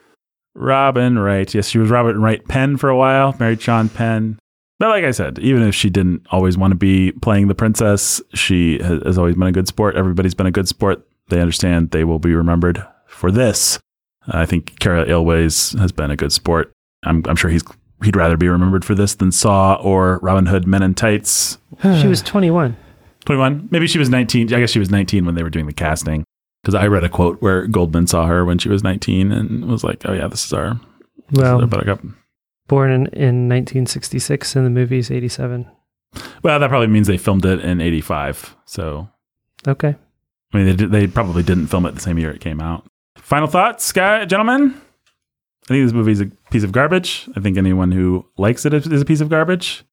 Robin Wright. Yes, she was Robin Wright Penn for a while, married Sean Penn. But like I said, even if she didn't always want to be playing the princess, she has always been a good sport. Everybody's been a good sport. They understand they will be remembered for this. Uh, I think Cary Elwes has been a good sport. I'm, I'm sure he's he'd rather be remembered for this than Saw or Robin Hood Men in Tights. She was twenty-one. twenty-one? Maybe she was nineteen. I guess she was nineteen when they were doing the casting. Because I read a quote where Goldman saw her when she was nineteen and was like, oh, yeah, this is our, this well, is our Buttercup. Born in, in nineteen sixty-six and the movie's eighty-seven. Well, that probably means they filmed it in eighty-five. So. Okay. I mean, they, they probably didn't film it the same year it came out. Final thoughts, guys, gentlemen? I think this movie's a piece of garbage. I think anyone who likes it is a piece of garbage.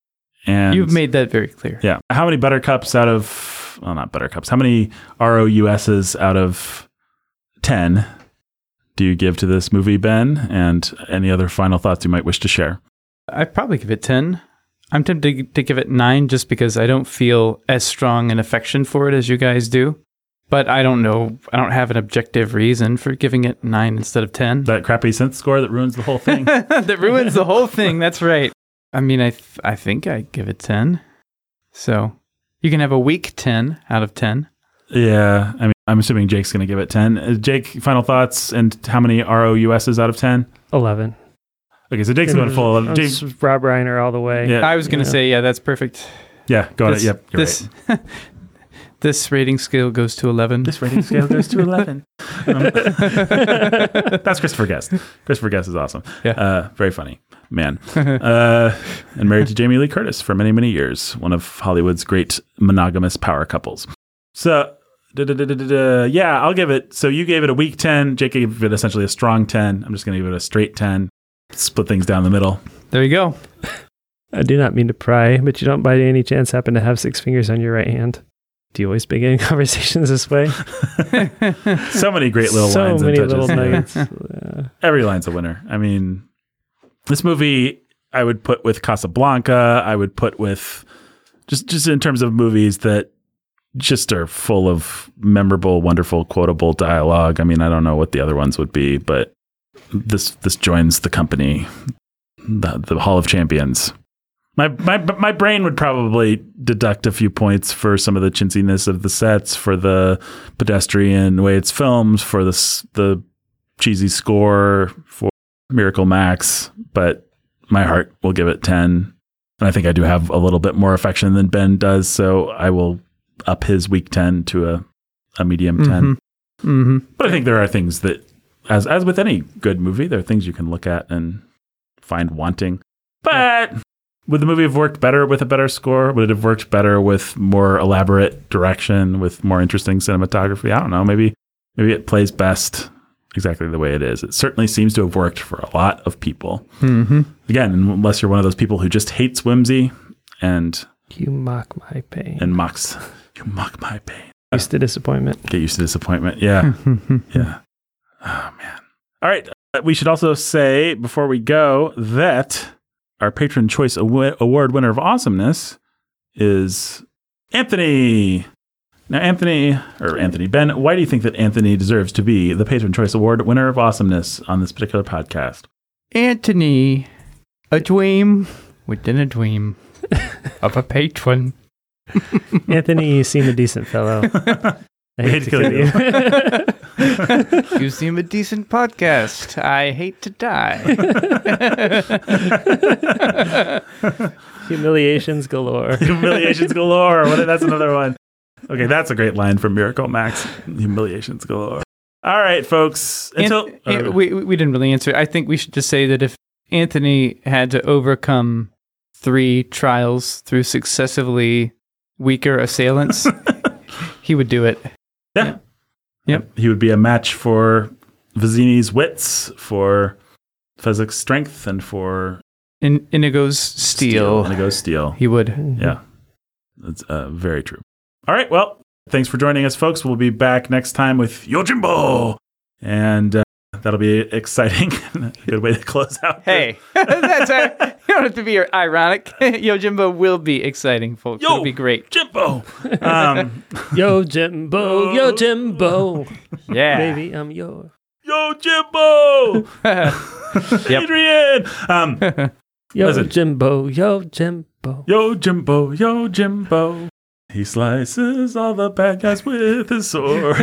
And you've made that very clear. Yeah. How many Buttercups out of... Well, not Buttercups. How many R O U S's out of ten do you give to this movie, Ben? And any other final thoughts you might wish to share? I'd probably give it ten. I'm tempted to give it nine just because I don't feel as strong an affection for it as you guys do. But I don't know. I don't have an objective reason for giving it nine instead of ten. That crappy synth score that ruins the whole thing. That ruins the whole thing. That's right. I mean, I th- I think I give it ten. So... You can have a weak ten out of ten. Yeah. I mean, I'm assuming Jake's going to give it ten. Uh, Jake, final thoughts and how many R O U S's out of ten? eleven. Okay, so Jake's going full eleven. Jake, Rob Reiner all the way. Yeah. I was going to say, yeah, that's perfect. Yeah, got it. Yep, you're this, right. This rating scale goes to eleven. This rating scale goes to eleven. Um, that's Christopher Guest. Christopher Guest is awesome. Yeah. Uh, very funny. Man. Uh, and married to Jamie Lee Curtis for many, many years. One of Hollywood's great monogamous power couples. So Da, da, da, da, da. Yeah, I'll give it. So you gave it a weak ten. Jake gave it essentially a strong ten. I'm just going to give it a straight ten. Split things down the middle. There you go. I do not mean to pry, but you don't by any chance happen to have six fingers on your right hand? Do you always begin conversations this way? So many great little so lines. So many and touches. Little nuggets. Yeah. Every line's a winner. I mean, this movie I would put with Casablanca. I would put with just just in terms of movies that just are full of memorable, wonderful, quotable dialogue. I mean, I don't know what the other ones would be, but this this joins the company, the, the Hall of Champions. My my my brain would probably deduct a few points for some of the chintziness of the sets, for the pedestrian way it's filmed, for the the cheesy score, for Miracle Max. But my heart will give it ten, and I think I do have a little bit more affection than Ben does, so I will up his weak ten to a, a medium mm-hmm. ten. Mm-hmm. But I think there are things that, as as with any good movie, there are things you can look at and find wanting. But yeah. Would the movie have worked better with a better score? Would it have worked better with more elaborate direction, with more interesting cinematography? I don't know. Maybe maybe it plays best exactly the way it is. It certainly seems to have worked for a lot of people. Mm-hmm. Again, unless you're one of those people who just hates whimsy and... You mock my pain. And mocks... You mock my pain. Get used to disappointment. Get used to disappointment. Yeah. Yeah. Oh, man. All right. We should also say, before we go, that... Our Patron Choice Award winner of awesomeness is Anthony. Now, Anthony, or Anthony, Ben, why do you think that Anthony deserves to be the Patron Choice Award winner of awesomeness on this particular podcast? Anthony, a dweem within a dweem of a patron. Anthony, you seem a decent fellow. I hate to kill you. You seem a decent podcast. I hate to die. Humiliations galore. Humiliations galore. What, that's another one. Okay, that's a great line from Miracle Max. Humiliations galore. All right, folks. Until An- oh, An- we we didn't really answer it. I think we should just say that if Anthony had to overcome three trials through successively weaker assailants, he would do it. Yeah. Yep. He would be a match for Vizzini's wits, for Fezzik's strength, and for In- Inigo's steel. steel. Inigo's steel. He would. Mm-hmm. Yeah. That's uh, very true. All right. Well, thanks for joining us, folks. We'll be back next time with Yojimbo. And uh, that'll be exciting. A good way to close out. Hey, that's a, you don't have to be ironic. Yojimbo will be exciting, folks. Yo, it'll be great. Jimbo. Um, Yojimbo, Yojimbo. Yeah. Baby, I'm yours. Yojimbo. Adrian. Um, Yojimbo, Yojimbo. Yojimbo, Yojimbo. He slices all the bad guys with his sword.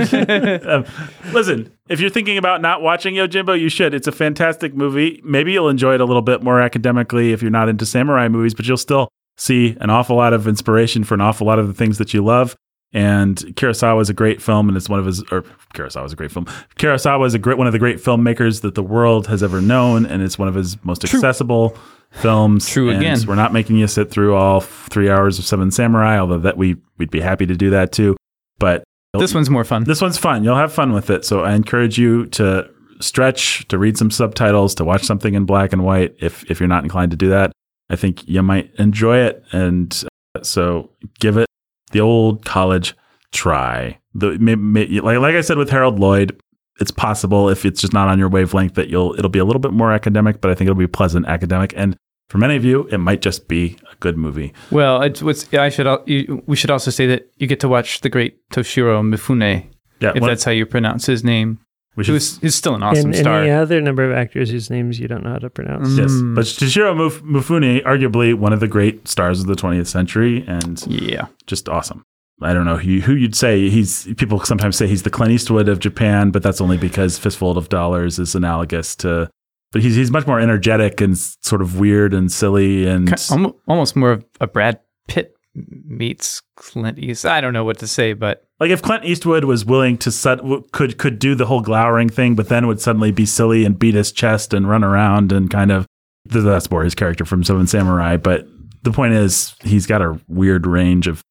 um, listen, if you're thinking about not watching Yojimbo, you should. It's a fantastic movie. Maybe you'll enjoy it a little bit more academically if you're not into samurai movies, but you'll still see an awful lot of inspiration for an awful lot of the things that you love. And Kurosawa is a great film, and it's one of his, or Kurosawa is a great film. Kurosawa is a great, one of the great filmmakers that the world has ever known, and it's one of his most True. accessible films. True and again. We're not making you sit through all three hours of Seven Samurai, although that we, we'd be happy to do that too. But this one's more fun. This one's fun. You'll have fun with it. So I encourage you to stretch, to read some subtitles, to watch something in black and white. If, if you're not inclined to do that, I think you might enjoy it. And so give it the old college try. The, may, may, like, like I said with Harold Lloyd, it's possible if it's just not on your wavelength that you'll it'll be a little bit more academic, but I think it'll be pleasant academic. And for many of you, it might just be a good movie. Well, it's, it's, I should you, we should also say that you get to watch the great Toshiro Mifune, yeah, if one, that's how you pronounce his name. Which is he's still an awesome and, star. And the other number of actors whose names you don't know how to pronounce. Mm. Yes, but Toshiro Mif- Mifune, arguably one of the great stars of the twentieth century, and yeah, just awesome. I don't know who, who you'd say he's. People sometimes say he's the Clint Eastwood of Japan, but that's only because Fistful of Dollars is analogous to. But he's he's much more energetic and sort of weird and silly and kind of, almost more of a Brad Pitt meets Clint Eastwood. I don't know what to say, but like if Clint Eastwood was willing to su- could could do the whole glowering thing, but then would suddenly be silly and beat his chest and run around and kind of that's more his character from Seven Samurai. But the point is, he's got a weird range of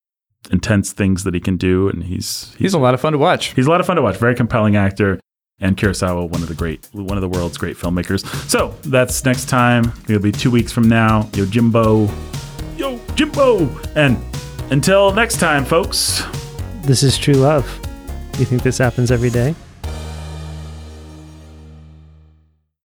intense things that he can do. And he's, he's, he's a lot of fun to watch. He's a lot of fun to watch. Very compelling actor. And Kurosawa, one of the great, one of the world's great filmmakers. So that's next time. It'll be two weeks from now. Yo, Jimbo. Yo, Jimbo. And until next time, folks. This is true love. You think this happens every day?